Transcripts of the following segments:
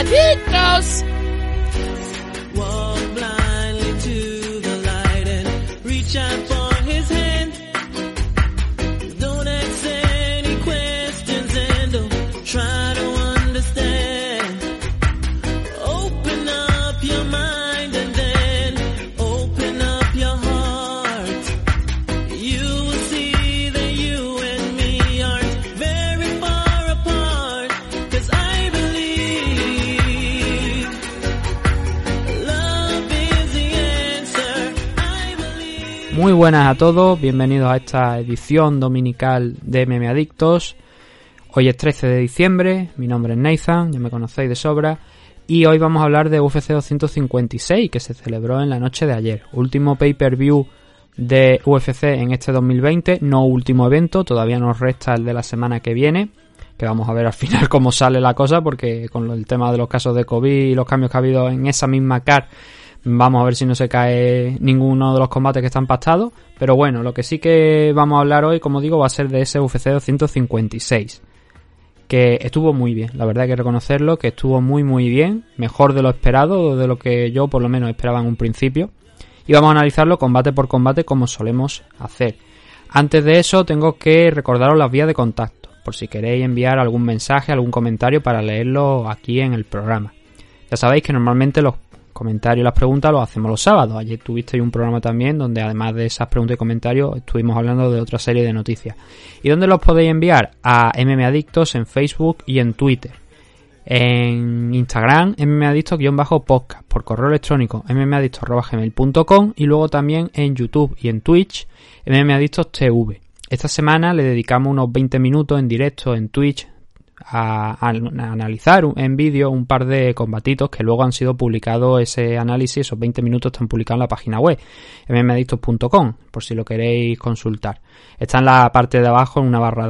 MMAdictos. Muy buenas a todos, bienvenidos a esta edición dominical de MMAdictos. Hoy es 13 de diciembre, mi nombre es Nathan, ya me conocéis de sobra, y hoy vamos a hablar de UFC 256 que se celebró en la noche de ayer. Último pay-per-view de UFC en este 2020, no último evento, todavía nos resta el de la semana que viene, que vamos a ver al final cómo sale la cosa, porque con el tema de los casos de COVID y los cambios que ha habido en esa misma card, vamos a ver si no se cae ninguno de los combates que están pactados. Pero bueno, lo que sí que vamos a hablar hoy, como digo, va a ser de ese UFC 256. Que estuvo muy bien, la verdad hay que reconocerlo, que estuvo muy bien. Mejor de lo esperado, de lo que yo por lo menos esperaba en un principio. Y vamos a analizarlo combate por combate como solemos hacer. Antes de eso tengo que recordaros las vías de contacto, por si queréis enviar algún mensaje, algún comentario para leerlo aquí en el programa. Ya sabéis que normalmente los comentarios y las preguntas los hacemos los sábados. Ayer tuvisteis un programa también donde además de esas preguntas y comentarios estuvimos hablando de otra serie de noticias. ¿Y dónde los podéis enviar? A MMAdictos en Facebook y en Twitter. En Instagram, MMAdictos-podcast. Por correo electrónico, mmadictos@gmail.com. Y luego también en YouTube y en Twitch, MMAdictos TV. Esta semana le dedicamos unos 20 minutos en directo en Twitch a analizar en vídeo un par de combatitos que luego han sido publicados. Ese análisis, esos 20 minutos están publicados en la página web mmadictos.com, por si lo queréis consultar. Está en la parte de abajo, en una barra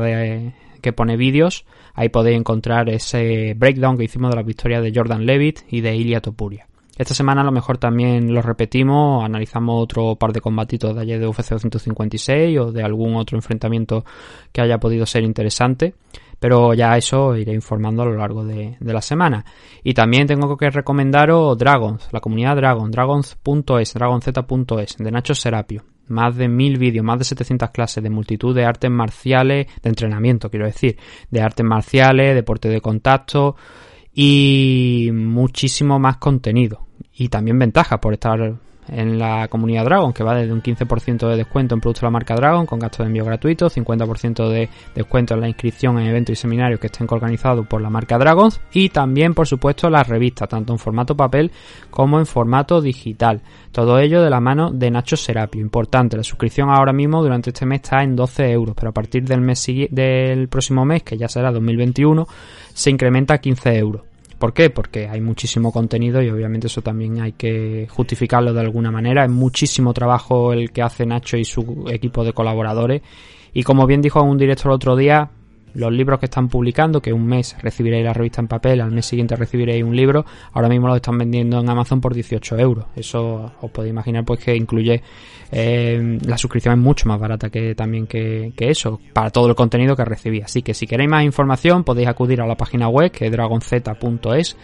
que pone vídeos. Ahí podéis encontrar ese breakdown que hicimos de las victorias de Jordan Leavitt y de Ilia Topuria. Esta semana a lo mejor también lo repetimos, analizamos otro par de combatitos de ayer de UFC 256 o de algún otro enfrentamiento que haya podido ser interesante. Pero ya eso iré informando a lo largo de la semana. Y también tengo que recomendaros Dragons, la comunidad Dragon, dragons.es, dragonz.es, de Nacho Serapio. Más de 1000 vídeos, más de 700 clases de multitud de artes marciales, de entrenamiento quiero decir, de artes marciales, deporte de contacto y muchísimo más contenido. Y también ventajas por estar en la comunidad Dragon, que va desde un 15% de descuento en productos de la marca Dragon con gastos de envío gratuito, 50% de descuento en la inscripción en eventos y seminarios que estén organizados por la marca Dragon, y también por supuesto las revistas, tanto en formato papel como en formato digital, todo ello de la mano de Nacho Serapio. Importante, la suscripción ahora mismo durante este mes está en 12 euros, pero a partir del próximo mes, que ya será 2021, se incrementa a 15 euros. ¿Por qué? Porque hay muchísimo contenido y obviamente eso también hay que justificarlo de alguna manera. Es muchísimo trabajo el que hace Nacho y su equipo de colaboradores. Y como bien dijo en un directo el otro día, los libros que están publicando, que un mes recibiréis la revista en papel, al mes siguiente recibiréis un libro, ahora mismo los están vendiendo en Amazon por 18 euros. Eso os podéis imaginar pues que incluye, la suscripción es mucho más barata que eso, para todo el contenido que recibí. Así que si queréis más información podéis acudir a la página web, que es dragonz.es,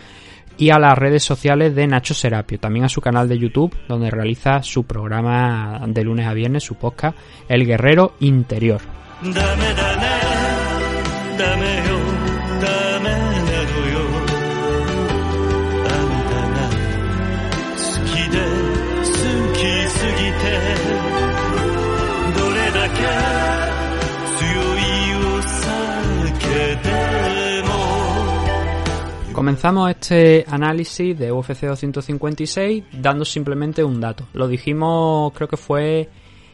y a las redes sociales de Nacho Serapio, también a su canal de YouTube, donde realiza su programa de lunes a viernes, su podcast, El Guerrero Interior. Comenzamos este análisis de UFC 256 dando simplemente un dato. Lo dijimos, creo que fue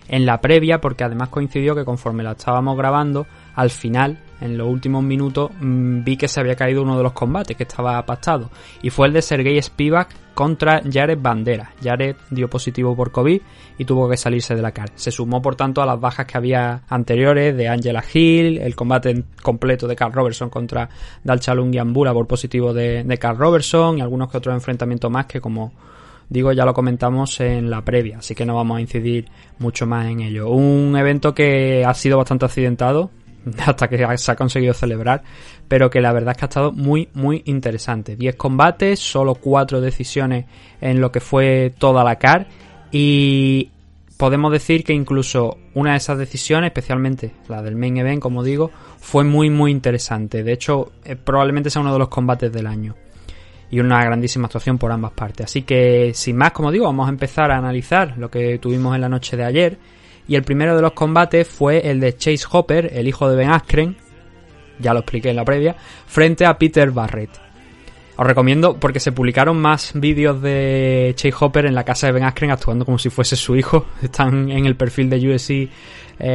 en la previa, porque además coincidió que conforme la estábamos grabando, al final, en los últimos minutos, vi que se había caído uno de los combates que estaba pactado, y fue el de Sergey Spivak contra Jared Bandera. Jared dio positivo por COVID y tuvo que salirse de la cara. Se sumó, por tanto, a las bajas que había anteriores de Angela Hill, el combate completo de Carl Robertson contra Dalchalun Giambula por positivo de Carl Robertson, y algunos que otros enfrentamientos más que, como digo, ya lo comentamos en la previa, así que no vamos a incidir mucho más en ello. Un evento que ha sido bastante accidentado, hasta que se ha conseguido celebrar, pero que la verdad es que ha estado muy muy interesante. 10 combates, solo 4 decisiones en lo que fue toda la CAR, y podemos decir que incluso una de esas decisiones, especialmente la del main event, como digo, fue muy muy interesante. De hecho, probablemente sea uno de los combates del año, y una grandísima actuación por ambas partes. Así que, sin más, como digo, vamos a empezar a analizar lo que tuvimos en la noche de ayer. Y el primero de los combates fue el de Chase Hooper, el hijo de Ben Askren, ya lo expliqué en la previa, frente a Peter Barrett. Os recomiendo, porque se publicaron más vídeos de Chase Hooper en la casa de Ben Askren actuando como si fuese su hijo. Están en el perfil de UFC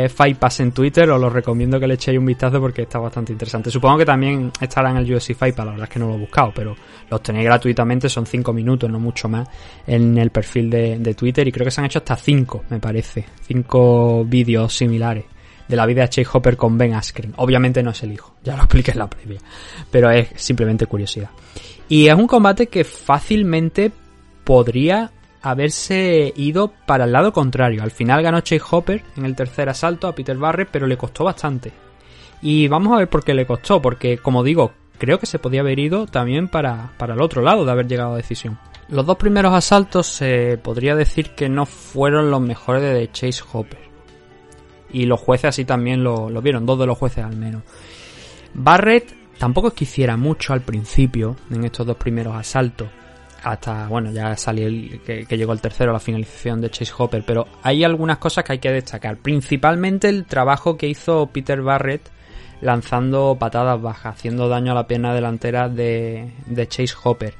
Fight Pass en Twitter, os los recomiendo que le echéis un vistazo porque está bastante interesante. Supongo que también estará en el UFC Fight Pass, la verdad es que no lo he buscado, pero los tenéis gratuitamente, son 5 minutos, no mucho más, en el perfil de Twitter, y creo que se han hecho hasta 5, me parece, 5 vídeos similares de la vida de Chase Hooper con Ben Askren. Obviamente no es el hijo, ya lo expliqué en la previa, pero es simplemente curiosidad. Y es un combate que fácilmente podría haberse ido para el lado contrario. Al final ganó Chase Hooper en el tercer asalto a Peter Barrett, pero le costó bastante. Y vamos a ver por qué le costó, porque, como digo, creo que se podía haber ido también para el otro lado de haber llegado a decisión. Los dos primeros asaltos se podría decir que no fueron los mejores de Chase Hooper. Y los jueces así también lo vieron, dos de los jueces al menos. Barrett tampoco es que hiciera mucho al principio en estos dos primeros asaltos, hasta, bueno, ya salió que llegó el tercero, la finalización de Chase Hooper, pero hay algunas cosas que hay que destacar, principalmente el trabajo que hizo Peter Barrett lanzando patadas bajas, haciendo daño a la pierna delantera de Chase Hooper,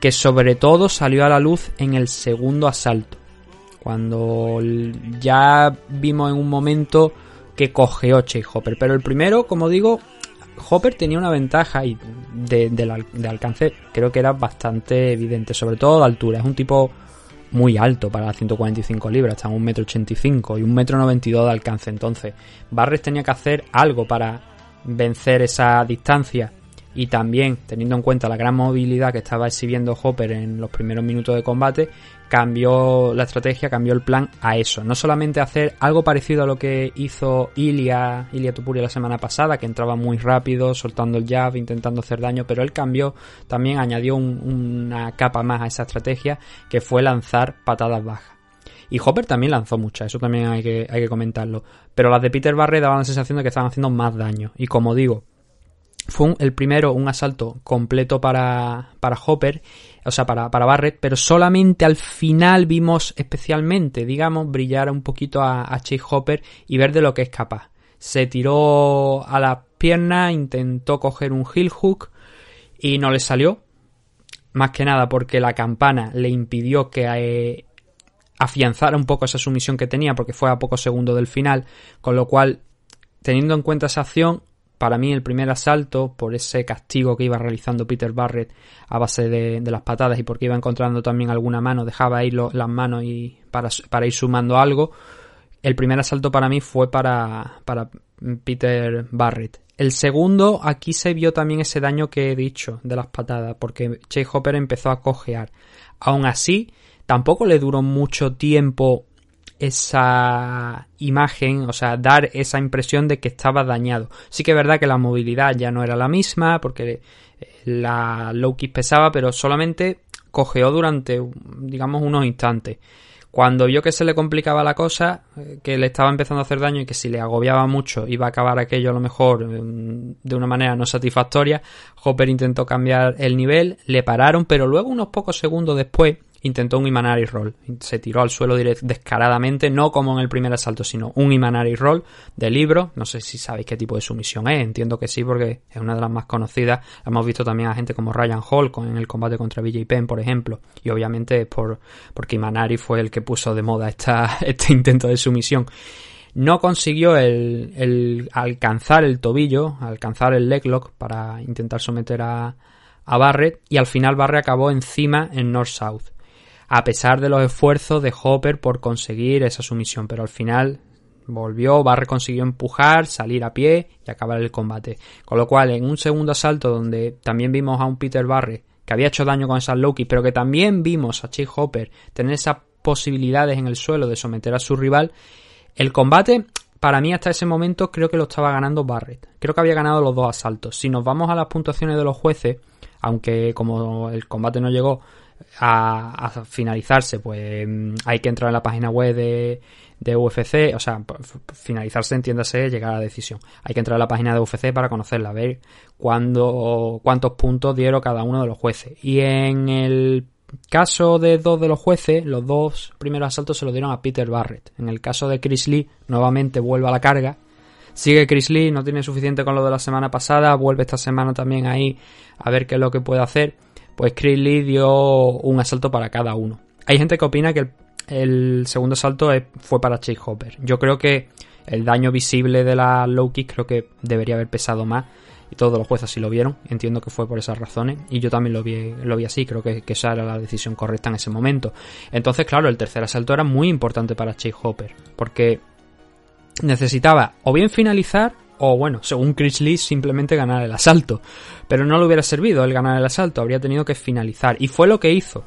que sobre todo salió a la luz en el segundo asalto, cuando ya vimos en un momento que cojeó Chase Hooper, pero el primero, como digo, Hooper tenía una ventaja y de alcance creo que era bastante evidente, sobre todo de altura. Es un tipo muy alto para las 145 libras, está en 1,85 m y 1,92 m de alcance. Entonces Barrett tenía que hacer algo para vencer esa distancia, y también teniendo en cuenta la gran movilidad que estaba exhibiendo Hooper en los primeros minutos de combate, cambió la estrategia, cambió el plan a eso. No solamente hacer algo parecido a lo que hizo Ilia Topuria la semana pasada, que entraba muy rápido, soltando el jab, intentando hacer daño, pero él cambió, también añadió una capa más a esa estrategia, que fue lanzar patadas bajas. Y Hooper también lanzó muchas, eso también hay que comentarlo. Pero las de Peter Barrett daban la sensación de que estaban haciendo más daño. Y como digo, fue el primero un asalto completo para Hooper, o sea, para Barrett, pero solamente al final vimos especialmente, digamos, brillar un poquito a Chase Hooper y ver de lo que es capaz. Se tiró a las piernas, intentó coger un heel hook y no le salió. Más que nada porque la campana le impidió que afianzara un poco esa sumisión que tenía, porque fue a pocos segundos del final, con lo cual, teniendo en cuenta esa acción, para mí el primer asalto, por ese castigo que iba realizando Peter Barrett a base de las patadas y porque iba encontrando también alguna mano, dejaba ir las manos y para ir sumando algo, el primer asalto para mí fue para Peter Barrett. El segundo, aquí se vio también ese daño que he dicho de las patadas, porque Chase Hooper empezó a cojear. Aún así, tampoco le duró mucho tiempo esa imagen, o sea, dar esa impresión de que estaba dañado. Sí que es verdad que la movilidad ya no era la misma, porque la low kick pesaba, pero solamente cojeó durante, digamos, unos instantes. Cuando vio que se le complicaba la cosa, que le estaba empezando a hacer daño y que si le agobiaba mucho iba a acabar aquello a lo mejor de una manera no satisfactoria, Hooper intentó cambiar el nivel, le pararon, pero luego unos pocos segundos después intentó un Imanari Roll, se tiró al suelo descaradamente, no como en el primer asalto, sino un Imanari Roll de libro. No sé si sabéis qué tipo de sumisión es, entiendo que sí, porque es una de las más conocidas. Hemos visto también a gente como Ryan Hall en el combate contra BJ Penn, por ejemplo, y obviamente es porque Imanari fue el que puso de moda este intento de sumisión. No consiguió el alcanzar el tobillo, alcanzar el leglock para intentar someter a Barrett, y al final Barrett acabó encima en North-South, a pesar de los esfuerzos de Hooper por conseguir esa sumisión, pero al final volvió, Barrett consiguió empujar, salir a pie y acabar el combate. Con lo cual, en un segundo asalto donde también vimos a un Peter Barrett que había hecho daño con esas low kicks, pero que también vimos a Chase Hooper tener esas posibilidades en el suelo de someter a su rival, el combate Para mí hasta ese momento creo que lo estaba ganando Barrett. Creo que había ganado los dos asaltos. Si nos vamos a las puntuaciones de los jueces, aunque como el combate no llegó a finalizarse, pues hay que entrar en la página web de UFC, o sea, finalizarse, entiéndase, llegar a la decisión. Hay que entrar a la página de UFC para conocerla, ver cuántos puntos dieron cada uno de los jueces. Y en el caso de dos de los jueces, los dos primeros asaltos se los dieron a Peter Barrett. En el caso de Chris Lee, nuevamente vuelve a la carga. Sigue Chris Lee, no tiene suficiente con lo de la semana pasada, vuelve esta semana también ahí a ver qué es lo que puede hacer. Pues Chris Lee dio un asalto para cada uno. Hay gente que opina que el segundo asalto fue para Chase Hooper. Yo creo que el daño visible de la low kick creo que debería haber pesado más. Y todos los jueces sí lo vieron. Entiendo que fue por esas razones. Y yo también lo vi así. Creo que esa era la decisión correcta en ese momento. Entonces, claro, el tercer asalto era muy importante para Chase Hooper. Porque necesitaba o bien finalizar, o bueno, según Chris Lee, simplemente ganar el asalto. Pero no le hubiera servido el ganar el asalto. Habría tenido que finalizar. Y fue lo que hizo.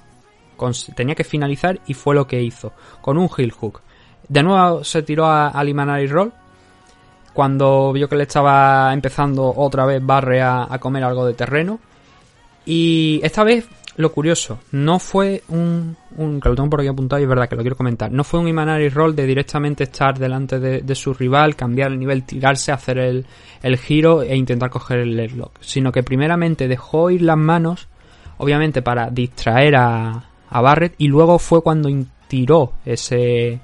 Tenía que finalizar y fue lo que hizo. Con un heel hook. De nuevo se tiró al Imanari Roll. Cuando vio que le estaba empezando otra vez Barre a comer algo de terreno. Y esta vez, lo curioso, no fue que lo tengo por aquí apuntado y es verdad que lo quiero comentar. No fue un Imanari Roll de directamente estar delante de su rival, cambiar el nivel, tirarse, hacer el giro e intentar coger el airlock. Sino que primeramente dejó ir las manos, obviamente para distraer a Barrett, y luego fue cuando tiró ese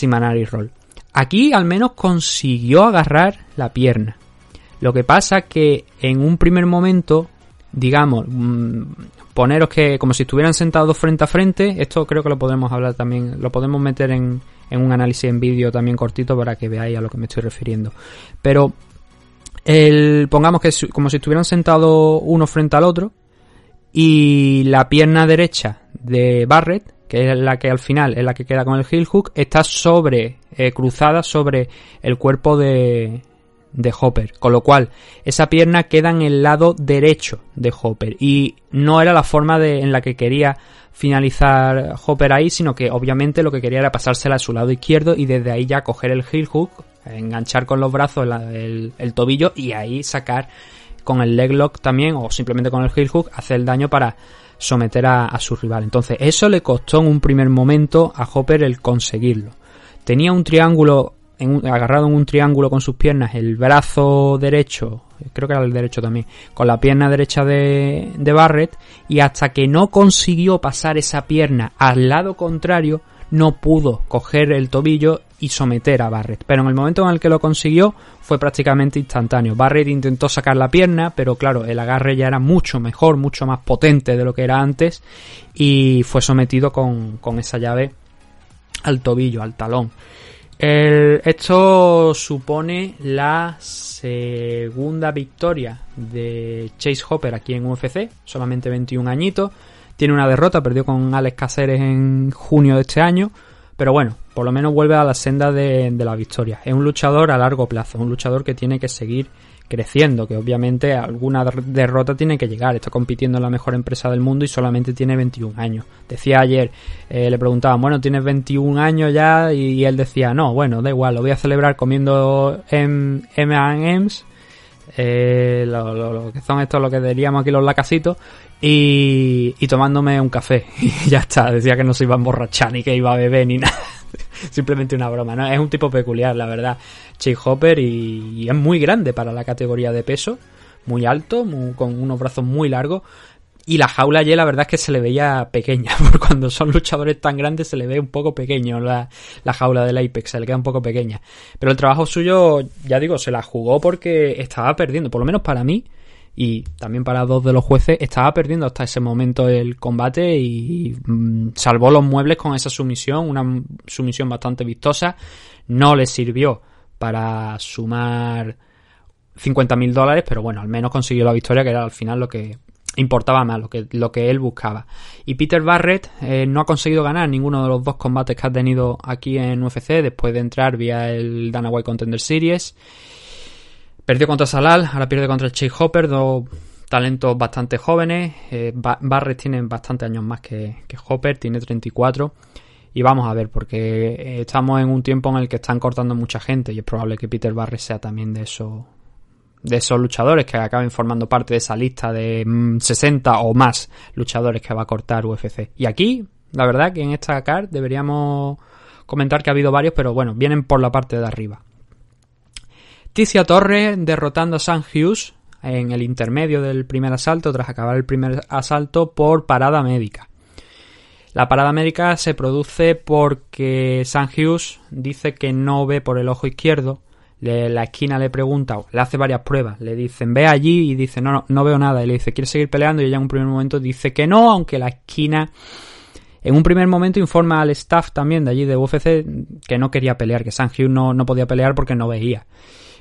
Imanari Roll. Aquí al menos consiguió agarrar la pierna. Lo que pasa que en un primer momento, digamos, poneros que como si estuvieran sentados frente a frente, esto creo que lo podemos hablar también, lo podemos meter en un análisis en vídeo también cortito para que veáis a lo que me estoy refiriendo. Pero pongamos que como si estuvieran sentados uno frente al otro y la pierna derecha de Barrett, que es la que al final es la que queda con el heel hook, está cruzada sobre el cuerpo de Hooper, con lo cual esa pierna queda en el lado derecho de Hooper y no era la forma en la que quería finalizar Hooper ahí, sino que obviamente lo que quería era pasársela a su lado izquierdo y desde ahí ya coger el heel hook, enganchar con los brazos el tobillo y ahí sacar con el leg lock también, o simplemente con el heel hook hacer el daño para someter a su rival. Entonces eso le costó en un primer momento a Hooper el conseguirlo. Tenía un triángulo agarrado en un triángulo con sus piernas, el brazo derecho, creo que era el derecho también, con la pierna derecha de Barrett, y hasta que no consiguió pasar esa pierna al lado contrario no pudo coger el tobillo y someter a Barrett. Pero en el momento en el que lo consiguió fue prácticamente instantáneo. Barrett intentó sacar la pierna, pero claro, el agarre ya era mucho mejor, mucho más potente de lo que era antes, y fue sometido con esa llave al tobillo, al talón. Esto supone la segunda victoria de Chase Hooper aquí en UFC, solamente 21 añitos. Tiene una derrota, perdió con Alex Cáceres en junio de este año, pero bueno, por lo menos vuelve a la senda de la victoria. Es un luchador a largo plazo, un luchador que tiene que seguir creciendo, que obviamente alguna derrota tiene que llegar. Está compitiendo en la mejor empresa del mundo y solamente tiene 21 años. Decía ayer, le preguntaban, bueno, tienes 21 años ya, y él decía, no, bueno, da igual, lo voy a celebrar comiendo M&M's, lo que son estos, lo que diríamos aquí los lacasitos, y tomándome un café, y ya está. Decía que no se iba a emborrachar ni que iba a beber ni nada. Simplemente una broma, ¿no? Es un tipo peculiar, la verdad, Chase Hooper, y es muy grande para la categoría de peso, muy alto, con unos brazos muy largos, y la jaula allí la verdad es que se le veía pequeña, porque cuando son luchadores tan grandes se le ve un poco pequeño la jaula del Apex, se le queda un poco pequeña. Pero el trabajo suyo, ya digo, se la jugó porque estaba perdiendo, por lo menos para mí, y también para dos de los jueces, estaba perdiendo hasta ese momento el combate y salvó los muebles con esa sumisión, una sumisión bastante vistosa. No le sirvió para sumar $50,000, pero bueno, al menos consiguió la victoria, que era al final lo que importaba más, lo que él buscaba. Y Peter Barrett no ha conseguido ganar ninguno de los dos combates que ha tenido aquí en UFC después de entrar vía el Dana White Contender Series. Perdió contra Salal, ahora pierde contra Chase Hooper, dos talentos bastante jóvenes. Barrett tiene bastantes años más que Hooper, tiene 34. y vamos a ver, porque estamos en un tiempo en el que están cortando mucha gente y es probable que Peter Barrett sea también de esos luchadores que acaben formando parte de esa lista de 60 o más luchadores que va a cortar UFC. Y aquí, la verdad que en esta card deberíamos comentar que ha habido varios, pero bueno, vienen por la parte de arriba. Tecia Torres derrotando a Sam Hughes en el intermedio del primer asalto, tras acabar el primer asalto por parada médica. La parada médica se produce porque Sam Hughes dice que no ve por el ojo izquierdo. La esquina le pregunta, le hace varias pruebas, le dicen ve allí y dice no veo nada, y le dice ¿quieres seguir peleando? Y ella en un primer momento dice que no, aunque la esquina en un primer momento informa al staff también de allí de UFC que no quería pelear, que Sam Hughes no podía pelear porque no veía,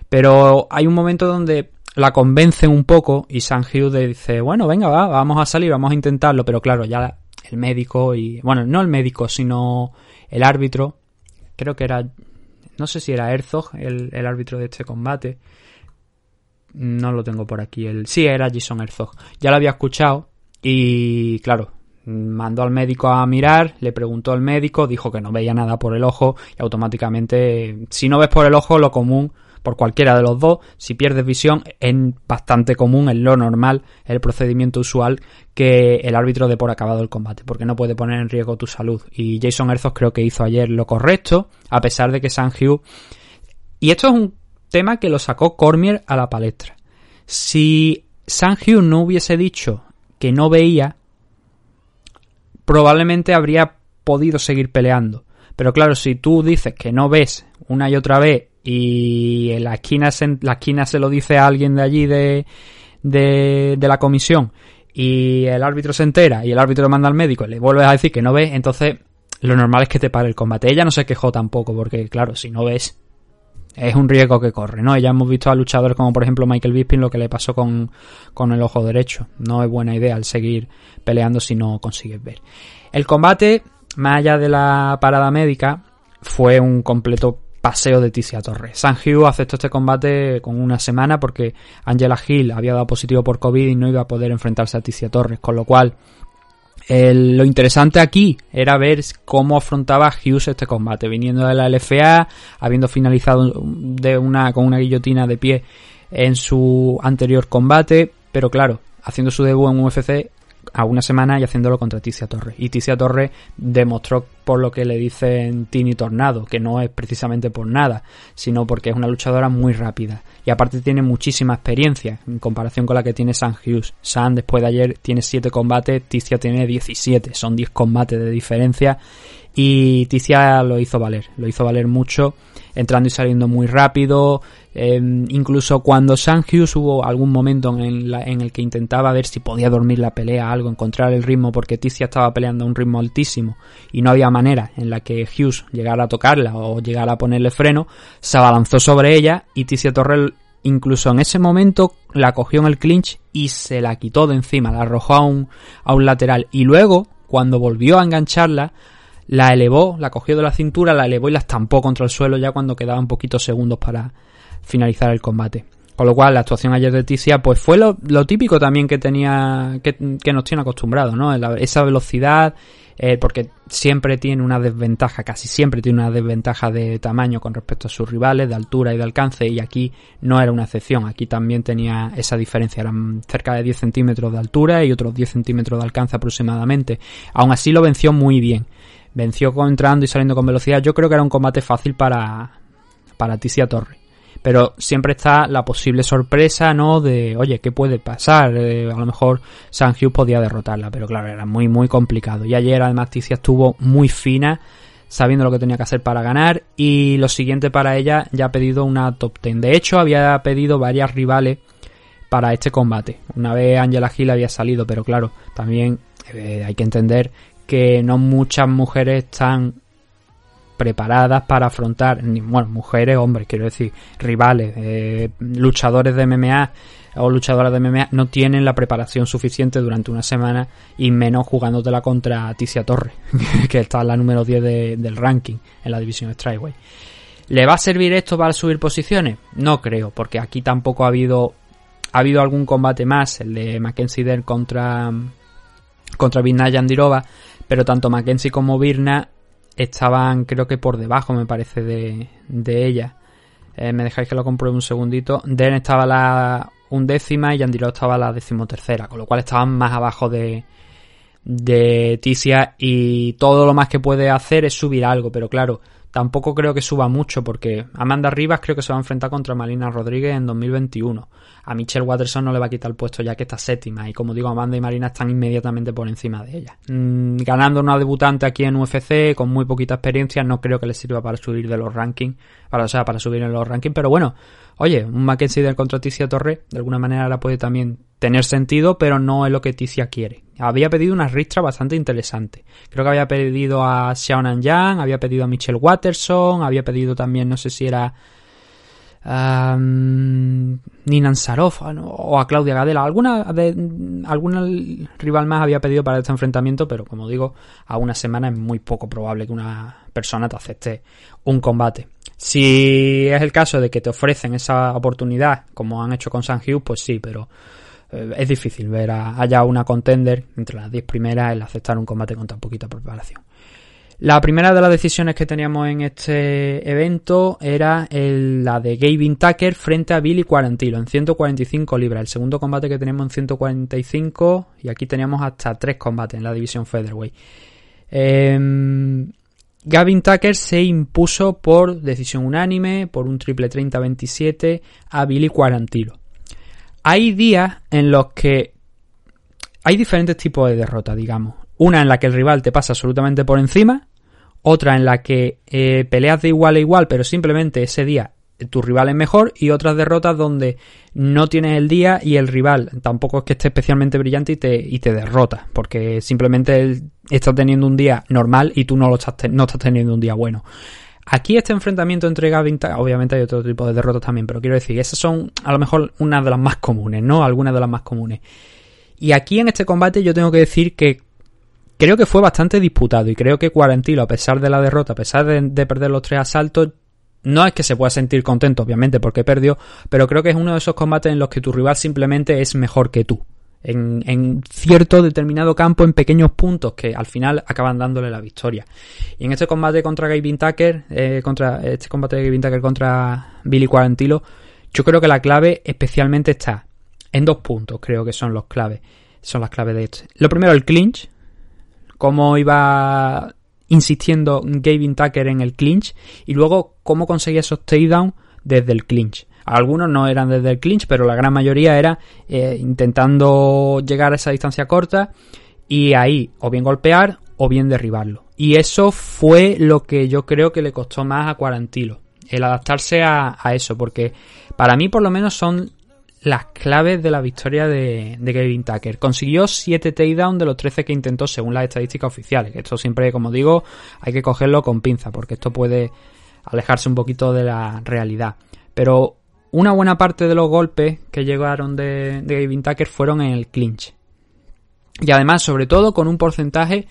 pero hay un momento donde la convencen un poco y Sam Hughes le dice bueno venga va, vamos a salir, vamos a intentarlo, pero claro, ya el médico y bueno, no el médico sino el árbitro, creo que era, no sé si era Herzog, el árbitro de este combate, no lo tengo por aquí, sí era Jason Herzog, ya lo había escuchado y claro, mandó al médico a mirar, le preguntó al médico, dijo que no veía nada por el ojo y automáticamente si no ves por el ojo, lo común por cualquiera de los dos, si pierdes visión es bastante común, es lo normal, es el procedimiento usual que el árbitro dé por acabado el combate, porque no puede poner en riesgo tu salud, y Jason Herzog creo que hizo ayer lo correcto, a pesar de que Sam Hughes, y esto es un tema que lo sacó Cormier a la palestra, si Sam Hughes no hubiese dicho que no veía, probablemente habría podido seguir peleando, pero claro, si tú dices que no ves una y otra vez y en la esquina se lo dice a alguien de allí de la comisión y el árbitro se entera y el árbitro lo manda al médico y le vuelves a decir que no ves, entonces lo normal es que te pare el combate. Ella no se quejó tampoco porque claro, si no ves es un riesgo que corre, ¿no? Ya hemos visto a luchadores como por ejemplo Michael Bisping lo que le pasó con el ojo derecho, no es buena idea el seguir peleando si no consigues ver. El combate, más allá de la parada médica, fue un completo paseo de Tecia Torres. Sam Hughes aceptó este combate con una semana porque Angela Hill había dado positivo por COVID y no iba a poder enfrentarse a Tecia Torres, con lo cual lo interesante aquí era ver cómo afrontaba Hughes este combate, viniendo de la LFA, habiendo finalizado con una guillotina de pie en su anterior combate, pero claro, haciendo su debut en UFC a una semana y haciéndolo contra Tecia Torres. Y Tecia Torres demostró, por lo que le dicen Tini Tornado, que no es precisamente por nada, sino porque es una luchadora muy rápida. Y aparte tiene muchísima experiencia en comparación con la que tiene Sam Hughes. Sam después de ayer tiene 7 combates, Tecia tiene 17, son 10 combates de diferencia. Y Tecia lo hizo valer mucho, entrando y saliendo muy rápido, incluso cuando Sam Hughes hubo algún momento en el que intentaba ver si podía dormir la pelea, algo, encontrar el ritmo, porque Tecia estaba peleando a un ritmo altísimo y no había manera en la que Hughes llegara a tocarla o llegara a ponerle freno, se abalanzó sobre ella y Tecia Torres incluso en ese momento la cogió en el clinch y se la quitó de encima, la arrojó a un lateral y luego cuando volvió a engancharla, la elevó, la cogió de la cintura, la elevó y la estampó contra el suelo ya cuando quedaban poquitos segundos para finalizar el combate. Con lo cual la actuación ayer de Tecia pues fue lo típico también que tenía, que nos tiene acostumbrados, ¿no? Esa velocidad, porque siempre tiene una desventaja, casi siempre tiene una desventaja de tamaño con respecto a sus rivales, de altura y de alcance, y aquí no era una excepción, aquí también tenía esa diferencia, eran cerca de 10 centímetros de altura y otros 10 centímetros de alcance aproximadamente. Aún así lo venció muy bien, venció entrando y saliendo con velocidad. Yo creo que era un combate fácil para Tecia Torres, pero siempre está la posible sorpresa, ¿no? De, oye, ¿qué puede pasar? A lo mejor Sam Hughes podía derrotarla, pero claro, era muy, muy complicado. Y ayer, además, Tecia estuvo muy fina, sabiendo lo que tenía que hacer para ganar, y lo siguiente para ella ya ha pedido una top 10. De hecho, había pedido varias rivales para este combate. Una vez Angela Hill había salido, pero claro, también hay que entender que no muchas mujeres están preparadas para afrontar, bueno, mujeres, hombres, quiero decir, rivales, luchadores de MMA o luchadoras de MMA no tienen la preparación suficiente durante una semana y menos jugándotela contra Tecia Torres, que está en la número 10 del ranking en la división Strikeway. ¿Le va a servir esto para subir posiciones? No creo, porque aquí tampoco ha habido algún combate más, el de Mackenzie Dern contra Virna Jandiroba, pero tanto Mackenzie como Virna estaban creo que por debajo, me parece, de ella. Me dejáis que lo compruebe un segundito. Dern estaba la 1ª y Jandiroba estaba la 13ª, con lo cual estaban más abajo de Tecia, y todo lo más que puede hacer es subir algo, pero claro, tampoco creo que suba mucho, porque Amanda Ribas creo que se va a enfrentar contra Malina Rodríguez en 2021. A Michelle Watterson no le va a quitar el puesto, ya que está 7ª, y como digo, Amanda y Marina están inmediatamente por encima de ella. Ganando una debutante aquí en UFC con muy poquita experiencia, no creo que le sirva para subir de los rankings, para subir en los rankings, pero bueno, oye, un Mackenzie Dern contra Tecia Torres, de alguna manera la puede también tener sentido, pero no es lo que Tecia quiere. Había pedido una ristra bastante interesante. Creo que había pedido a Xiaonan Yang, había pedido a Michelle Watterson, había pedido también, no sé si era Ninan Sarov o a Claudia Gadela. Alguna rival más había pedido para este enfrentamiento, pero como digo, a una semana es muy poco probable que una persona te acepte un combate. Si es el caso de que te ofrecen esa oportunidad, como han hecho con Sam Hughes, pues sí, pero es difícil ver haya una contender entre las 10 primeras el aceptar un combate con tan poquita preparación. La primera de las decisiones que teníamos en este evento era la de Gavin Tucker frente a Billy Quarantillo en 145 libras. El segundo combate que tenemos en 145, y aquí teníamos hasta 3 combates en la división featherweight. Gavin Tucker se impuso por decisión unánime, por un triple 30-27 a Billy Quarantillo. Hay días en los que hay diferentes tipos de derrota, digamos. Una en la que el rival te pasa absolutamente por encima, otra en la que peleas de igual a igual, pero simplemente ese día tu rival es mejor, y otras derrotas donde no tienes el día y el rival tampoco es que esté especialmente brillante y te derrota, porque simplemente él está teniendo un día normal y tú no estás teniendo un día bueno. Aquí este enfrentamiento entre Gavin Tucker, obviamente hay otro tipo de derrotas también, pero quiero decir, esas son a lo mejor una de las más comunes, ¿no? Algunas de las más comunes. Y aquí en este combate yo tengo que decir que creo que fue bastante disputado, y creo que Quarantillo, a pesar de la derrota, a pesar de perder los 3 asaltos, no es que se pueda sentir contento, obviamente, porque perdió, pero creo que es uno de esos combates en los que tu rival simplemente es mejor que tú. En cierto determinado campo, en pequeños puntos que al final acaban dándole la victoria. Y en este combate contra Billy Quarantillo, yo creo que la clave especialmente está en 2 puntos, creo que son las claves de este. Lo primero, el clinch, cómo iba insistiendo Gavin Tucker en el clinch, y luego cómo conseguía esos takedowns desde el clinch. Algunos no eran desde el clinch, pero la gran mayoría era intentando llegar a esa distancia corta y ahí o bien golpear o bien derribarlo. Y eso fue lo que yo creo que le costó más a Quarantillo, el adaptarse a eso, porque para mí por lo menos son las claves de la victoria de Gavin Tucker. Consiguió 7 takedowns de los 13 que intentó según las estadísticas oficiales. Esto siempre, como digo, hay que cogerlo con pinza, porque esto puede alejarse un poquito de la realidad. Pero una buena parte de los golpes que llegaron de Gavin Tucker fueron en el clinch. Y además, sobre todo, con un porcentaje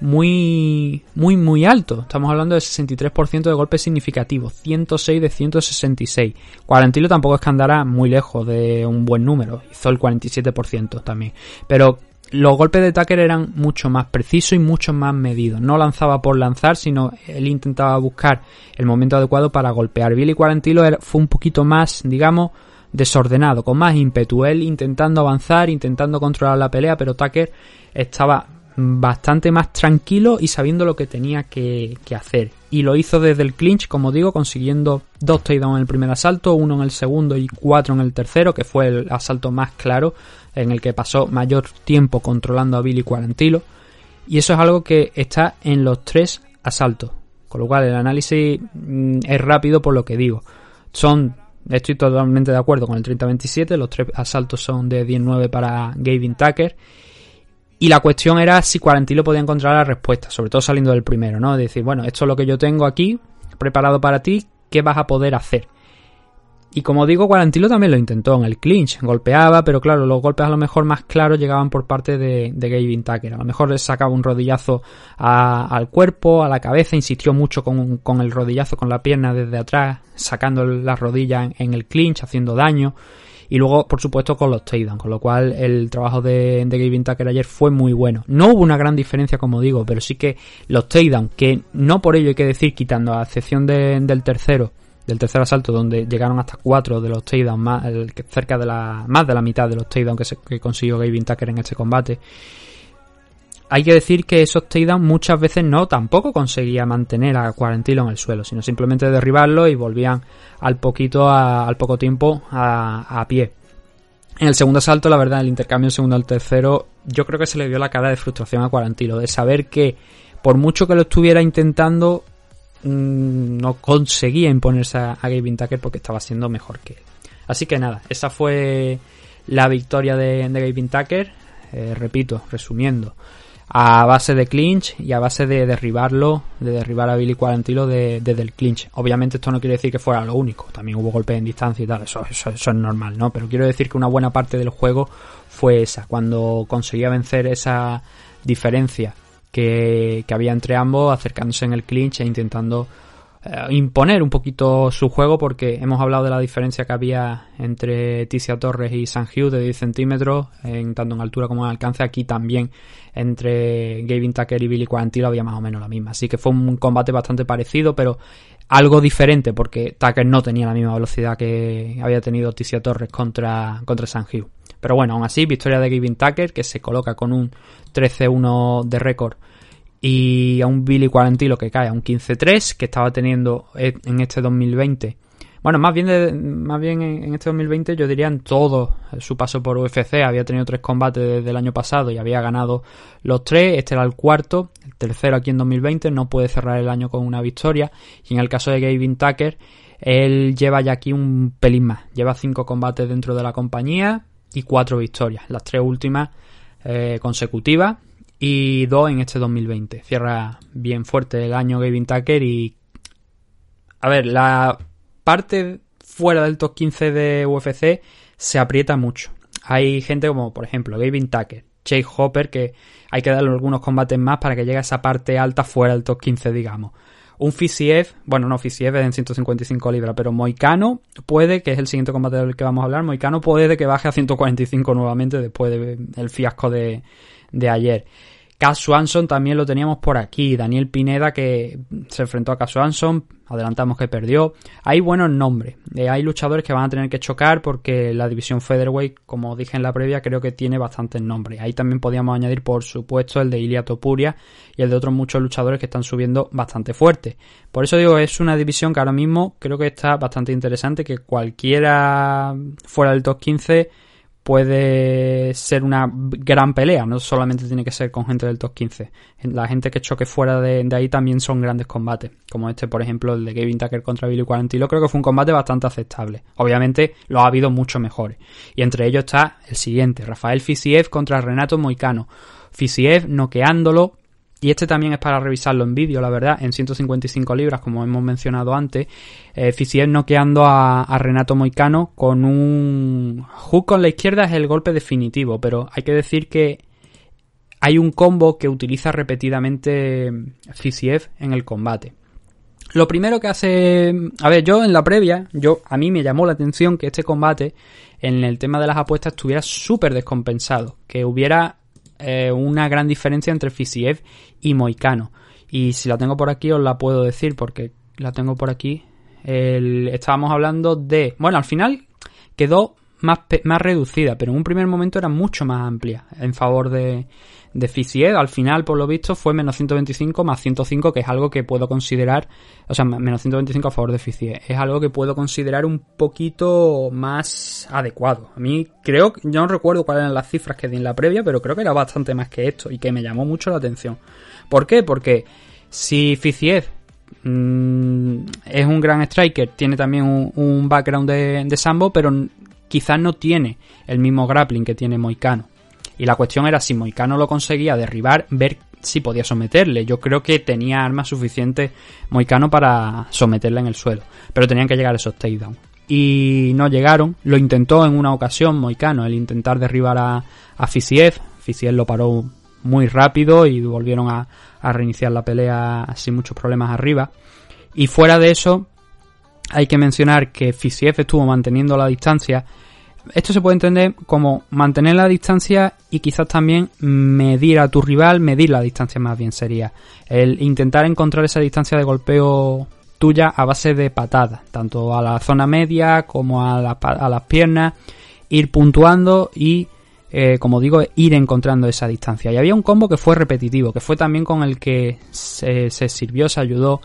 muy, muy, muy alto. Estamos hablando del 63% de golpes significativos. 106 de 166. Quarantillo tampoco es que andara muy lejos de un buen número. Hizo el 47% también. Pero los golpes de Tucker eran mucho más precisos y mucho más medidos. No lanzaba por lanzar, sino él intentaba buscar el momento adecuado para golpear. Billy Quarantillo fue un poquito más, digamos, desordenado, con más ímpetu. Él intentando avanzar, intentando controlar la pelea, pero Tucker estaba bastante más tranquilo y sabiendo lo que tenía que hacer. Y lo hizo desde el clinch, como digo, consiguiendo 2 takedowns en el primer asalto, 1 en el segundo y 4 en el tercero, que fue el asalto más claro, en el que pasó mayor tiempo controlando a Billy Quarantillo. Y eso es algo que está en los 3 asaltos. Con lo cual el análisis es rápido por lo que digo. Estoy totalmente de acuerdo con el 30-27, los 3 asaltos son de 19 para Gavin Tucker. Y la cuestión era si Quarantillo podía encontrar la respuesta, sobre todo saliendo del primero, ¿no? Es decir, bueno, esto es lo que yo tengo aquí preparado para ti, ¿qué vas a poder hacer? Y como digo, Quarantillo también lo intentó en el clinch, golpeaba, pero claro, los golpes a lo mejor más claros llegaban por parte de Gavin Tucker. A lo mejor le sacaba un rodillazo al cuerpo, a la cabeza, insistió mucho con el rodillazo, con la pierna desde atrás, sacando la rodilla en el clinch, haciendo daño. y luego, por supuesto, con los takedowns, con lo cual el trabajo de Gavin Tucker ayer fue muy bueno. No hubo una gran diferencia, como digo, pero sí que los takedowns, que no por ello hay que decir, quitando a excepción del tercer asalto, donde llegaron hasta 4 de los takedowns, más de la mitad de los takedowns que consiguió Gavin Tucker en este combate. Hay que decir que esos takedowns muchas veces tampoco conseguía mantener a Quarantillo en el suelo, sino simplemente derribarlo y volvían al poco tiempo a pie. En el segundo asalto, la verdad, el intercambio del segundo al tercero, yo creo que se le vio la cara de frustración a Quarantillo, de saber que por mucho que lo estuviera intentando, no conseguía imponerse a Gavin Tucker porque estaba siendo mejor que él. Así que nada, esa fue la victoria de Gavin Tucker, repito, resumiendo, a base de clinch y a base de derribarlo, de derribar a Billy Quarantillo desde el clinch. Obviamente esto no quiere decir que fuera lo único, también hubo golpes en distancia y tal, eso es normal, ¿no? Pero quiero decir que una buena parte del juego fue esa, cuando conseguía vencer esa diferencia que había entre ambos, acercándose en el clinch e intentando imponer un poquito su juego, porque hemos hablado de la diferencia que había entre Tecia Torres y Sam Hughes de 10 centímetros, tanto en altura como en alcance. Aquí también entre Gavin Tucker y Billy Quarantillo había más o menos la misma, así que fue un combate bastante parecido, pero algo diferente, porque Tucker no tenía la misma velocidad que había tenido Tecia Torres contra Sam Hughes. Pero bueno, aún así, victoria de Gavin Tucker, que se coloca con un 13-1 de récord, y a un Billy Quarantillo que cae a un 15-3 que estaba teniendo en este 2020. Bueno, más bien en este 2020, yo diría en todo su paso por UFC. Había tenido 3 combates desde el año pasado y había ganado los 3. Este era el cuarto, el tercero aquí en 2020. No puede cerrar el año con una victoria. Y en el caso de Gavin Tucker, él lleva ya aquí un pelín más. Lleva 5 combates dentro de la compañía y 4 victorias. Las 3 últimas consecutivas. Y 2 en este 2020. Cierra bien fuerte el año Gavin Tucker. Y a ver, la parte fuera del top 15 de UFC se aprieta mucho. Hay gente como, por ejemplo, Gavin Tucker, Chase Hooper, que hay que darle algunos combates más para que llegue a esa parte alta fuera del top 15, digamos. Un Fiziev, bueno, no, Fiziev es en 155 libras, pero Moicano puede, que es el siguiente combate del que vamos a hablar, Moicano puede que baje a 145 nuevamente después del fiasco de ayer. Cub Swanson también lo teníamos por aquí. Daniel Pineda, que se enfrentó a Cub Swanson, adelantamos que perdió. Hay buenos nombres, hay luchadores que van a tener que chocar porque la división featherweight, como dije en la previa, creo que tiene bastantes nombres. Ahí también podíamos añadir, por supuesto, el de Ilia Topuria y el de otros muchos luchadores que están subiendo bastante fuerte. Por eso digo, es una división que ahora mismo creo que está bastante interesante, que cualquiera fuera del top 15 puede ser una gran pelea. No solamente tiene que ser con gente del top 15. La gente que choque fuera de ahí también son grandes combates. Como este, por ejemplo, el de Gavin Tucker contra Billy Quarantillo. Creo que fue un combate bastante aceptable. Obviamente, los ha habido mucho mejores. Y entre ellos está el siguiente. Rafael Fiziev contra Renato Moicano. Fiziev noqueándolo. Y este también es para revisarlo en vídeo, la verdad, en 155 libras, como hemos mencionado antes. Fiziev noqueando a Renato Moicano con un hook con la izquierda, es el golpe definitivo, pero hay que decir que hay un combo que utiliza repetidamente Fiziev en el combate. Lo primero que hace... A ver, yo en la previa, a mí me llamó la atención que este combate, en el tema de las apuestas, estuviera súper descompensado, que hubiera una gran diferencia entre Fiziev y Moicano. Y si la tengo por aquí os la puedo decir, porque la tengo por aquí. Estábamos hablando de... Bueno, al final quedó más reducida, pero en un primer momento era mucho más amplia en favor de Fiziev. Al final, por lo visto, fue menos 125 más 105, que es algo que puedo considerar... O sea, menos 125 a favor de Fiziev. Es algo que puedo considerar un poquito más adecuado. A mí creo... Yo no recuerdo cuáles eran las cifras que di en la previa, pero creo que era bastante más que esto y que me llamó mucho la atención. ¿Por qué? Porque si Fiziev es un gran striker, tiene también un background de sambo, pero quizás no tiene el mismo grappling que tiene Moicano. Y la cuestión era si Moicano lo conseguía derribar, ver si podía someterle. Yo creo que tenía armas suficientes Moicano para someterle en el suelo, pero tenían que llegar esos takedowns. Y no llegaron. Lo intentó en una ocasión Moicano, el intentar derribar a Fiziev. Fiziev lo paró muy rápido y volvieron a reiniciar la pelea sin muchos problemas arriba. Y fuera de eso, hay que mencionar que Fiziev estuvo manteniendo la distancia Esto se puede entender como mantener la distancia y quizás también medir a tu rival, medir la distancia más bien sería. El intentar encontrar esa distancia de golpeo tuya a base de patadas, tanto a la zona media como a las piernas, ir puntuando y, como digo, ir encontrando esa distancia. Y había un combo que fue repetitivo, que fue también con el que se ayudó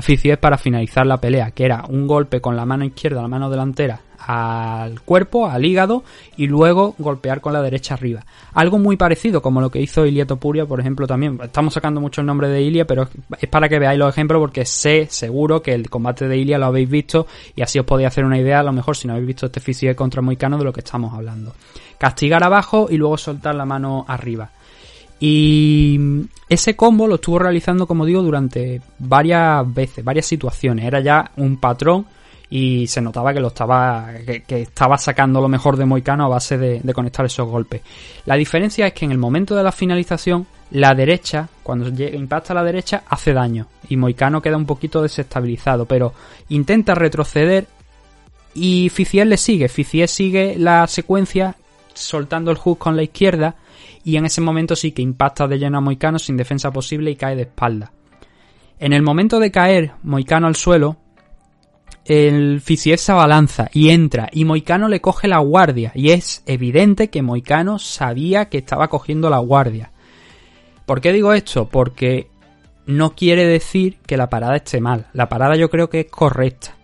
Fiziev para finalizar la pelea, que era un golpe con la mano izquierda, la mano delantera, al cuerpo, al hígado, y luego golpear con la derecha arriba. Algo muy parecido como lo que hizo Ilia Topuria, por ejemplo, también. Estamos sacando mucho el nombre de Ilia, pero es para que veáis los ejemplos, porque sé seguro que el combate de Ilia lo habéis visto y así os podéis hacer una idea, a lo mejor si no habéis visto este Fiziev contra Moicano, de lo que estamos hablando. Castigar abajo y luego soltar la mano arriba. Y ese combo lo estuvo realizando, como digo, durante varias veces, varias situaciones. Era ya un patrón y se notaba que estaba sacando lo mejor de Moicano a base de conectar esos golpes. La diferencia es que en el momento de la finalización, la derecha, cuando impacta la derecha, hace daño y Moicano queda un poquito desestabilizado, pero intenta retroceder y Fiziev le sigue. Fiziev sigue la secuencia soltando el hook con la izquierda y en ese momento sí que impacta de lleno a Moicano sin defensa posible y cae de espalda. En el momento de caer Moicano al suelo, el Fiziev se abalanza y entra y Moicano le coge la guardia, y es evidente que Moicano sabía que estaba cogiendo la guardia. ¿Por qué digo esto? Porque no quiere decir que la parada esté mal. La parada yo creo que es correcta.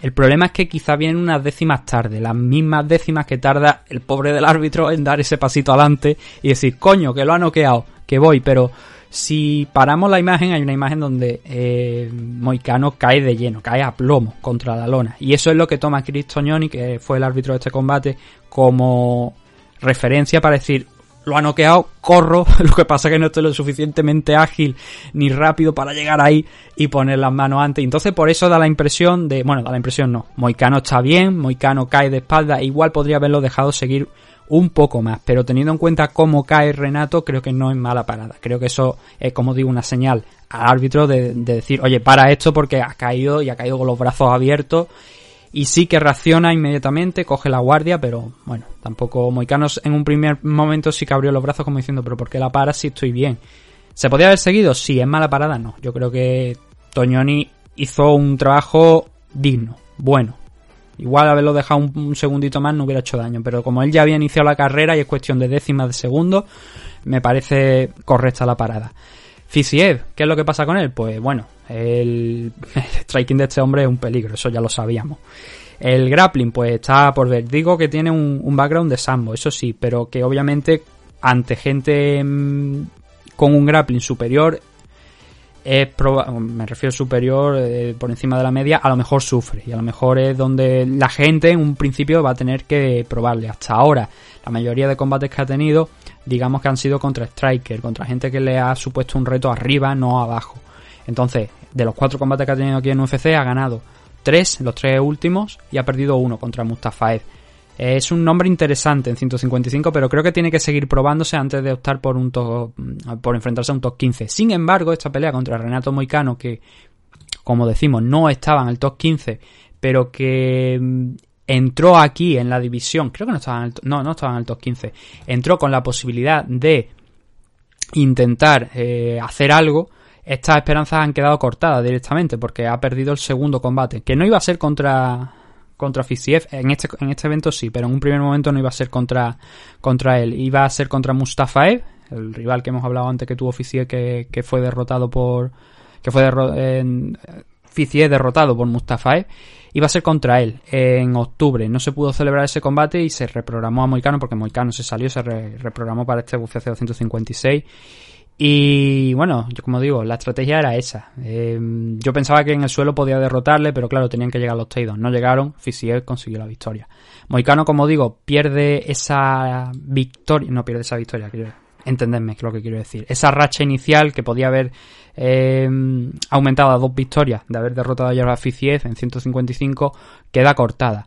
El problema es que quizá vienen unas décimas tarde, las mismas décimas que tarda el pobre del árbitro en dar ese pasito adelante y decir, coño, que lo ha noqueado, que voy, pero... Si paramos la imagen, hay una imagen donde Moicano cae de lleno, cae a plomo contra la lona. Y eso es lo que toma Chris Tognoni, que fue el árbitro de este combate, como referencia para decir, lo ha noqueado, corro, lo que pasa es que no estoy lo suficientemente ágil ni rápido para llegar ahí y poner las manos antes. Entonces por eso da la impresión de, bueno, da la impresión no, Moicano está bien, Moicano cae de espalda, igual podría haberlo dejado seguir un poco más, pero teniendo en cuenta cómo cae Renato, creo que no es mala parada. Creo que eso es, como digo, una señal al árbitro de decir, oye, para esto, porque ha caído y ha caído con los brazos abiertos, y sí que reacciona inmediatamente, coge la guardia, pero bueno, tampoco Moicano en un primer momento sí que abrió los brazos como diciendo, pero ¿por qué la para si estoy bien? ¿Se podía haber seguido? Sí, ¿es mala parada? No, yo creo que Tognoni hizo un trabajo digno, bueno. Igual haberlo dejado un segundito más no hubiera hecho daño, pero como él ya había iniciado la carrera y es cuestión de décimas de segundo, me parece correcta la parada. Fiziev, ¿qué es lo que pasa con él? Pues bueno, el striking de este hombre es un peligro, eso ya lo sabíamos. El grappling, pues está por ver. Digo que tiene un background de sambo, eso sí, pero que obviamente ante gente con un grappling superior, me refiero superior, por encima de la media, a lo mejor sufre, y a lo mejor es donde la gente en un principio va a tener que probarle. Hasta ahora la mayoría de combates que ha tenido, digamos que han sido contra striker, contra gente que le ha supuesto un reto arriba, no abajo. Entonces, de los 4 combates que ha tenido aquí en UFC, ha ganado 3, los 3 últimos, y ha perdido 1 contra Mustafaev. Es un nombre interesante en 155, pero creo que tiene que seguir probándose antes de optar por por enfrentarse a un top 15. Sin embargo, esta pelea contra Renato Moicano, que, como decimos, no estaba en el top 15, pero que entró aquí en la división, creo que no estaba en el top 15, entró con la posibilidad de intentar hacer algo. Estas esperanzas han quedado cortadas directamente, porque ha perdido el segundo combate, que no iba a ser contra Fiziev, en este evento sí, pero en un primer momento no iba a ser contra él, iba a ser contra Mustafaev, el rival que hemos hablado antes que tuvo Fiziev, que fue derrotado Fiziev derrotado por Mustafaev. Iba a ser contra él en octubre, no se pudo celebrar ese combate y se reprogramó a Moicano, porque Moicano se salió, se reprogramó para este UFC 256. Y bueno, yo como digo, la estrategia era esa. Yo pensaba que en el suelo podía derrotarle, pero claro, tenían que llegar los takedowns. No llegaron, Fiziev consiguió la victoria. Moicano, como digo, pierde esa victoria, entendedme lo que quiero decir. Esa racha inicial que podía haber aumentado a 2 victorias de haber derrotado ayer a Fiziev en 155, queda cortada.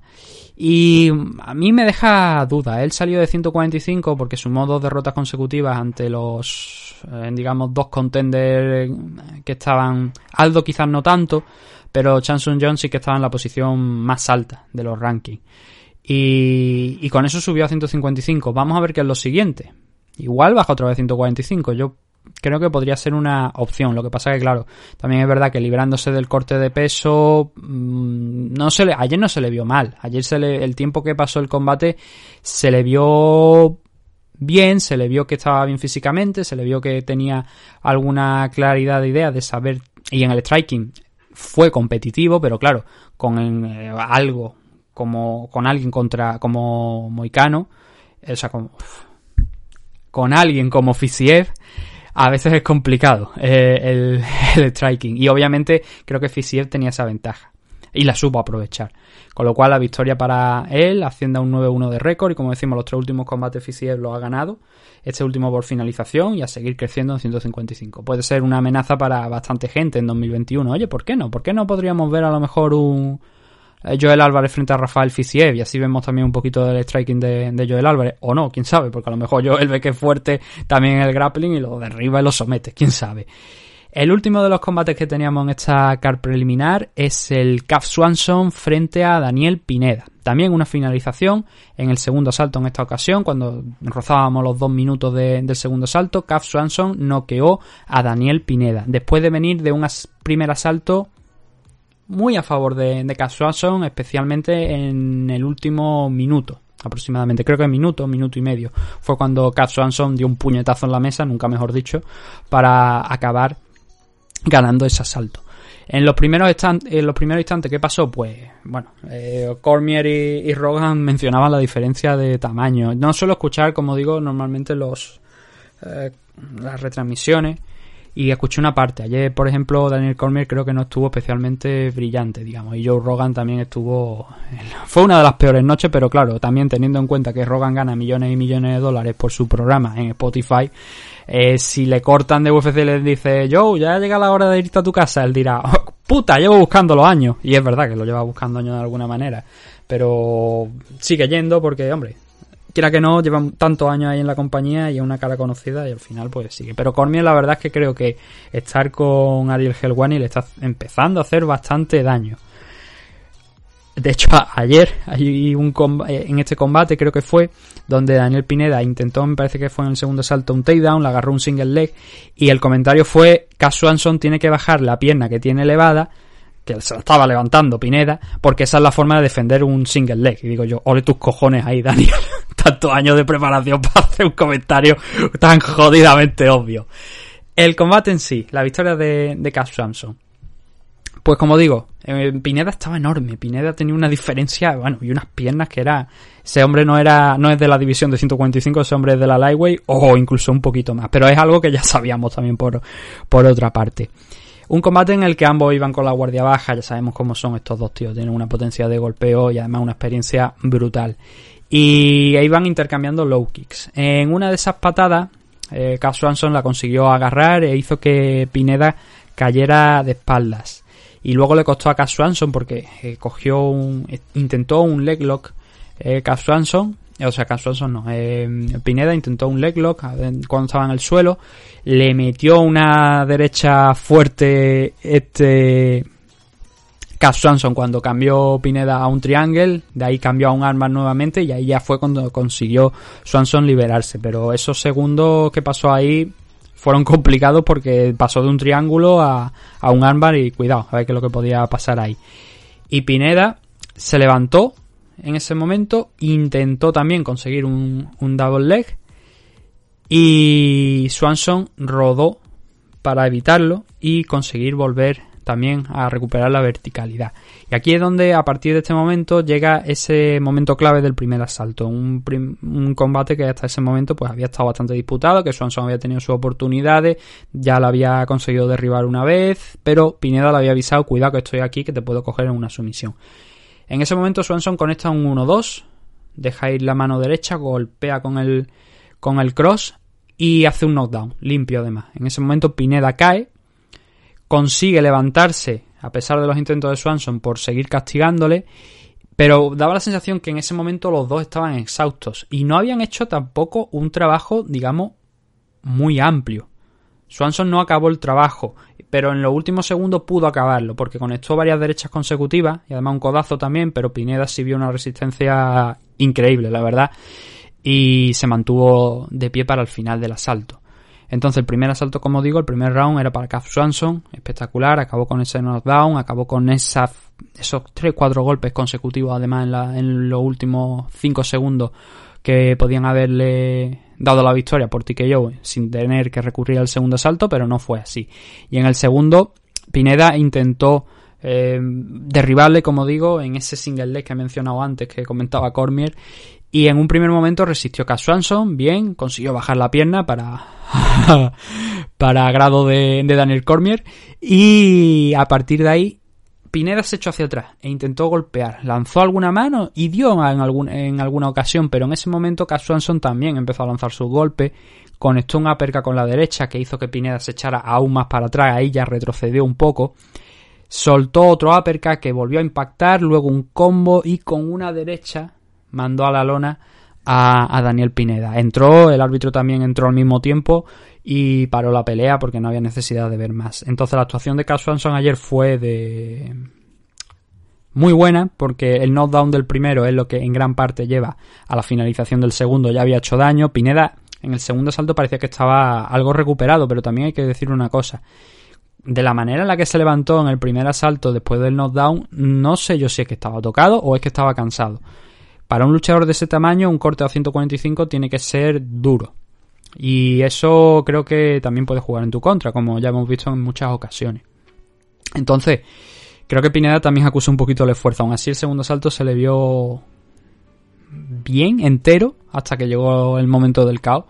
Y a mí me deja duda. Él salió de 145 porque sumó 2 derrotas consecutivas ante los, digamos, 2 contenders que estaban. Aldo quizás no tanto, pero Chan Sung Jong sí que estaba en la posición más alta de los rankings. Y con eso subió a 155. Vamos a ver qué es lo siguiente. Igual baja otra vez a 145. Yo creo que podría ser una opción. Lo que pasa que, claro, también es verdad que librándose del corte de peso, ayer no se le vio mal. Ayer el tiempo que pasó el combate se le vio bien, se le vio que estaba bien físicamente, se le vio que tenía alguna claridad de idea de saber. Y en el striking fue competitivo, pero claro, con alguien como Moicano, o sea, con alguien como Fiziev, a veces es complicado el striking. Y obviamente creo que Fiziev tenía esa ventaja y la supo aprovechar. Con lo cual la victoria para él asciende a un 9-1 de récord. Y como decimos, los tres últimos combates Fiziev los ha ganado. Este último por finalización y a seguir creciendo en 155. Puede ser una amenaza para bastante gente en 2021. Oye, ¿por qué no? ¿Por qué no podríamos ver a lo mejor un Joel Álvarez frente a Rafael Fiziev? Y así vemos también un poquito del striking de Joel Álvarez. O no, quién sabe, porque a lo mejor Joel ve que es fuerte también en el grappling y lo derriba y lo somete, quién sabe. El último de los combates que teníamos en esta card preliminar es el Cub Swanson frente a Daniel Pineda. También una finalización en el segundo asalto en esta ocasión, cuando rozábamos los 2 minutos del segundo asalto. Cub Swanson noqueó a Daniel Pineda, después de venir de un primer asalto muy a favor de Cub Swanson, especialmente en el último minuto. Aproximadamente, creo que minuto y medio, fue cuando Cub Swanson dio un puñetazo en la mesa, nunca mejor dicho, para acabar ganando ese asalto. En los primeros instantes, ¿qué pasó? Pues, bueno, Cormier y Rogan mencionaban la diferencia de tamaño. No suelo escuchar, como digo, normalmente las retransmisiones, y escuché una parte. Ayer, por ejemplo, Daniel Cormier creo que no estuvo especialmente brillante, digamos. Y Joe Rogan también fue una de las peores noches, pero claro, también teniendo en cuenta que Rogan gana millones y millones de dólares por su programa en Spotify, si le cortan de UFC y le dice Joe, ya llega la hora de irte a tu casa, él dirá, oh, puta, llevo buscando los años. Y es verdad que lo lleva buscando años de alguna manera, pero sigue yendo porque, hombre, quiera que no, llevan tantos años ahí en la compañía y es una cara conocida y al final pues sigue. Pero Cormier, la verdad es que creo que estar con Ariel Helwani le está empezando a hacer bastante daño. De hecho, ayer hay en este combate creo que fue donde Daniel Pineda intentó, me parece que fue en el segundo asalto, un takedown, le agarró un single leg y el comentario fue: Cub Swanson tiene que bajar la pierna que tiene elevada, que se la estaba levantando Pineda, porque esa es la forma de defender un single leg. Y digo yo, ole tus cojones ahí, Daniel. Tantos años de preparación para hacer un comentario tan jodidamente obvio. El combate en sí, la victoria de Cub Swanson. Pues como digo, Pineda estaba enorme. Pineda tenía una diferencia, bueno, y unas piernas que era... Ese hombre no es de la división de 145, ese hombre es de la lightweight o incluso un poquito más. Pero es algo que ya sabíamos también por otra parte. Un combate en el que ambos iban con la guardia baja. Ya sabemos cómo son estos dos tíos. Tienen una potencia de golpeo y además una experiencia brutal. Y ahí van intercambiando low kicks. En una de esas patadas, Cub Swanson la consiguió agarrar e hizo que Pineda cayera de espaldas. Y luego le costó a Cub Swanson porque intentó un leglock. Pineda intentó un leglock cuando estaba en el suelo, le metió una derecha fuerte Cub Swanson cuando cambió Pineda a un triangle, de ahí cambió a un armbar nuevamente y ahí ya fue cuando consiguió Swanson liberarse, pero esos segundos que pasó ahí fueron complicados porque pasó de un triángulo a un armbar y cuidado, a ver qué es lo que podía pasar ahí. Y Pineda se levantó en ese momento, intentó también conseguir un double leg y Swanson rodó para evitarlo y conseguir volver también a recuperar la verticalidad. Y aquí es donde a partir de este momento llega ese momento clave del primer asalto, un combate que hasta ese momento pues había estado bastante disputado, que Swanson había tenido sus oportunidades, ya la había conseguido derribar una vez, pero Pineda le había avisado, cuidado que estoy aquí, que te puedo coger en una sumisión. En ese momento Swanson conecta un 1-2, deja ir la mano derecha, golpea con el cross y hace un knockdown, limpio además. En ese momento Pineda cae, consigue levantarse a pesar de los intentos de Swanson por seguir castigándole, pero daba la sensación que en ese momento los dos estaban exhaustos y no habían hecho tampoco un trabajo, digamos, muy amplio. Swanson no acabó el trabajo, pero en los últimos segundos pudo acabarlo, porque conectó varias derechas consecutivas y además un codazo también, pero Pineda sí vio una resistencia increíble, la verdad, y se mantuvo de pie para el final del asalto. Entonces el primer asalto, como digo, el primer round era para Cub Swanson, espectacular, acabó con ese knockdown, acabó con esos 3-4 golpes consecutivos además en los últimos 5 segundos que podían haberle dado la victoria por TKO sin tener que recurrir al segundo asalto, pero no fue así. Y en el segundo Pineda intentó derribarle, como digo, en ese single leg que he mencionado antes, que comentaba Cormier, y en un primer momento resistió Cub Swanson bien, consiguió bajar la pierna para grado de Daniel Cormier, y a partir de ahí Pineda se echó hacia atrás e intentó golpear, lanzó alguna mano y dio en alguna ocasión, pero en ese momento Cub Swanson también empezó a lanzar sus golpes, conectó un uppercut con la derecha que hizo que Pineda se echara aún más para atrás, ahí ya retrocedió un poco, soltó otro uppercut que volvió a impactar, luego un combo y con una derecha mandó a la lona a Daniel Pineda. El árbitro también entró al mismo tiempo y paró la pelea porque no había necesidad de ver más. Entonces la actuación de Cub Swanson ayer fue muy buena, porque el knockdown del primero es lo que en gran parte lleva a la finalización del segundo, ya había hecho daño. Pineda en el segundo asalto parecía que estaba algo recuperado, pero también hay que decir una cosa. De la manera en la que se levantó en el primer asalto después del knockdown, no sé yo si es que estaba tocado o es que estaba cansado. Para un luchador de ese tamaño, un corte a 145 tiene que ser duro. Y eso creo que también puede jugar en tu contra, como ya hemos visto en muchas ocasiones. Entonces, creo que Pineda también acusó un poquito el esfuerzo. Aún así, el segundo asalto se le vio bien, entero, hasta que llegó el momento del caos.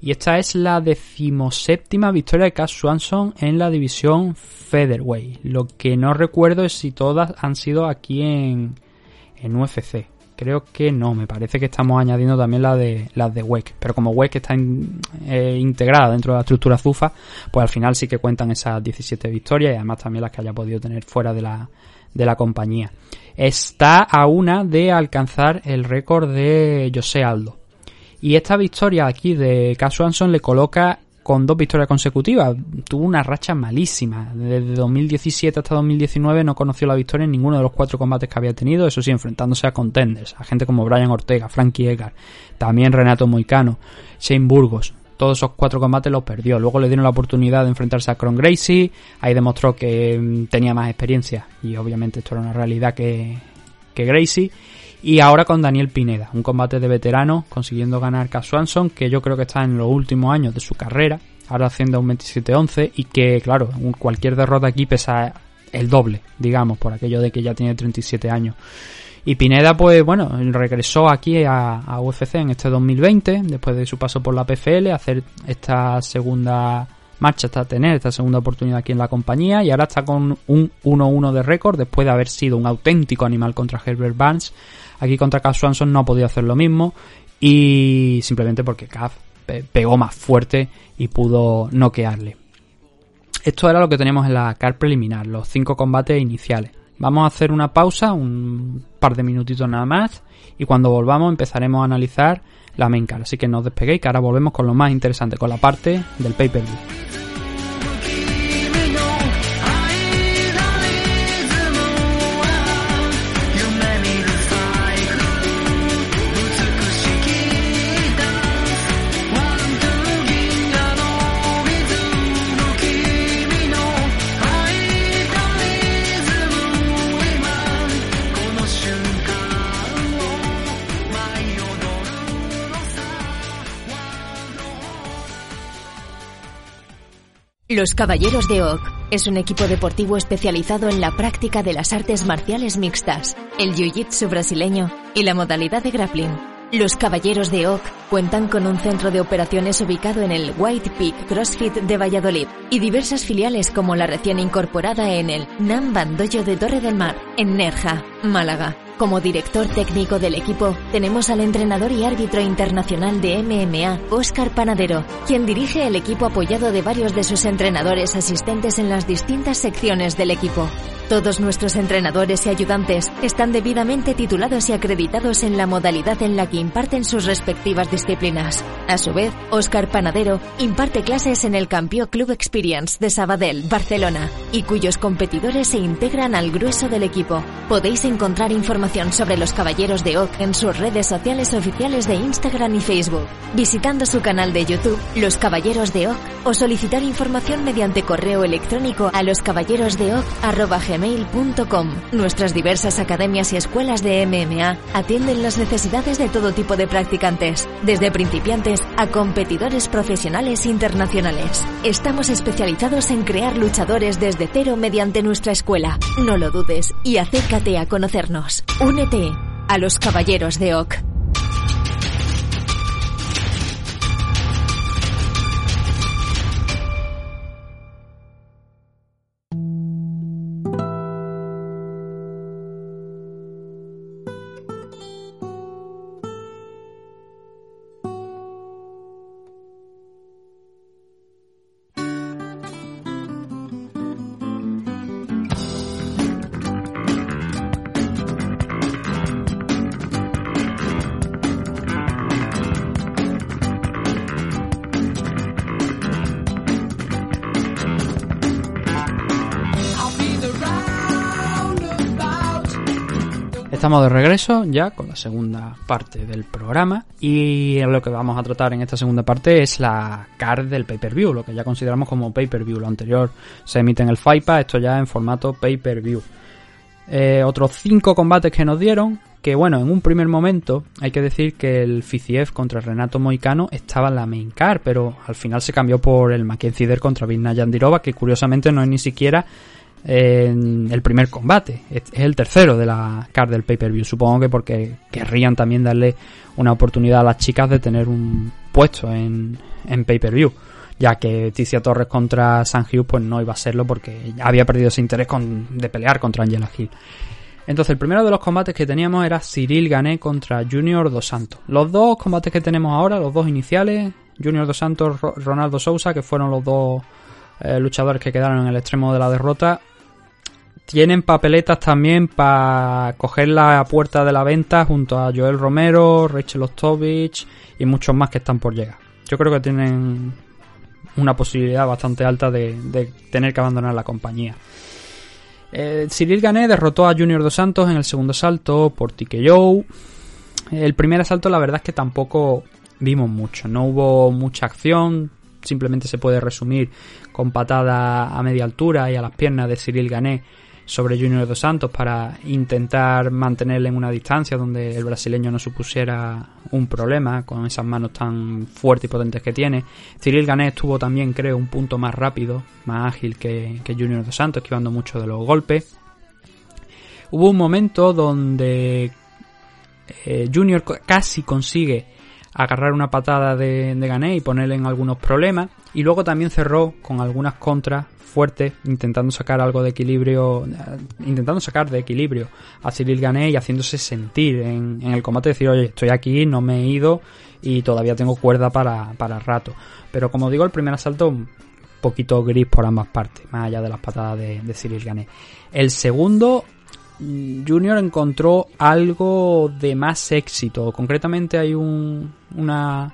Y esta es la 17ª victoria de Cub Swanson en la división featherweight. Lo que no recuerdo es si todas han sido aquí en UFC. Creo que no, me parece que estamos añadiendo también las de WEC, pero como WEC está integrada dentro de la estructura ZUFA, pues al final sí que cuentan esas 17 victorias y además también las que haya podido tener fuera de la compañía. Está a una de alcanzar el récord de José Aldo. Y esta victoria aquí de Cub Swanson le coloca con 2 victorias consecutivas. Tuvo una racha malísima. Desde 2017 hasta 2019 no conoció la victoria en ninguno de los 4 combates que había tenido, eso sí, enfrentándose a contenders, a gente como Brian Ortega, Frankie Edgar, también Renato Moicano, Shane Burgos. Todos esos 4 combates los perdió. Luego le dieron la oportunidad de enfrentarse a Kron Gracie, ahí demostró que tenía más experiencia, y obviamente esto era una realidad que Gracie. Y ahora con Daniel Pineda, un combate de veteranos, consiguiendo ganar Cub Swanson, que yo creo que está en los últimos años de su carrera, ahora haciendo un 27-11, y que, claro, cualquier derrota aquí pesa el doble, digamos, por aquello de que ya tiene 37 años. Y Pineda, pues bueno, regresó aquí a UFC en este 2020, después de su paso por la PFL, a hacer esta segunda marcha, hasta tener esta segunda oportunidad aquí en la compañía, y ahora está con un 1-1 de récord después de haber sido un auténtico animal contra Herbert Burns. Aquí contra Cub Swanson no ha podido hacer lo mismo, y simplemente porque Cub pegó más fuerte y pudo noquearle. Esto era lo que teníamos en la card preliminar, los 5 combates iniciales. Vamos a hacer una pausa, un par de minutitos nada más, y cuando volvamos empezaremos a analizar la main card. Así que no os despeguéis, que ahora volvemos con lo más interesante, con la parte del pay-per-view. Los Caballeros de Oak es un equipo deportivo especializado en la práctica de las artes marciales mixtas, el jiu-jitsu brasileño y la modalidad de grappling. Los Caballeros de Oak cuentan con un centro de operaciones ubicado en el White Peak CrossFit de Valladolid y diversas filiales como la recién incorporada en el Nam Bandoyo de Torre del Mar, en Nerja. Málaga. Como director técnico del equipo, tenemos al entrenador y árbitro internacional de MMA, Óscar Panadero, quien dirige el equipo apoyado de varios de sus entrenadores asistentes en las distintas secciones del equipo. Todos nuestros entrenadores y ayudantes están debidamente titulados y acreditados en la modalidad en la que imparten sus respectivas disciplinas. A su vez, Óscar Panadero imparte clases en el Campió Club Experience de Sabadell, Barcelona, y cuyos competidores se integran al grueso del equipo. Podéis encontrar información sobre los Caballeros de Oc en sus redes sociales oficiales de Instagram y Facebook, visitando su canal de YouTube, Los Caballeros de Oc, o solicitar información mediante correo electrónico a loscaballerosdeoc@gmail.com. Nuestras diversas academias y escuelas de MMA atienden las necesidades de todo tipo de practicantes, desde principiantes a competidores profesionales internacionales. Estamos especializados en crear luchadores desde cero mediante nuestra escuela. No lo dudes y acércate a conocernos. Únete a los Caballeros de Oc. Estamos de regreso ya con la segunda parte del programa, y lo que vamos a tratar en esta segunda parte es la card del pay-per-view, lo que ya consideramos como pay-per-view. Lo anterior se emite en el Fight Pass, esto ya en formato pay-per-view. Otros 5 combates que nos dieron, que bueno, en un primer momento hay que decir que el Fiziev contra Renato Moicano estaba en la main card, pero al final se cambió por el Mackenzie Dern contra Virna Jandiroba, que curiosamente no es ni siquiera en el primer combate, es el tercero de la card del pay-per-view, supongo que porque querrían también darle una oportunidad a las chicas de tener un puesto en pay-per-view, ya que Tecia Torres contra Sam Hughes pues no iba a serlo porque había perdido ese interés de pelear contra Angela Hill. Entonces el primero de los combates que teníamos era Cyril Gane contra Junior Dos Santos. Los dos combates que tenemos ahora, los dos iniciales, Junior Dos Santos, Ronaldo Sousa, que fueron los dos luchadores que quedaron en el extremo de la derrota, tienen papeletas también para coger la puerta de la venta junto a Joel Romero, Rachel Ostovich y muchos más que están por llegar. Yo creo que tienen una posibilidad bastante alta de tener que abandonar la compañía. Cyril Gane derrotó a Junior Dos Santos en el segundo asalto por TKO. El primer asalto la verdad es que tampoco vimos mucho, no hubo mucha acción. Simplemente se puede resumir con patada a media altura y a las piernas de Cyril Gane sobre Junior Dos Santos para intentar mantenerle en una distancia donde el brasileño no supusiera un problema con esas manos tan fuertes y potentes que tiene. Cyril Gane estuvo también, creo, un punto más rápido, más ágil que Junior Dos Santos, esquivando mucho de los golpes. Hubo un momento donde Junior casi consigue agarrar una patada de Gane y ponerle en algunos problemas, y luego también cerró con algunas contras fuertes intentando sacar de equilibrio a Cyril Gane y haciéndose sentir en el combate, decir, oye, estoy aquí, no me he ido y todavía tengo cuerda para rato. Pero como digo, el primer asalto un poquito gris por ambas partes, más allá de las patadas de Cyril Gane. El segundo, Junior encontró algo de más éxito. Concretamente hay una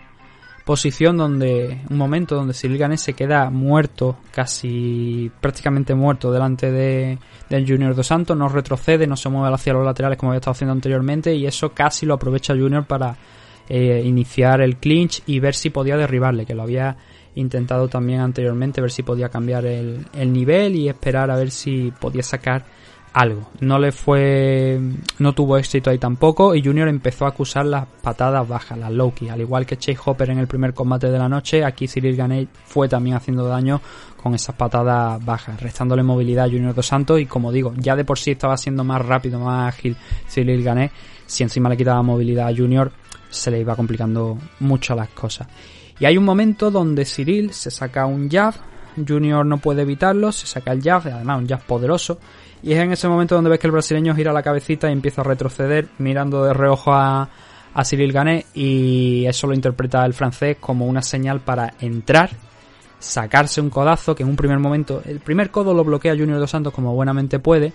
posición donde, un momento donde Cyril Gane se queda muerto, casi prácticamente muerto delante del Junior Dos Santos, no retrocede, no se mueve hacia los laterales como había estado haciendo anteriormente, y eso casi lo aprovecha Junior para iniciar el clinch y ver si podía derribarle, que lo había intentado también anteriormente, ver si podía cambiar el nivel y esperar a ver si podía sacar algo. No tuvo éxito ahí tampoco, y Junior empezó a acusar las patadas bajas, las low key, al igual que Chase Hooper en el primer combate de la noche. Aquí Cyril Gane fue también haciendo daño con esas patadas bajas, restándole movilidad a Junior Dos Santos, y como digo, ya de por sí estaba siendo más rápido, más ágil Cyril Gane, si encima le quitaba movilidad a Junior se le iba complicando mucho las cosas. Y hay un momento donde Cyril se saca un jab Junior no puede evitarlo, se saca el jab, además un jab poderoso, y es en ese momento donde ves que el brasileño gira la cabecita y empieza a retroceder mirando de reojo a Cyril Gane, y eso lo interpreta el francés como una señal para entrar, sacarse un codazo, que en un primer momento, el primer codo lo bloquea Junior Dos Santos como buenamente puede,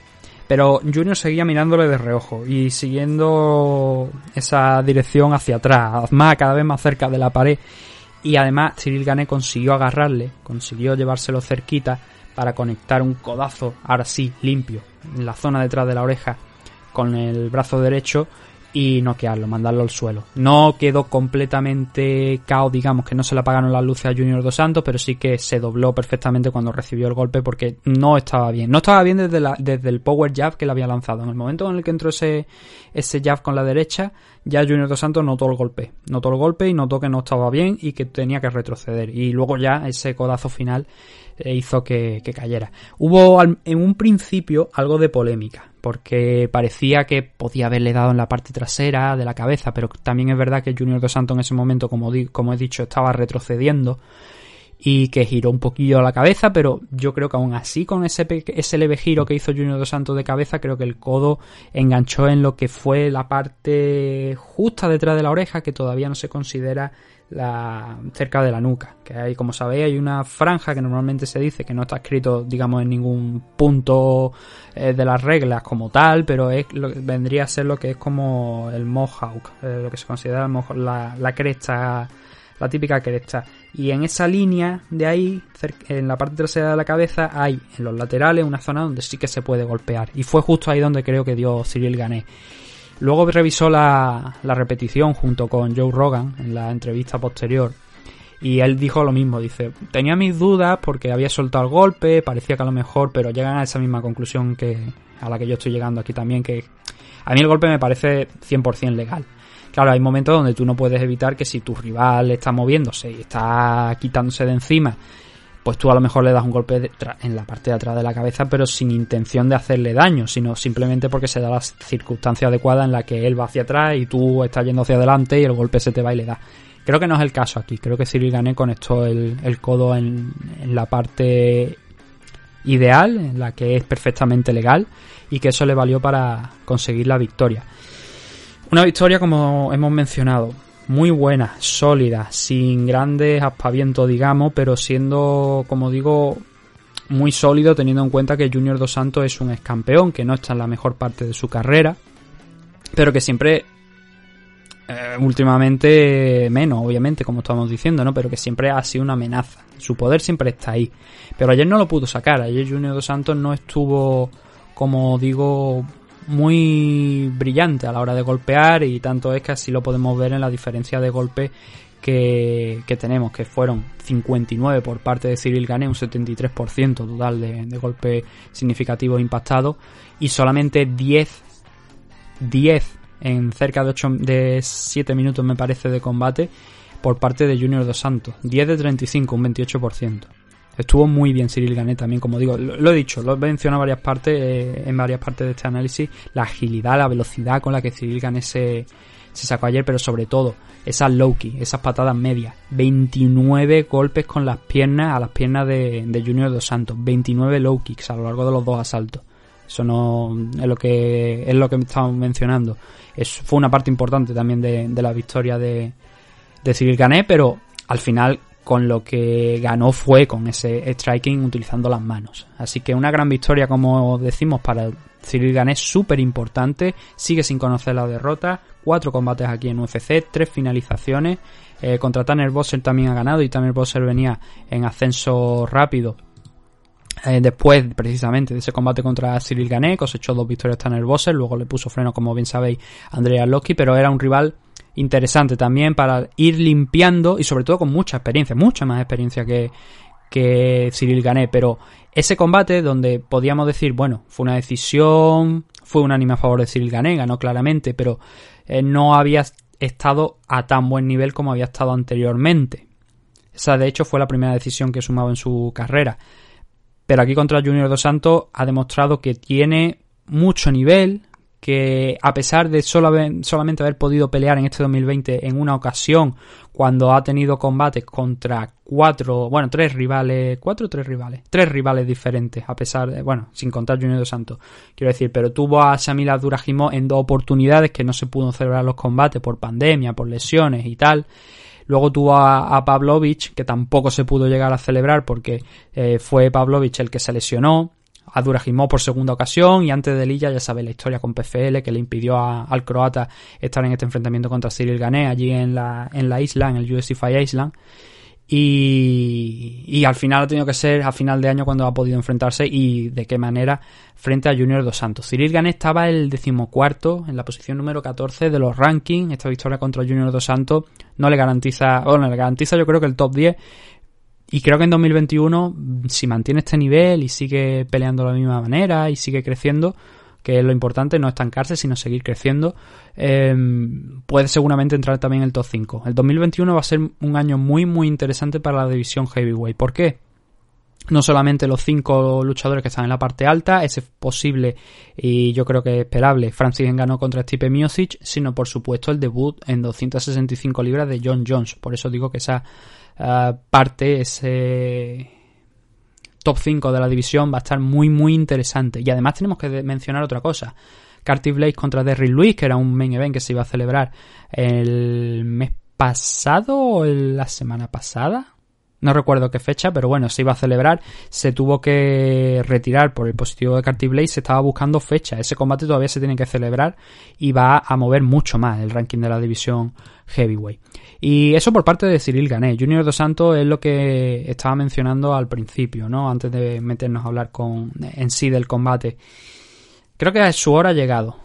pero Junior seguía mirándole de reojo y siguiendo esa dirección hacia atrás, más cada vez más cerca de la pared, y además Cyril Gane consiguió agarrarle, consiguió llevárselo cerquita para conectar un codazo, ahora sí, limpio, en la zona detrás de la oreja con el brazo derecho y noquearlo, mandarlo al suelo. No quedó completamente KO, digamos que no se le apagaron las luces a Junior Dos Santos, pero sí que se dobló perfectamente cuando recibió el golpe porque no estaba bien. No estaba bien desde el power jab que le había lanzado. En el momento en el que entró ese jab con la derecha, ya Junior Dos Santos notó el golpe y notó que no estaba bien y que tenía que retroceder. Y luego ya ese codazo final hizo que cayera. Hubo en un principio algo de polémica, porque parecía que podía haberle dado en la parte trasera de la cabeza, pero también es verdad que Junior Dos Santos en ese momento, como he dicho, estaba retrocediendo y que giró un poquillo la cabeza, pero yo creo que aún así con ese leve giro que hizo Junior Dos Santos de cabeza, creo que el codo enganchó en lo que fue la parte justa detrás de la oreja, que todavía no se considera cerca de la nuca, que hay, como sabéis, hay una franja que normalmente se dice que no está escrito, digamos, en ningún punto de las reglas como tal, pero vendría a ser lo que es como el mohawk, lo que se considera la cresta, la típica cresta, y en esa línea de ahí, en la parte trasera de la cabeza, hay en los laterales una zona donde sí que se puede golpear, y fue justo ahí donde creo que dio Cyril Gane. Luego revisó la repetición junto con Joe Rogan en la entrevista posterior y él dijo lo mismo, dice, tenía mis dudas porque había soltado el golpe, parecía que a lo mejor, pero llegan a esa misma conclusión a la que yo estoy llegando aquí también, que a mí el golpe me parece 100% legal. Claro, hay momentos donde tú no puedes evitar que si tu rival está moviéndose y está quitándose de encima, pues tú a lo mejor le das un golpe en la parte de atrás de la cabeza, pero sin intención de hacerle daño, sino simplemente porque se da la circunstancia adecuada en la que él va hacia atrás y tú estás yendo hacia adelante y el golpe se te va y le da. Creo que no es el caso aquí, creo que Cyril Gane conectó el codo en la parte ideal, en la que es perfectamente legal, y que eso le valió para conseguir la victoria. Una victoria, como hemos mencionado, muy buena, sólida, sin grandes aspavientos, digamos, pero siendo, como digo, muy sólido, teniendo en cuenta que Junior Dos Santos es un excampeón, que no está en la mejor parte de su carrera, pero que siempre, últimamente menos, obviamente, como estamos diciendo, ¿no? Pero que siempre ha sido una amenaza, su poder siempre está ahí, pero ayer no lo pudo sacar, ayer Junior Dos Santos no estuvo, como digo, muy brillante a la hora de golpear, y tanto es que así lo podemos ver en la diferencia de golpes que tenemos, que fueron 59 por parte de Cyril Gane, un 73% total de golpes significativos impactados, y solamente 10 en cerca de 7 minutos me parece de combate por parte de Junior Dos Santos, 10 de 35, un 28%. Estuvo muy bien Cyril Gane también, como digo, lo he dicho, lo he mencionado en varias partes de este análisis, la agilidad, la velocidad con la que Cyril Gane se sacó ayer, pero sobre todo esas low kick, esas patadas medias, 29 golpes con las piernas, a las piernas de Junior Dos Santos, 29 low kicks a lo largo de los dos asaltos. Eso no es lo que estamos mencionando. Fue una parte importante también de la victoria de Cyril Gane, pero al final con lo que ganó fue con ese striking utilizando las manos. Así que una gran victoria, como decimos, para Cyril Gane, súper importante. Sigue sin conocer la derrota. 4 combates aquí en UFC, 3 finalizaciones. Contra Tanner Bosser también ha ganado, y Tanner Bosser venía en ascenso rápido. Después, precisamente, de ese combate contra Cyril Gane, cosechó 2 victorias Tanner Bosser. Luego le puso freno, como bien sabéis, Andrea Arlovski, pero era un rival interesante también para ir limpiando, y sobre todo con mucha experiencia, mucha más experiencia que Cyril Gane, pero ese combate donde podíamos decir, bueno, fue una decisión, fue unánime a favor de Cyril Gane, ganó claramente, pero no había estado a tan buen nivel como había estado anteriormente. Esa, de hecho, fue la primera decisión que sumaba en su carrera, pero aquí contra Junior Dos Santos ha demostrado que tiene mucho nivel, que a pesar de solamente haber podido pelear en este 2020 en una ocasión, cuando ha tenido combates contra tres rivales diferentes, a pesar de, bueno, sin contar Junior Dos Santos, quiero decir, pero tuvo a Shamil Abdurakhimov en dos oportunidades que no se pudo celebrar los combates por pandemia, por lesiones y tal. Luego tuvo a Pavlovich, que tampoco se pudo llegar a celebrar porque fue Pavlovich el que se lesionó. A Abdurakhimov por segunda ocasión, y antes de Ilia ya sabéis la historia con PFL que le impidió al croata estar en este enfrentamiento contra Cyril Gane allí en la isla, en el UFC Fight Island, y al final ha tenido que ser a final de año cuando ha podido enfrentarse, y de qué manera, frente a Junior Dos Santos. Cyril Gane estaba el 14º, en la posición número 14 de los rankings. Esta victoria contra Junior Dos Santos no le garantiza, bueno, le garantiza yo creo que el top 10, y creo que en 2021, si mantiene este nivel y sigue peleando de la misma manera y sigue creciendo, que es lo importante, no estancarse, sino seguir creciendo, puede seguramente entrar también en el top 5. El 2021 va a ser un año muy, muy interesante para la división heavyweight. ¿Por qué? No solamente los 5 luchadores que están en la parte alta, ese posible y yo creo que esperable Francis Ngannou contra Stipe Miocic, sino por supuesto el debut en 265 libras de Jon Jones. Por eso digo que esa parte, ese top 5 de la división va a estar muy muy interesante. Y además tenemos que mencionar otra cosa: Curtis Blaydes contra Derrick Lewis, que era un main event que se iba a celebrar el mes pasado o la semana pasada, no recuerdo qué fecha, pero bueno, se iba a celebrar, se tuvo que retirar por el positivo de Curtis Blaydes, se estaba buscando fecha, ese combate todavía se tiene que celebrar y va a mover mucho más el ranking de la división heavyweight. Y eso por parte de Cyril Gane. Junior Dos Santos es lo que estaba mencionando al principio, ¿no?, antes de meternos a hablar en sí del combate. Creo que su hora ha llegado.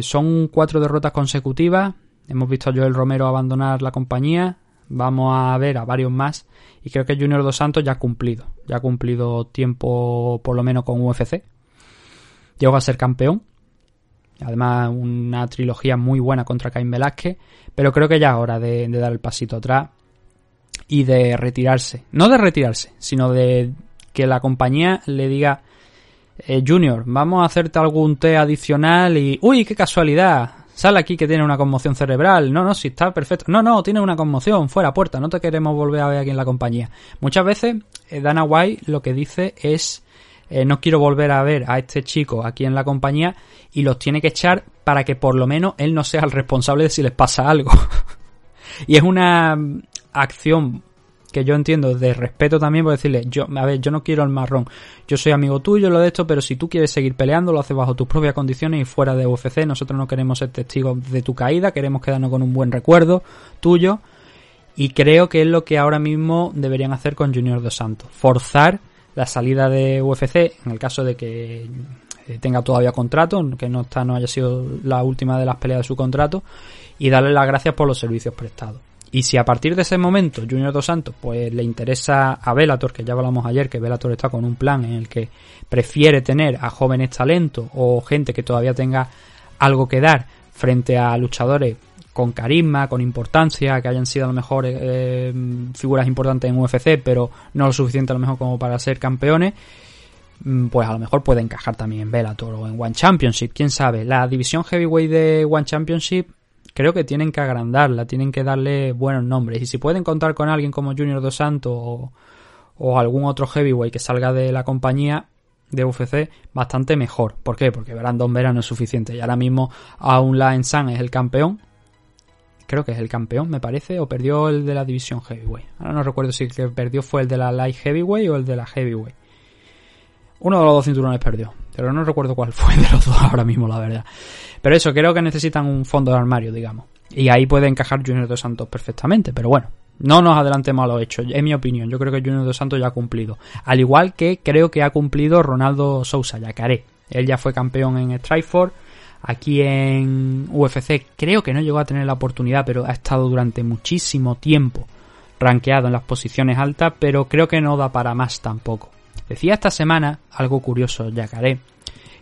Son 4 derrotas consecutivas, hemos visto a Joel Romero abandonar la compañía, vamos a ver a varios más, y creo que Junior Dos Santos ya ha cumplido tiempo, por lo menos con UFC. Llegó a ser campeón, además una trilogía muy buena contra Caín Velázquez, pero creo que ya es hora de dar el pasito atrás y de retirarse, no de retirarse, sino de que la compañía le diga: Junior, vamos a hacerte algún té adicional y uy, qué casualidad, sale aquí que tiene una conmoción cerebral. No, si está perfecto. No, tiene una conmoción. Fuera puerta. No te queremos volver a ver aquí en la compañía. Muchas veces Dana White lo que dice es: no quiero volver a ver a este chico aquí en la compañía, y los tiene que echar para que por lo menos él no sea el responsable de si les pasa algo. Y es una acción que yo entiendo de respeto también, por decirle: yo no quiero el marrón, yo soy amigo tuyo, lo de esto, pero si tú quieres seguir peleando, lo haces bajo tus propias condiciones y fuera de UFC. Nosotros no queremos ser testigos de tu caída, queremos quedarnos con un buen recuerdo tuyo. Y creo que es lo que ahora mismo deberían hacer con Junior Dos Santos: forzar la salida de UFC, en el caso de que tenga todavía contrato, que no haya sido la última de las peleas de su contrato, y darle las gracias por los servicios prestados. Y si a partir de ese momento Junior Dos Santos pues le interesa a Bellator, que ya hablamos ayer que Bellator está con un plan en el que prefiere tener a jóvenes talentos o gente que todavía tenga algo que dar frente a luchadores con carisma, con importancia, que hayan sido a lo mejor figuras importantes en UFC, pero no lo suficiente a lo mejor como para ser campeones, pues a lo mejor puede encajar también en Bellator o en One Championship, quién sabe. La división heavyweight de One Championship creo que tienen que agrandarla, tienen que darle buenos nombres, y si pueden contar con alguien como Junior Dos Santos o algún otro heavyweight que salga de la compañía de UFC, bastante mejor. ¿Por qué? Porque Brandon Vera no es suficiente, y ahora mismo Aung Hlaing Sang es el campeón, creo que es el campeón, me parece, o perdió el de la división heavyweight, ahora no recuerdo si el que perdió fue el de la light heavyweight o el de la heavyweight, uno de los dos cinturones perdió, pero no recuerdo cuál fue de los dos ahora mismo, la verdad. Pero eso, creo que necesitan un fondo de armario, digamos, y ahí puede encajar Junior Dos Santos perfectamente. Pero bueno, no nos adelantemos a los hechos, es mi opinión. Yo creo que Junior Dos Santos ya ha cumplido, al igual que creo que ha cumplido Ronaldo Sousa, Yacaré. Él ya fue campeón en Strikeforce. Aquí en UFC creo que no llegó a tener la oportunidad, pero ha estado durante muchísimo tiempo rankeado en las posiciones altas, pero creo que no da para más tampoco. Decía esta semana algo curioso Yacaré,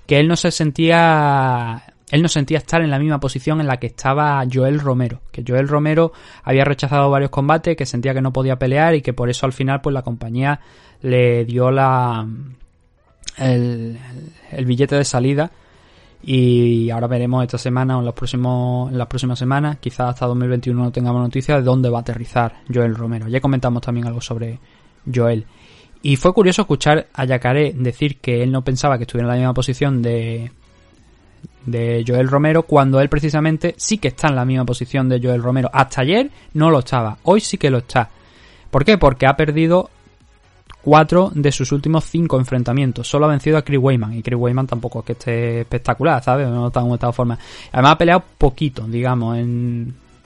que él no sentía estar en la misma posición en la que estaba Joel Romero, que Joel Romero había rechazado varios combates, que sentía que no podía pelear y que por eso al final pues la compañía le dio el billete de salida Y ahora veremos esta semana o en las próximas semanas, quizás hasta 2021 no tengamos noticias de dónde va a aterrizar Joel Romero. Ya comentamos también algo sobre Joel. Y fue curioso escuchar a Yacaré decir que él no pensaba que estuviera en la misma posición de Joel Romero, cuando él precisamente sí que está en la misma posición de Joel Romero. Hasta ayer no lo estaba, hoy sí que lo está. ¿Por qué? Porque ha perdido 4 de sus últimos 5 enfrentamientos. Solo ha vencido a Chris Weidman. Y Chris Weidman tampoco es que esté espectacular, ¿sabes? No está en esta forma. Además ha peleado poquito, digamos.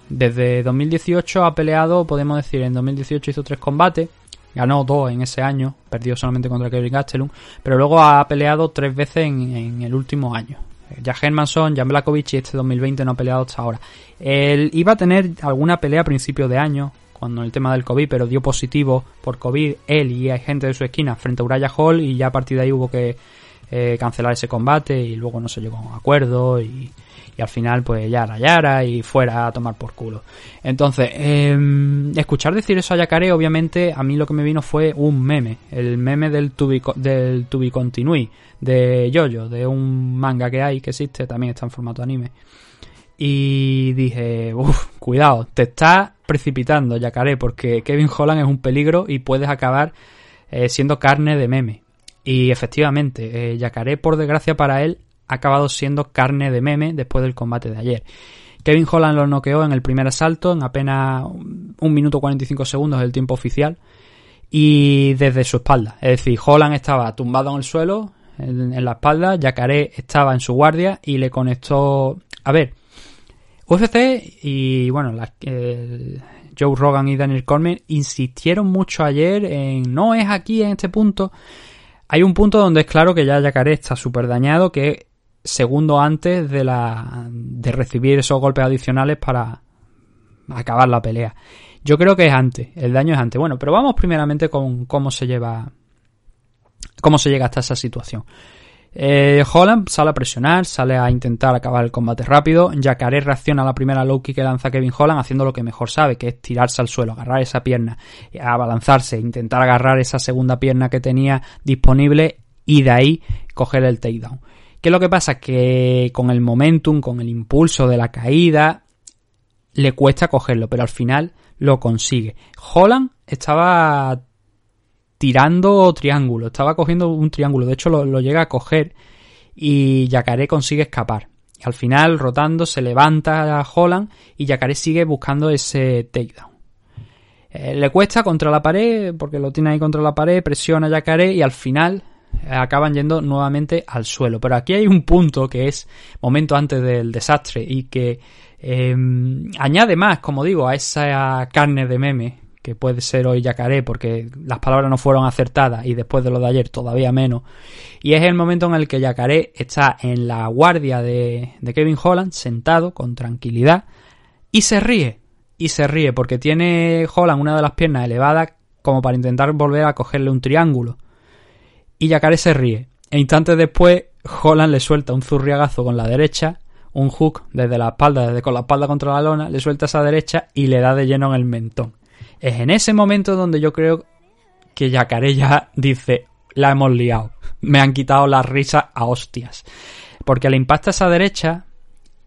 Desde 2018 ha peleado, podemos decir, en 2018 hizo 3 combates. Ganó 2 en ese año. Perdió solamente contra Kevin Gastelum. Pero luego ha peleado 3 veces en el último año. Jack Hermanson, Jan Blachowicz, y este 2020 no ha peleado hasta ahora. Él iba a tener alguna pelea a principios de año, cuando el tema del COVID, pero dio positivo por COVID él y hay gente de su esquina frente a Uriah Hall, y ya a partir de ahí hubo que cancelar ese combate y luego no se llegó a un acuerdo y al final pues Yara y fuera a tomar por culo. Entonces, escuchar decir eso a Yacaré, obviamente a mí lo que me vino fue un meme, el meme del Tubi Continui de Yoyo, de un manga que hay, que existe, también está en formato anime. Y dije, cuidado, te estás precipitando, Yacaré, porque Kevin Holland es un peligro y puedes acabar siendo carne de meme. Y efectivamente, Yacaré, por desgracia para él, ha acabado siendo carne de meme después del combate de ayer. Kevin Holland lo noqueó en el primer asalto, en apenas 1 minuto 45 segundos del tiempo oficial, y desde su espalda. Es decir, Holland estaba tumbado en el suelo, en la espalda, Yacaré estaba en su guardia y le conectó... A ver... UFC y bueno, Joe Rogan y Daniel Cormier insistieron mucho ayer en no es aquí en este punto. Hay un punto donde es claro que ya Yacaré está súper dañado, que es segundo antes de recibir esos golpes adicionales para acabar la pelea. Yo creo que es antes, el daño es antes. Bueno, pero vamos primeramente con cómo se llega hasta esa situación. Holland sale a presionar, sale a intentar acabar el combate rápido. Yacaré reacciona a la primera low kick que lanza Kevin Holland, haciendo lo que mejor sabe, que es tirarse al suelo, agarrar esa pierna, abalanzarse, intentar agarrar esa segunda pierna que tenía disponible y de ahí coger el takedown. ¿Qué es lo que pasa? Que con el momentum, con el impulso de la caída, le cuesta cogerlo, pero al final lo consigue. Holland estaba tirando triángulo, estaba cogiendo un triángulo, de hecho lo llega a coger y Yacaré consigue escapar. Al final, rotando, se levanta a Holland y Yacaré sigue buscando ese takedown. Le cuesta contra la pared, porque lo tiene ahí contra la pared, presiona a Yacaré y al final acaban yendo nuevamente al suelo. Pero aquí hay un punto que es momento antes del desastre y que añade más, como digo, a esa carne de meme que puede ser hoy Yacaré, porque las palabras no fueron acertadas y después de lo de ayer todavía menos. Y es el momento en el que Yacaré está en la guardia de Kevin Holland, sentado con tranquilidad, y se ríe porque tiene Holland una de las piernas elevadas como para intentar volver a cogerle un triángulo. Y Yacaré se ríe. E instantes después Holland le suelta un zurriagazo con la derecha, un hook desde la espalda, desde con la espalda contra la lona, le suelta esa derecha y le da de lleno en el mentón. Es en ese momento donde yo creo que Yacaré ya dice, la hemos liado, me han quitado la risa a hostias. Porque le impacta esa derecha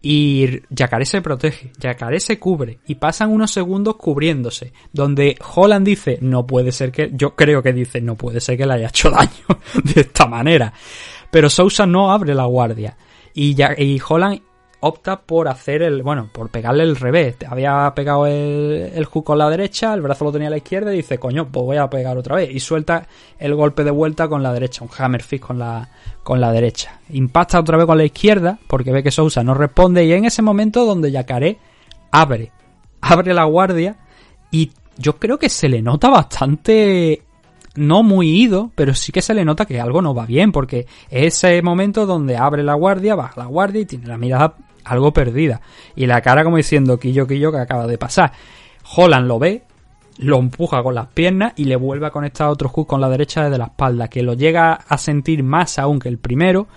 y Yacaré se protege, Yacaré se cubre y pasan unos segundos cubriéndose. Donde Holland dice, no puede ser que le haya hecho daño de esta manera. Pero Sousa no abre la guardia y Holland opta por hacer por pegarle el revés. Había pegado el hook con la derecha, el brazo lo tenía a la izquierda y dice, coño, pues voy a pegar otra vez. Y suelta el golpe de vuelta con la derecha, un hammer fist con la derecha. Impacta otra vez con la izquierda porque ve que Sousa no responde y es en ese momento donde Yacaré abre la guardia y yo creo que se le nota bastante... No muy ido, pero sí que se le nota que algo no va bien, porque es ese momento donde abre la guardia, baja la guardia y tiene la mirada algo perdida. Y la cara como diciendo, quillo, que acaba de pasar. Holland lo ve, lo empuja con las piernas y le vuelve a conectar otro hook con la derecha desde la espalda, que lo llega a sentir más aún que el primero.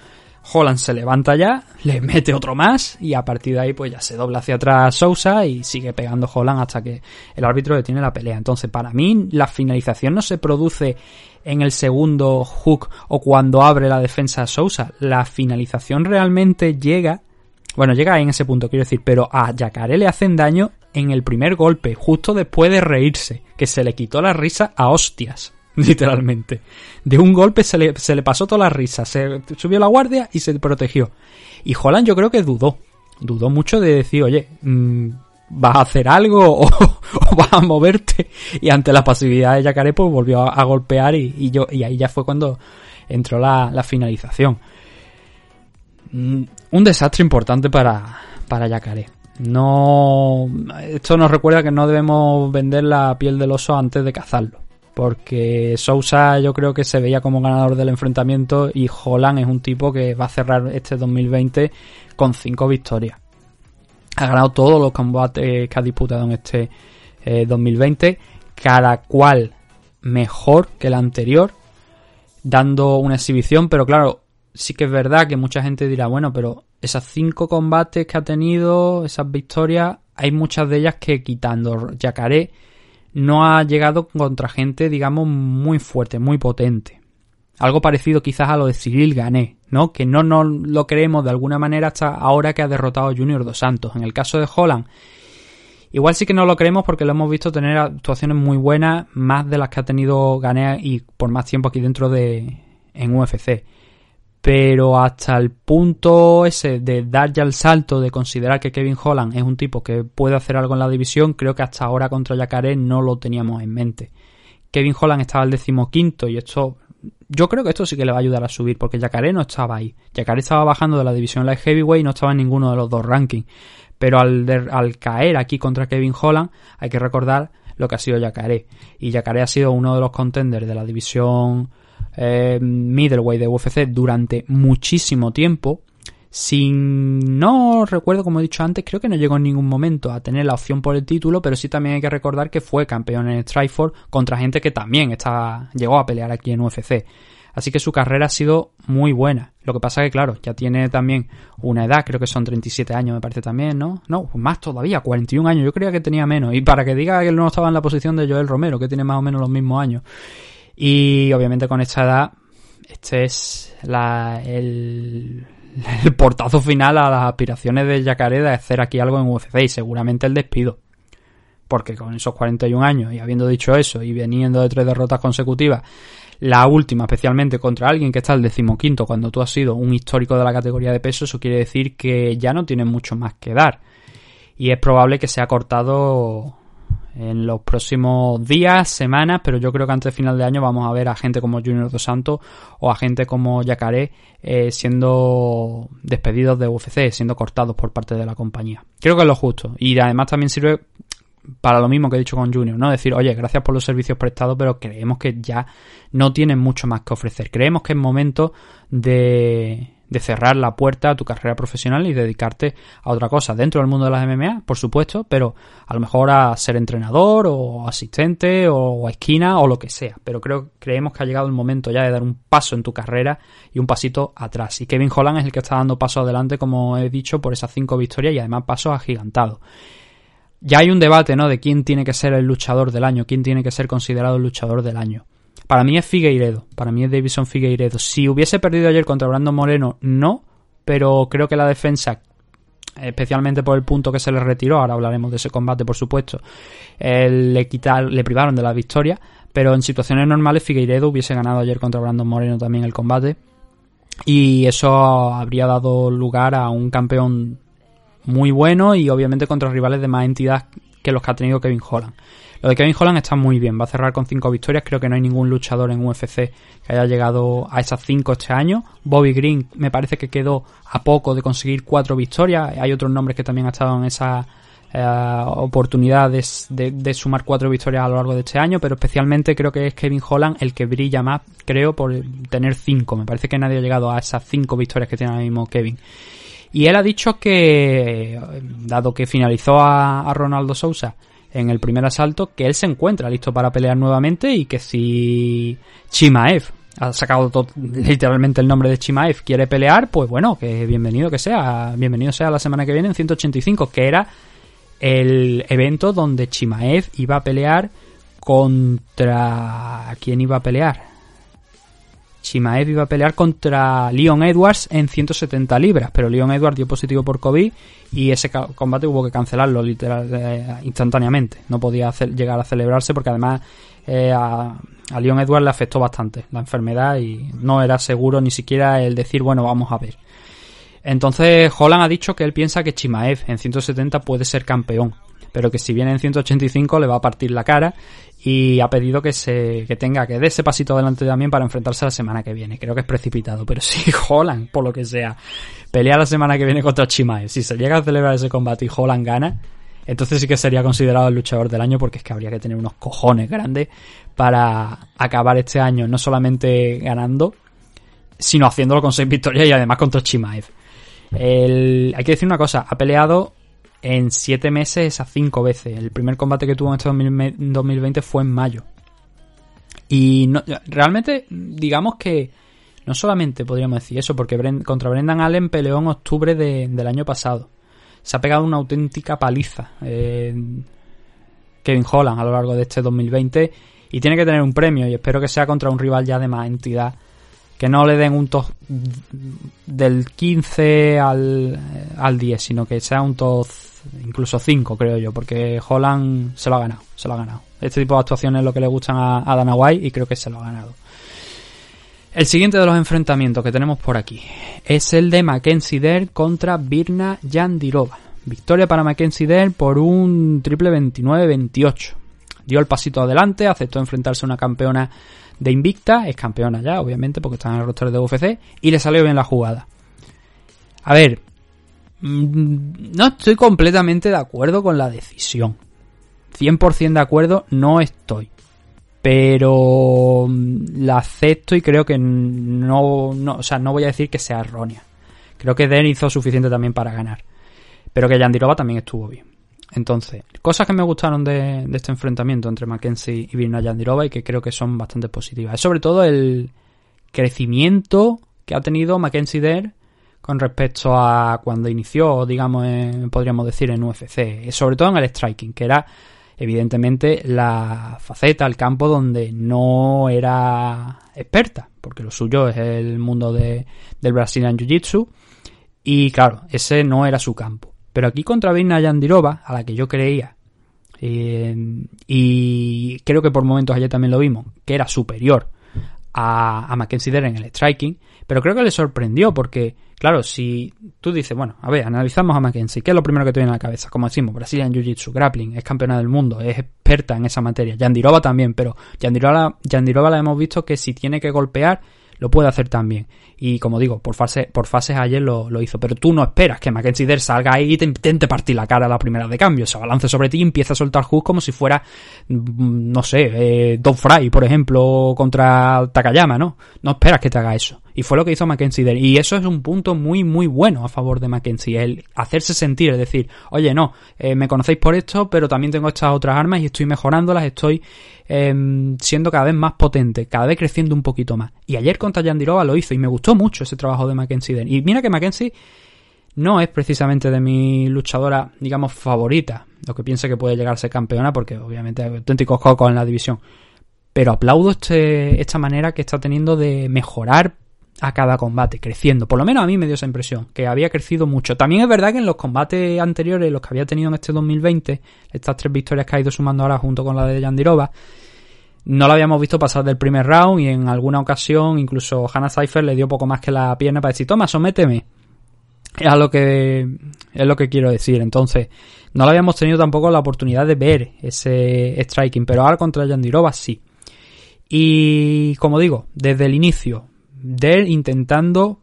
Holland se levanta ya, le mete otro más y a partir de ahí pues ya se dobla hacia atrás Sousa y sigue pegando Holland hasta que el árbitro detiene la pelea. Entonces, para mí, la finalización no se produce en el segundo hook o cuando abre la defensa Sousa. La finalización realmente llega, bueno, llega ahí en ese punto, quiero decir, pero a Yacaré le hacen daño en el primer golpe, justo después de reírse, que se le quitó la risa a hostias. Literalmente. De un golpe se le pasó toda la risa. Se subió la guardia y se protegió. Y Holland yo creo que dudó mucho de decir, oye, ¿vas a hacer algo o vas a moverte? Y ante la pasividad de Yacaré pues volvió a golpear y ahí ya fue cuando entró la finalización. Un desastre importante para Yacaré. No, esto nos recuerda que no debemos vender la piel del oso antes de cazarlo. Porque Sousa yo creo que se veía como ganador del enfrentamiento y Holland es un tipo que va a cerrar este 2020 con 5 victorias. Ha ganado todos los combates que ha disputado en este 2020, cada cual mejor que el anterior, dando una exhibición. Pero claro, sí que es verdad que mucha gente dirá, bueno, pero esas 5 combates que ha tenido, esas victorias, hay muchas de ellas que quitando Yacaré, no ha llegado contra gente, digamos, muy fuerte, muy potente. Algo parecido quizás a lo de Cyril Gane, ¿no? Que no lo creemos de alguna manera hasta ahora que ha derrotado a Junior Dos Santos. En el caso de Holland, igual sí que no lo creemos porque lo hemos visto tener actuaciones muy buenas, más de las que ha tenido Gane y por más tiempo aquí dentro en UFC. Pero hasta el punto ese de dar ya el salto, de considerar que Kevin Holland es un tipo que puede hacer algo en la división, creo que hasta ahora contra Yacaré no lo teníamos en mente. Kevin Holland estaba al 15º y esto, yo creo que esto sí que le va a ayudar a subir, porque Yacaré no estaba ahí. Yacaré estaba bajando de la división light heavyweight y no estaba en ninguno de los dos rankings. Pero al caer aquí contra Kevin Holland hay que recordar lo que ha sido Yacaré. Y Yacaré ha sido uno de los contenders de la división middleweight de UFC durante muchísimo tiempo. No recuerdo, como he dicho antes, creo que no llegó en ningún momento a tener la opción por el título, pero sí también hay que recordar que fue campeón en Strikeforce contra gente que también llegó a pelear aquí en UFC. Así que su carrera ha sido muy buena. Lo que pasa que, claro, ya tiene también una edad, creo que son 37 años, me parece también, ¿no? No, más todavía, 41 años, yo creía que tenía menos. Y para que diga que él no estaba en la posición de Joel Romero, que tiene más o menos los mismos años. Y obviamente con esta edad, este es el portazo final a las aspiraciones de Yacaré de hacer aquí algo en UFC y seguramente el despido. Porque con esos 41 años y habiendo dicho eso y viniendo de 3 derrotas consecutivas, la última especialmente contra alguien que está al 15º cuando tú has sido un histórico de la categoría de peso, eso quiere decir que ya no tiene mucho más que dar. Y es probable que sea cortado en los próximos días, semanas, pero yo creo que antes de final de año vamos a ver a gente como Junior Dos Santos o a gente como Yacaré siendo despedidos de UFC, siendo cortados por parte de la compañía. Creo que es lo justo y además también sirve para lo mismo que he dicho con Junior, ¿no? Decir, oye, gracias por los servicios prestados, pero creemos que ya no tienen mucho más que ofrecer. Creemos que es momento de cerrar la puerta a tu carrera profesional y dedicarte a otra cosa dentro del mundo de las MMA, por supuesto, pero a lo mejor a ser entrenador o asistente o esquina o lo que sea, pero creemos que ha llegado el momento ya de dar un paso en tu carrera y un pasito atrás, y Kevin Holland es el que está dando paso adelante, como he dicho, por esas 5 victorias y además pasos agigantados. Ya hay un debate, ¿no?, de quién tiene que ser el luchador del año, quién tiene que ser considerado el luchador del año. Para mí es Figueiredo, para mí es Deiveson Figueiredo. Si hubiese perdido ayer contra Brandon Moreno, no, pero creo que la defensa, especialmente por el punto que se le retiró, ahora hablaremos de ese combate por supuesto, le privaron de la victoria, pero en situaciones normales Figueiredo hubiese ganado ayer contra Brandon Moreno también el combate y eso habría dado lugar a un campeón muy bueno y obviamente contra rivales de más entidad que los que ha tenido Kevin Holland. Lo de Kevin Holland está muy bien, va a cerrar con 5 victorias, creo que no hay ningún luchador en UFC que haya llegado a esas 5 este año. Bobby Green me parece que quedó a poco de conseguir 4 victorias, hay otros nombres que también han estado en esa oportunidad de sumar 4 victorias a lo largo de este año, pero especialmente creo que es Kevin Holland el que brilla más, creo, por tener 5, me parece que nadie ha llegado a esas 5 victorias que tiene ahora mismo Kevin. Y él ha dicho que, dado que finalizó a Ronaldo Sousa en el primer asalto, que él se encuentra listo para pelear nuevamente y que si Chimaev ha sacado literalmente el nombre de Chimaev, quiere pelear, pues bueno, que bienvenido sea la semana que viene en 185, que era el evento donde Chimaev iba a pelear contra... ¿Quién iba a pelear? Chimaev iba a pelear contra Leon Edwards en 170 libras, pero Leon Edwards dio positivo por COVID y ese combate hubo que cancelarlo instantáneamente. No podía llegar a celebrarse porque además a Leon Edwards le afectó bastante la enfermedad y no era seguro ni siquiera el decir, bueno, vamos a ver. Entonces Holland ha dicho que él piensa que Chimaev en 170 puede ser campeón, pero que si viene en 185 le va a partir la cara, y ha pedido que tenga que dé ese pasito adelante también para enfrentarse la semana que viene. Creo que es precipitado, pero si Holland, por lo que sea, pelea la semana que viene contra Chimaev, si se llega a celebrar ese combate y Holland gana, entonces sí que sería considerado el luchador del año, porque es que habría que tener unos cojones grandes para acabar este año no solamente ganando, sino haciéndolo con 6 victorias y además contra Chimaev. Hay que decir una cosa, ha peleado en 7 meses a 5 veces. El primer combate que tuvo en este 2020 fue en mayo. Y no, realmente, digamos que no solamente podríamos decir eso, porque contra Brendan Allen peleó en octubre del año pasado. Se ha pegado una auténtica paliza Kevin Holland a lo largo de este 2020, y tiene que tener un premio, y espero que sea contra un rival ya de más entidad, que no le den un top del 15 al 10, sino que sea un top incluso 5, creo yo, porque Holland se lo ha ganado. Este tipo de actuaciones es lo que le gustan a Dana White, y creo que se lo ha ganado. El siguiente de los enfrentamientos que tenemos por aquí es el de Mackenzie Dern contra Virna Jandiroba. Victoria para Mackenzie Dern por un triple 29-28. Dio el pasito adelante, aceptó enfrentarse a una campeona de invicta, es campeona ya, obviamente, porque está en el roster de UFC, y le salió bien la jugada. A ver, no estoy completamente de acuerdo con la decisión. 100% de acuerdo no estoy. Pero la acepto y creo que no voy a decir que sea errónea. Creo que Dern hizo suficiente también para ganar. Pero que Jandiroba también estuvo bien. Entonces, cosas que me gustaron de este enfrentamiento entre Mackenzie y Virna Jandiroba y que creo que son bastante positivas, es sobre todo el crecimiento que ha tenido Mackenzie Dern con respecto a cuando inició, digamos, podríamos decir en UFC, sobre todo en el striking, que era evidentemente la faceta, el campo donde no era experta, porque lo suyo es el mundo del Brazilian Jiu-Jitsu y claro, ese no era su campo. Pero aquí contra Virna Jandiroba, a la que yo creía, y creo que por momentos ayer también lo vimos, que era superior a Mackenzie Dern en el striking, pero creo que le sorprendió porque, claro, si tú dices, bueno, a ver, analizamos a Mackenzie, ¿qué es lo primero que te viene a la cabeza? Como decimos, Brazilian Jiu-Jitsu, grappling, es campeona del mundo, es experta en esa materia. Jandiroba también, pero Jandiroba la hemos visto que si tiene que golpear, lo puede hacer también. Y como digo, por fases ayer lo hizo. Pero tú no esperas que Mackenzie Dern salga ahí y te intente partir la cara a la primera de cambio. Se balance sobre ti y empieza a soltar hooks como si fuera, no sé, Don Fry, por ejemplo, contra Takayama, ¿no? No esperas que te haga eso. Y fue lo que hizo Mackenzie Dern. Y eso es un punto muy, muy bueno a favor de Mackenzie. El hacerse sentir, es decir, oye, no, me conocéis por esto, pero también tengo estas otras armas y estoy mejorándolas, estoy siendo cada vez más potente, cada vez creciendo un poquito más. Y ayer contra Jandiroba lo hizo y me gustó mucho ese trabajo de Mackenzie Dern. Y mira que Mackenzie no es precisamente de mi luchadora, digamos, favorita, lo que piensa que puede llegar a ser campeona, porque obviamente hay auténticos cocos en la división. Pero aplaudo esta manera que está teniendo de mejorar a cada combate, creciendo. Por lo menos a mí me dio esa impresión, que había crecido mucho. También es verdad que en los combates anteriores, los que había tenido en este 2020, estas 3 victorias que ha ido sumando ahora junto con la de Jandiroba, no la habíamos visto pasar del primer round, y en alguna ocasión incluso Hannah Cypher le dio poco más que la pierna para decir, toma, sométeme. Es lo que quiero decir. Entonces, no la habíamos tenido tampoco la oportunidad de ver ese striking, pero ahora contra Jandiroba sí. Y como digo, desde el inicio, Dern intentando,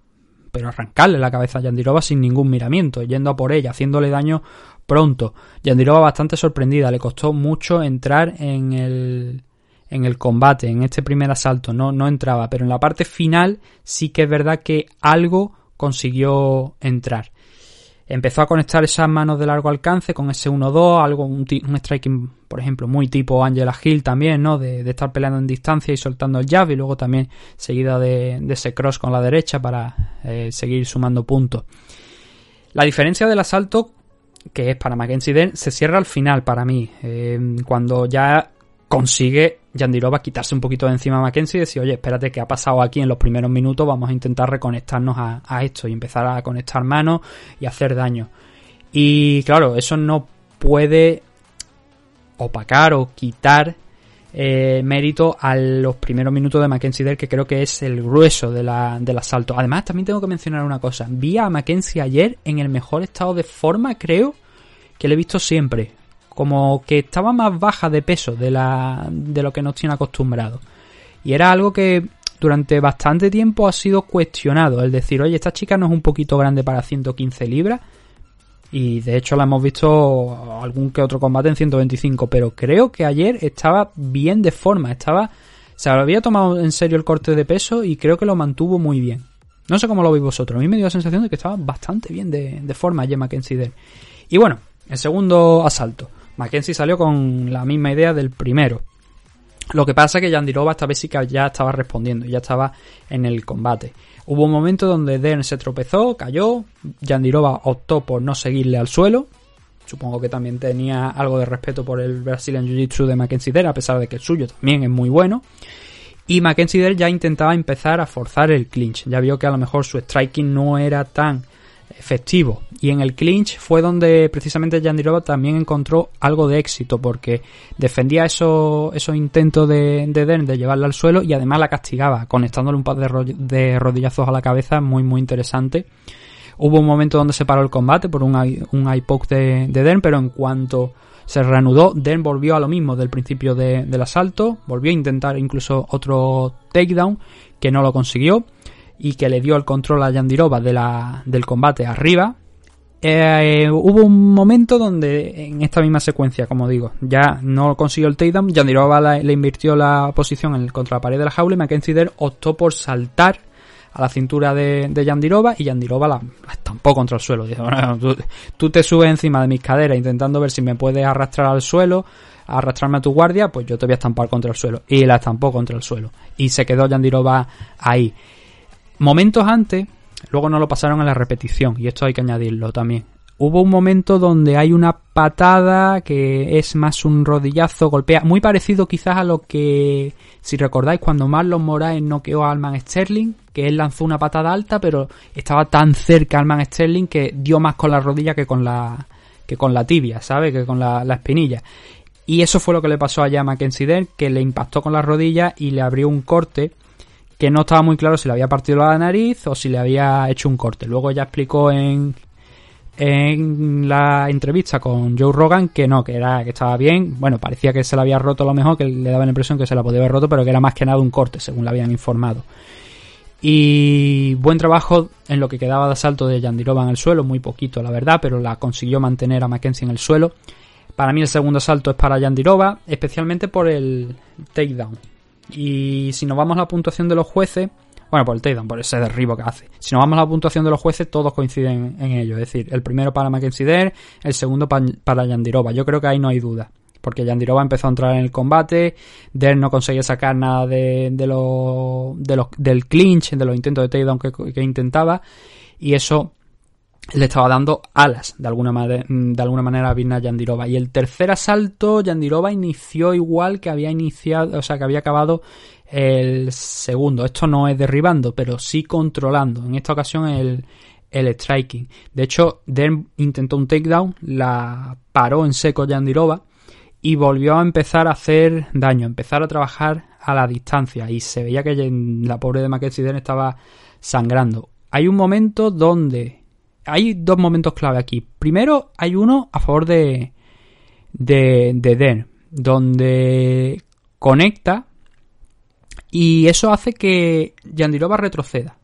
pero arrancarle la cabeza a Jandiroba sin ningún miramiento, yendo a por ella, haciéndole daño pronto. Jandiroba bastante sorprendida, le costó mucho entrar en el combate, en este primer asalto, no entraba, pero en la parte final sí que es verdad que algo consiguió entrar. Empezó a conectar esas manos de largo alcance con ese 1-2, algo, un striking, por ejemplo, muy tipo Angela Hill también, ¿no? De estar peleando en distancia y soltando el jab, y luego también seguida de ese cross con la derecha para seguir sumando puntos. La diferencia del asalto, que es para Mackenzie Dern, se cierra al final para mí, cuando ya consigue Jandiroba quitarse un poquito de encima a Mackenzie y decir, oye, espérate, ¿qué ha pasado aquí en los primeros minutos? Vamos a intentar reconectarnos a esto y empezar a conectar manos y hacer daño. Y claro, eso no puede opacar o quitar mérito a los primeros minutos de Mackenzie Dern, que creo que es el grueso del asalto. Además, también tengo que mencionar una cosa. Vi a Mackenzie ayer en el mejor estado de forma, creo, que le he visto siempre. Como que estaba más baja de peso de lo que nos tiene acostumbrados. Y era algo que durante bastante tiempo ha sido cuestionado. El decir, oye, esta chica no es un poquito grande para 115 libras. Y de hecho la hemos visto algún que otro combate en 125. Pero creo que ayer estaba bien de forma. Se había tomado en serio el corte de peso y creo que lo mantuvo muy bien. No sé cómo lo veis vosotros. A mí me dio la sensación de que estaba bastante bien de forma ayer Mackenzie Dern. Y bueno, el segundo asalto. Mackenzie salió con la misma idea del primero. Lo que pasa es que Jandiroba esta vez sí que ya estaba respondiendo, ya estaba en el combate. Hubo un momento donde Dern se tropezó, cayó, Jandiroba optó por no seguirle al suelo. Supongo que también tenía algo de respeto por el Brazilian Jiu-Jitsu de Mackenzie Dern, a pesar de que el suyo también es muy bueno. Y Mackenzie Dern ya intentaba empezar a forzar el clinch. Ya vio que a lo mejor su striking no era tan efectivo, y en el clinch fue donde precisamente Jandiroba también encontró algo de éxito, porque defendía esos intentos de Dern de llevarla al suelo, y además la castigaba conectándole un par de rodillazos a la cabeza muy muy interesante. Hubo un momento donde se paró el combate por un eye poke de Dern, pero en cuanto se reanudó, Dern volvió a lo mismo del principio del asalto, volvió a intentar incluso otro takedown que no lo consiguió y que le dio el control a Jandiroba del combate arriba. Hubo un momento donde en esta misma secuencia, como digo, ya no consiguió el takedown, Jandiroba le invirtió la posición contra la pared de la jaula y Mackenzie Dern optó por saltar a la cintura de Jandiroba, y Jandiroba la estampó contra el suelo. Dijo, bueno, tú te subes encima de mis caderas intentando ver si me puedes arrastrar al suelo, arrastrarme a tu guardia, pues yo te voy a estampar contra el suelo, y la estampó contra el suelo y se quedó Jandiroba ahí. Momentos antes, luego no lo pasaron a la repetición, y esto hay que añadirlo también. Hubo un momento donde hay una patada que es más un rodillazo, golpea, muy parecido quizás a lo que, si recordáis, cuando Marlon Moraes noqueó a Aljamain Sterling, que él lanzó una patada alta, pero estaba tan cerca Aljamain Sterling que dio más con la rodilla que con la tibia, ¿sabes? Que con la espinilla. Y eso fue lo que le pasó allá a Mackenzie Dern, que le impactó con la rodilla y le abrió un corte, que no estaba muy claro si le había partido la nariz o si le había hecho un corte. Luego ya explicó en la entrevista con Joe Rogan que estaba bien. Bueno, parecía que se la había roto a lo mejor, que le daba la impresión que se la podía haber roto, pero que era más que nada un corte, según le habían informado. Y buen trabajo en lo que quedaba de asalto de Jandiroba en el suelo, muy poquito la verdad, pero la consiguió mantener a Mackenzie en el suelo. Para mí el segundo asalto es para Jandiroba, especialmente por el takedown. Y si nos vamos a la puntuación de los jueces, bueno, por el takedown, por ese derribo que hace. Si nos vamos a la puntuación de los jueces, todos coinciden en ello. Es decir, el primero para Mackenzie Dern, el segundo para Jandiroba. Yo creo que ahí no hay duda, porque Jandiroba empezó a entrar en el combate, Dern no conseguía sacar nada del clinch, de los intentos de takedown que intentaba, y eso le estaba dando alas de alguna manera a Virna Jandiroba. Y el tercer asalto, Jandiroba inició igual que había iniciado, o sea, que había acabado el segundo. Esto no es derribando, pero sí controlando. En esta ocasión el striking. De hecho, Dern intentó un takedown, la paró en seco Jandiroba y volvió a empezar a hacer daño, empezar a trabajar a la distancia. Y se veía que la pobre de Mackenzie Dern estaba sangrando. Hay dos momentos clave aquí. Primero, hay uno a favor de Dern, donde conecta y eso hace que Jandiroba retroceda.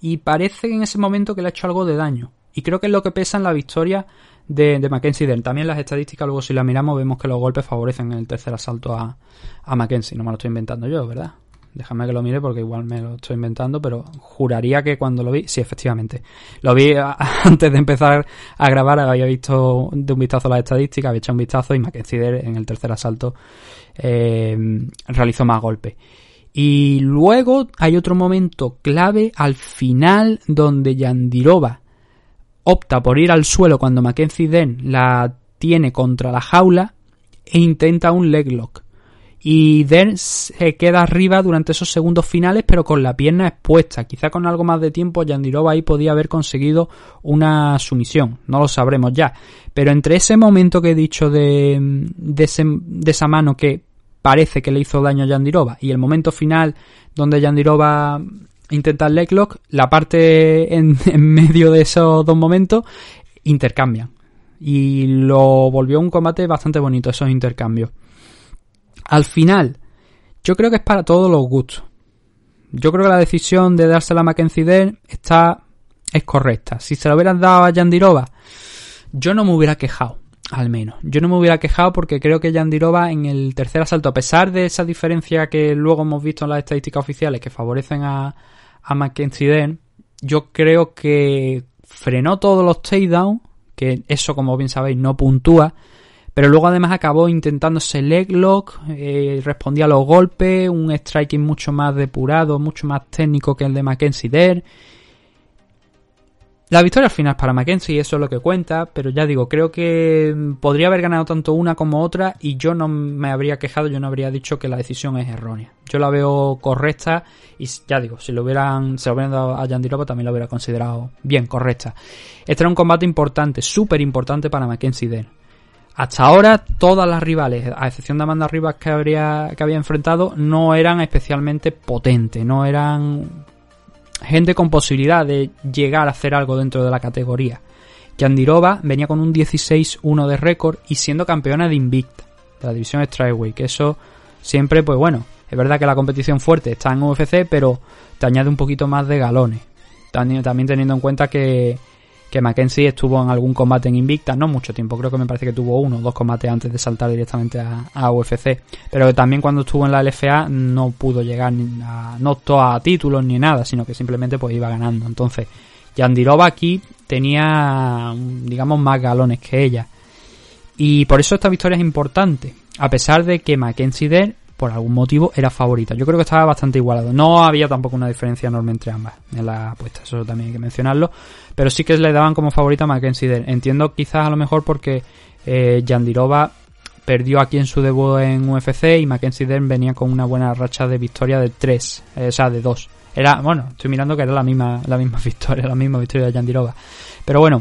Y parece que en ese momento que le ha hecho algo de daño. Y creo que es lo que pesa en la victoria de Mackenzie Dern. También las estadísticas, luego si las miramos, vemos que los golpes favorecen en el tercer asalto a Mackenzie. No me lo estoy inventando yo, ¿verdad? Déjame que lo mire porque igual me lo estoy inventando, pero juraría que cuando lo vi... Sí, efectivamente. Lo vi antes de empezar a grabar, había visto de un vistazo las estadísticas, había echado un vistazo y Mackenzie Dern en el tercer asalto realizó más golpes. Y luego hay otro momento clave al final donde Jandiroba opta por ir al suelo cuando Mackenzie Dern la tiene contra la jaula e intenta un leg lock. Y Dern se queda arriba durante esos segundos finales, pero con la pierna expuesta. Quizá con algo más de tiempo Jandiroba ahí podía haber conseguido una sumisión. No lo sabremos ya. Pero entre ese momento que he dicho de esa mano que parece que le hizo daño a Jandiroba y el momento final donde Jandiroba intenta el leg lock, la parte en medio de esos dos momentos intercambian. Y lo volvió un combate bastante bonito esos intercambios. Al final, yo creo que es para todos los gustos. Yo creo que la decisión de dársela a Mackenzie Dern es correcta. Si se la hubieran dado a Jandiroba, yo no me hubiera quejado, al menos. Yo no me hubiera quejado porque creo que Jandiroba en el tercer asalto, a pesar de esa diferencia que luego hemos visto en las estadísticas oficiales que favorecen a Mackenzie Dern, yo creo que frenó todos los takedowns, que eso, como bien sabéis, no puntúa. Pero luego además acabó intentándose leg lock, respondía a los golpes, un striking mucho más depurado, mucho más técnico que el de Mackenzie Dern. La victoria al final para Mackenzie, eso es lo que cuenta, pero ya digo, creo que podría haber ganado tanto una como otra y yo no me habría quejado, yo no habría dicho que la decisión es errónea. Yo la veo correcta y ya digo, si se lo hubieran dado a Jandiroba también la hubiera considerado bien correcta. Este era un combate importante, súper importante para Mackenzie Dern. Hasta ahora, todas las rivales, a excepción de Amanda Ribas que había enfrentado, no eran especialmente potentes, no eran gente con posibilidad de llegar a hacer algo dentro de la categoría. Jandiroba venía con un 16-1 de récord y siendo campeona de Invicta, de la división Strikeweight, que eso siempre, pues bueno, es verdad que la competición fuerte está en UFC, pero te añade un poquito más de galones. También teniendo en cuenta que Mackenzie estuvo en algún combate en Invicta, no mucho tiempo, creo que me parece que tuvo uno o dos combates antes de saltar directamente a UFC, pero también cuando estuvo en la LFA no pudo llegar no a títulos ni nada, sino que simplemente pues iba ganando. Entonces Jandiroba aquí tenía, digamos, más galones que ella y por eso esta victoria es importante, a pesar de que Mackenzie Dern por algún motivo era favorita. Yo creo que estaba bastante igualado. No había tampoco una diferencia enorme entre ambas en la apuesta. Eso también hay que mencionarlo. Pero sí que le daban como favorita a Mackenzie Dern. Entiendo quizás a lo mejor porque Jandiroba perdió aquí en su debut en UFC y Mackenzie Dern venía con una buena racha de victoria de 3. De 2. Era, bueno, estoy mirando que era la misma victoria de Jandiroba. Pero bueno,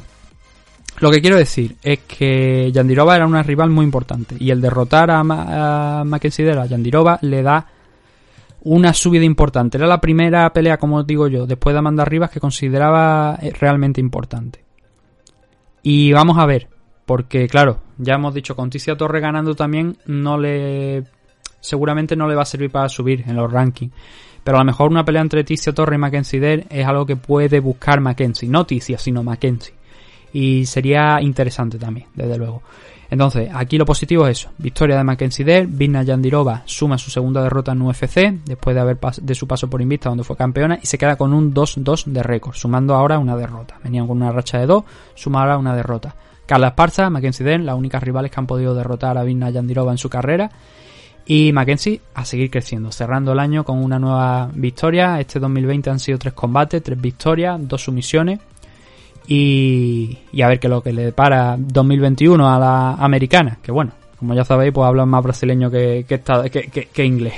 lo que quiero decir es que Jandiroba era una rival muy importante y el derrotar a Mackenzie Dern, a Jandiroba, le da una subida importante. Era la primera pelea, como os digo yo, después de Amanda Ribas que consideraba realmente importante. Y vamos a ver, porque claro, ya hemos dicho, con Tecia Torres ganando también seguramente no le va a servir para subir en los rankings. Pero a lo mejor una pelea entre Tecia Torres y Mackenzie Dern es algo que puede buscar Mackenzie. No Tecia, sino Mackenzie. Y sería interesante también, desde luego. Entonces, aquí lo positivo es eso. Victoria de Mackenzie Dern. Virna Jandiroba suma su segunda derrota en UFC después de su paso por Invicta, donde fue campeona, y se queda con un 2-2 de récord, sumando ahora una derrota. Venían con una racha de 2, suma ahora una derrota. Carla Esparza, Mackenzie Dern, las únicas rivales que han podido derrotar a Virna Jandiroba en su carrera. Y Mackenzie a seguir creciendo, cerrando el año con una nueva victoria. Este 2020 han sido 3 combates, 3 victorias, 2 sumisiones. Y a ver qué es lo que le depara 2021 a la americana, que bueno, como ya sabéis, pues hablan más brasileño que inglés,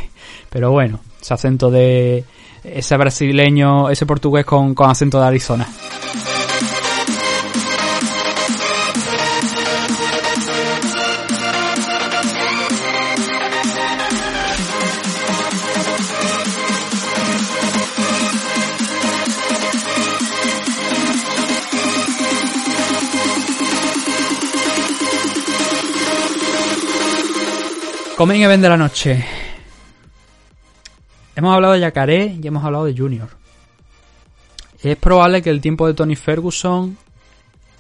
pero bueno, ese acento de ese brasileño, ese portugués con acento de Arizona. Main event de la noche. Hemos hablado de Yacaré y hemos hablado de Junior. Es probable que el tiempo de Tony Ferguson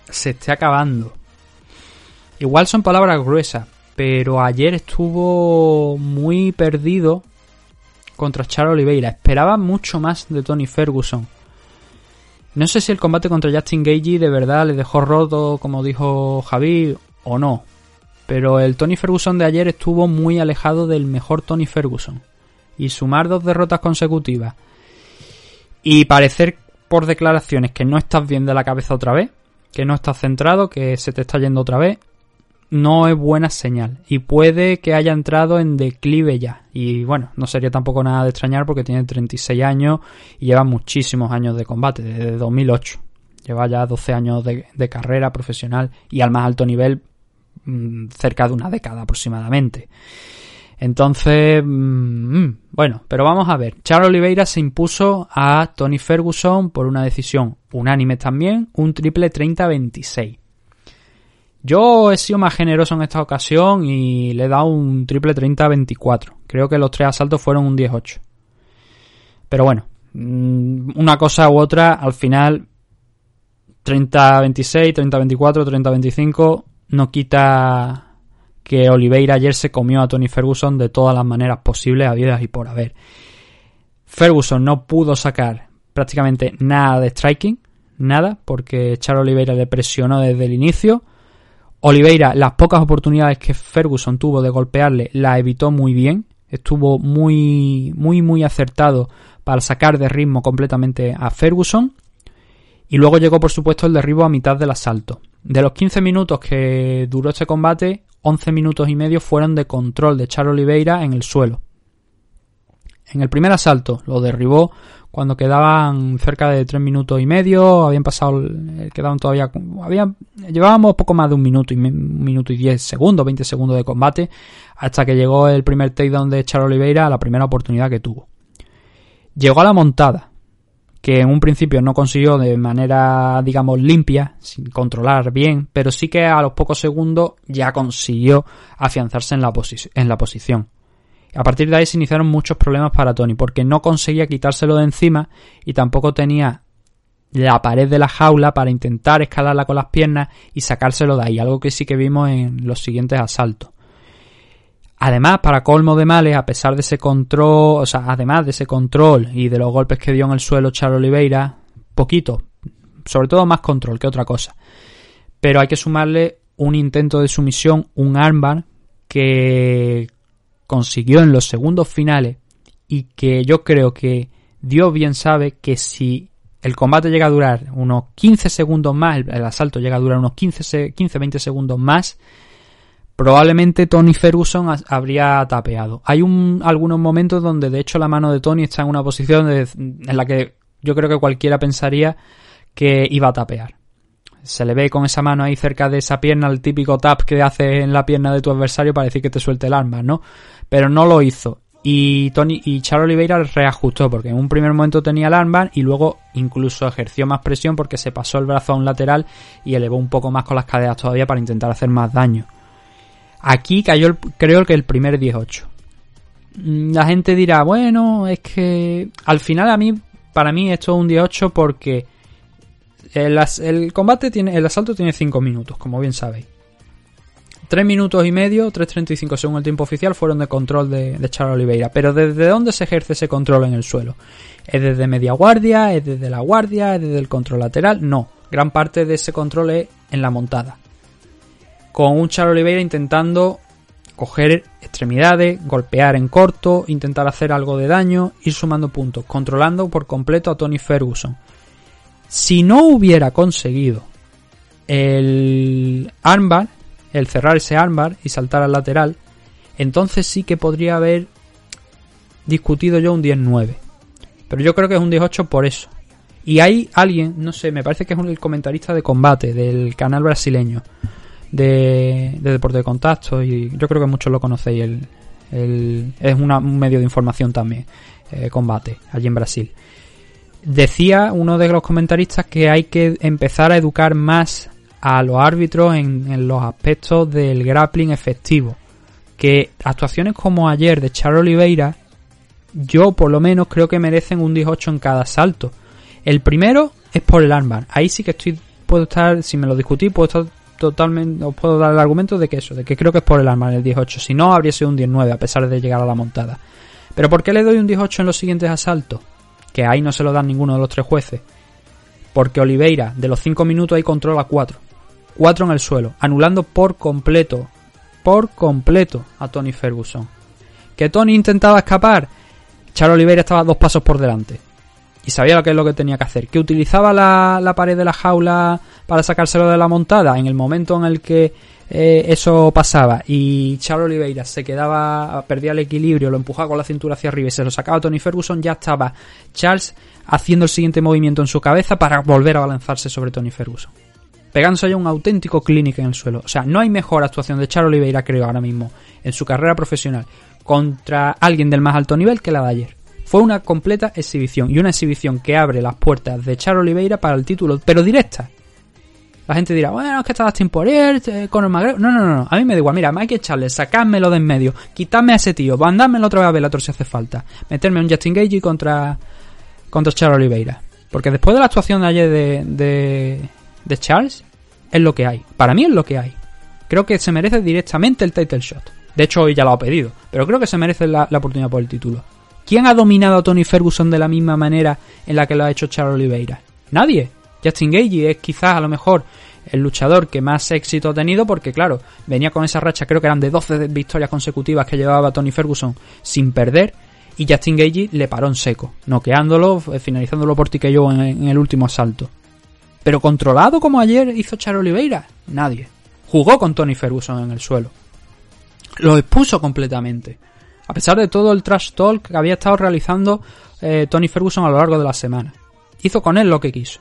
se esté acabando. Igual son palabras gruesas, pero ayer estuvo muy perdido contra Charles Oliveira. Esperaba mucho más de Tony Ferguson. No sé si el combate contra Justin Gaethje de verdad le dejó roto, como dijo Javi, o no. Pero el Tony Ferguson de ayer estuvo muy alejado del mejor Tony Ferguson. Y sumar 2 derrotas consecutivas y parecer por declaraciones que no estás bien de la cabeza otra vez, que no estás centrado, que se te está yendo otra vez, no es buena señal. Y puede que haya entrado en declive ya. Y bueno, no sería tampoco nada de extrañar porque tiene 36 años y lleva muchísimos años de combate, desde 2008. Lleva ya 12 años de carrera profesional y al más alto nivel cerca de una década aproximadamente. Entonces, bueno, pero vamos a ver. Charles Oliveira se impuso a Tony Ferguson por una decisión unánime también, un triple 30-26. Yo he sido más generoso en esta ocasión y le he dado un triple 30-24. Creo que los 3 asaltos fueron un 18. Pero bueno, una cosa u otra, al final 30-26, 30-24, 30-25 no quita que Oliveira ayer se comió a Tony Ferguson de todas las maneras posibles, habidas y por haber. Ferguson no pudo sacar prácticamente nada de striking, nada, porque Charles Oliveira le presionó desde el inicio. Oliveira, las pocas oportunidades que Ferguson tuvo de golpearle, las evitó muy bien. Estuvo muy acertado para sacar de ritmo completamente a Ferguson. Y luego llegó, por supuesto, el derribo a mitad del asalto. De los 15 minutos que duró este combate, 11 minutos y medio fueron de control de Charles Oliveira en el suelo. En el primer asalto lo derribó cuando quedaban cerca de 3 minutos y medio, llevábamos poco más de un minuto y 10 segundos, 20 segundos de combate, hasta que llegó el primer takedown de Charles Oliveira a la primera oportunidad que tuvo. Llegó a la montada, que en un principio no consiguió de manera, digamos, limpia, sin controlar bien, pero sí que a los pocos segundos ya consiguió afianzarse en la posición. A partir de ahí se iniciaron muchos problemas para Tony, porque no conseguía quitárselo de encima y tampoco tenía la pared de la jaula para intentar escalarla con las piernas y sacárselo de ahí, algo que sí que vimos en los siguientes asaltos. Además, para colmo de males, además de ese control y de los golpes que dio en el suelo Charles Oliveira, poquito, sobre todo más control que otra cosa. Pero hay que sumarle un intento de sumisión, un armbar, que consiguió en los segundos finales y que yo creo que Dios bien sabe que si el combate llega a durar unos 15 segundos más, el asalto llega a durar unos 15-20 segundos más, probablemente Tony Ferguson habría tapeado. Hay algunos momentos donde de hecho la mano de Tony está en una posición en la que yo creo que cualquiera pensaría que iba a tapear. Se le ve con esa mano ahí cerca de esa pierna, el típico tap que haces en la pierna de tu adversario para decir que te suelte el arma, ¿no? Pero no lo hizo. Y Charles Oliveira reajustó, porque en un primer momento tenía el armbar y luego incluso ejerció más presión porque se pasó el brazo a un lateral y elevó un poco más con las caderas todavía para intentar hacer más daño. Aquí cayó, creo que el primer 18. La gente dirá, bueno, es que al final para mí esto es un 18 porque el asalto tiene 5 minutos, como bien sabéis. 3 minutos y medio, 3.35 según el tiempo oficial, fueron de control de Charles Oliveira. Pero ¿desde dónde se ejerce ese control en el suelo? ¿Es desde media guardia? ¿Es desde la guardia? ¿Es desde el control lateral? No, gran parte de ese control es en la montada, con un Charles Oliveira intentando coger extremidades, golpear en corto, intentar hacer algo de daño, ir sumando puntos, controlando por completo a Tony Ferguson. Si no hubiera conseguido el armbar, el cerrar ese armbar y saltar al lateral, entonces sí que podría haber discutido yo un 10-9. Pero yo creo que es un 18 por eso. Y hay alguien, no sé, me parece que es el comentarista de combate del canal brasileño de deporte de contacto, y yo creo que muchos lo conocéis, es un medio de información también, combate allí en Brasil. Decía uno de los comentaristas que hay que empezar a educar más a los árbitros en los aspectos del grappling efectivo, que actuaciones como ayer de Charles Oliveira, yo por lo menos creo que merecen un 18 en cada salto. El primero es por el armbar, ahí sí que totalmente os puedo dar el argumento de que creo que es por el armbar el 18, si no habría sido un 19 a pesar de llegar a la montada. ¿Pero por qué le doy un 18 en los siguientes asaltos? Que ahí no se lo dan ninguno de los tres jueces. Porque Oliveira, de los 5 minutos, ahí controla 4. 4 en el suelo, anulando por completo a Tony Ferguson. Que Tony intentaba escapar. Charles Oliveira estaba 2 pasos por delante. Y sabía lo que es lo que tenía que hacer. Que utilizaba la pared de la jaula para sacárselo de la montada. En el momento en el que eso pasaba y Charles Oliveira se quedaba, perdía el equilibrio, lo empujaba con la cintura hacia arriba y se lo sacaba a Tony Ferguson, ya estaba Charles haciendo el siguiente movimiento en su cabeza para volver a balanzarse sobre Tony Ferguson, pegándose ya un auténtico clinic en el suelo. O sea, no hay mejor actuación de Charles Oliveira, creo, ahora mismo en su carrera profesional contra alguien del más alto nivel que la de ayer. Fue una completa exhibición, y una exhibición que abre las puertas de Charles Oliveira para el título, pero directa. La gente dirá, bueno, es que está Dustin Poirier, Conor McGregor. No. A mí me da igual. Mira, Mike Charles, sacádmelo de en medio. Quitadme a ese tío. Mandádmelo otra vez a Bellator si hace falta. Meterme un Justin Gaethje contra Charles Oliveira. Porque después de la actuación de ayer de Charles, es lo que hay. Para mí es lo que hay. Creo que se merece directamente el title shot. De hecho, hoy ya lo ha pedido. Pero creo que se merece la oportunidad por el título. ¿Quién ha dominado a Tony Ferguson de la misma manera en la que lo ha hecho Charles Oliveira? Nadie. Justin Gaethje es quizás a lo mejor el luchador que más éxito ha tenido porque, claro, venía con esa racha, creo que eran de 12 victorias consecutivas que llevaba Tony Ferguson sin perder, y Justin Gaethje le paró en seco, noqueándolo, finalizándolo por TKO en el último asalto. Pero controlado como ayer hizo Charles Oliveira, nadie. Jugó con Tony Ferguson en el suelo. Lo expuso completamente. A pesar de todo el trash talk que había estado realizando Tony Ferguson a lo largo de la semana. Hizo con él lo que quiso.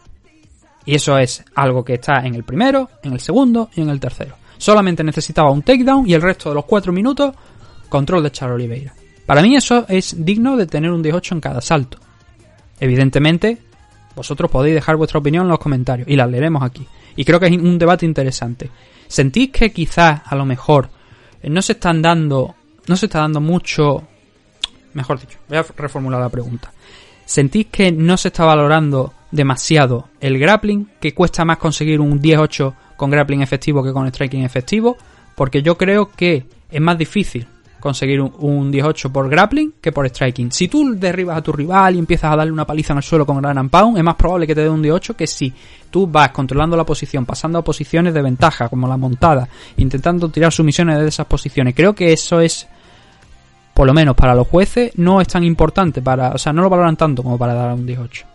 Y eso es algo que está en el primero, en el segundo y en el tercero. Solamente necesitaba un takedown y el resto de los 4 minutos, control de Charles Oliveira. Para mí eso es digno de tener un 18 en cada asalto. Evidentemente, vosotros podéis dejar vuestra opinión en los comentarios y las leeremos aquí. Y creo que es un debate interesante. ¿Sentís que quizás, a lo mejor, no se está dando mucho... Mejor dicho, voy a reformular la pregunta. ¿Sentís que no se está valorando demasiado el grappling, que cuesta más conseguir un 10-8 con grappling efectivo que con striking efectivo? Porque yo creo que es más difícil conseguir un 10-8 por grappling que por striking. Si tú derribas a tu rival y empiezas a darle una paliza en el suelo con gran and pound, es más probable que te dé un 10-8 que si tú vas controlando la posición, pasando a posiciones de ventaja como la montada, intentando tirar sumisiones de esas posiciones. Creo que eso es, por lo menos para los jueces, no es tan importante, no lo valoran tanto como para dar un 10-8.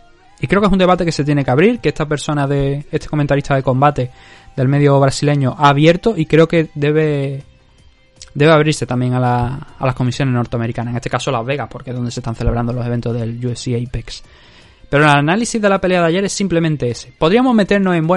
Y creo que es un debate que se tiene que abrir, que este comentarista de combate del medio brasileño ha abierto, y creo que debe abrirse también a las comisiones norteamericanas, en este caso Las Vegas, porque es donde se están celebrando los eventos del UFC Apex. Pero el análisis de la pelea de ayer es simplemente ese. Podríamos meternos en,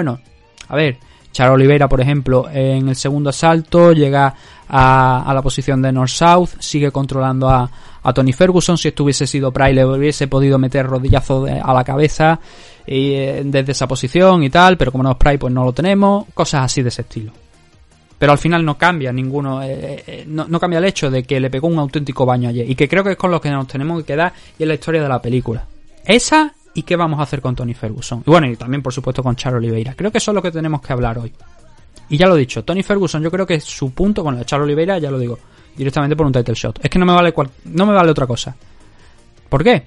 Charles Oliveira, por ejemplo, en el segundo asalto llega a la posición de North-South, sigue controlando a Tony Ferguson. Si estuviese sido Price, le hubiese podido meter rodillazo a la cabeza desde esa posición y tal, pero como no es Price, pues no lo tenemos, cosas así de ese estilo. Pero al final no cambia ninguno, no cambia el hecho de que le pegó un auténtico baño ayer, y que creo que es con lo que nos tenemos que quedar, y es la historia de la película. Esa... ¿Y qué vamos a hacer con Tony Ferguson? Y bueno, y también, por supuesto, con Charles Oliveira. Creo que eso es lo que tenemos que hablar hoy. Y ya lo he dicho, Tony Ferguson, yo creo que es su punto con el Charles Oliveira, ya lo digo, directamente por un title shot. Es que no me vale otra cosa. ¿Por qué?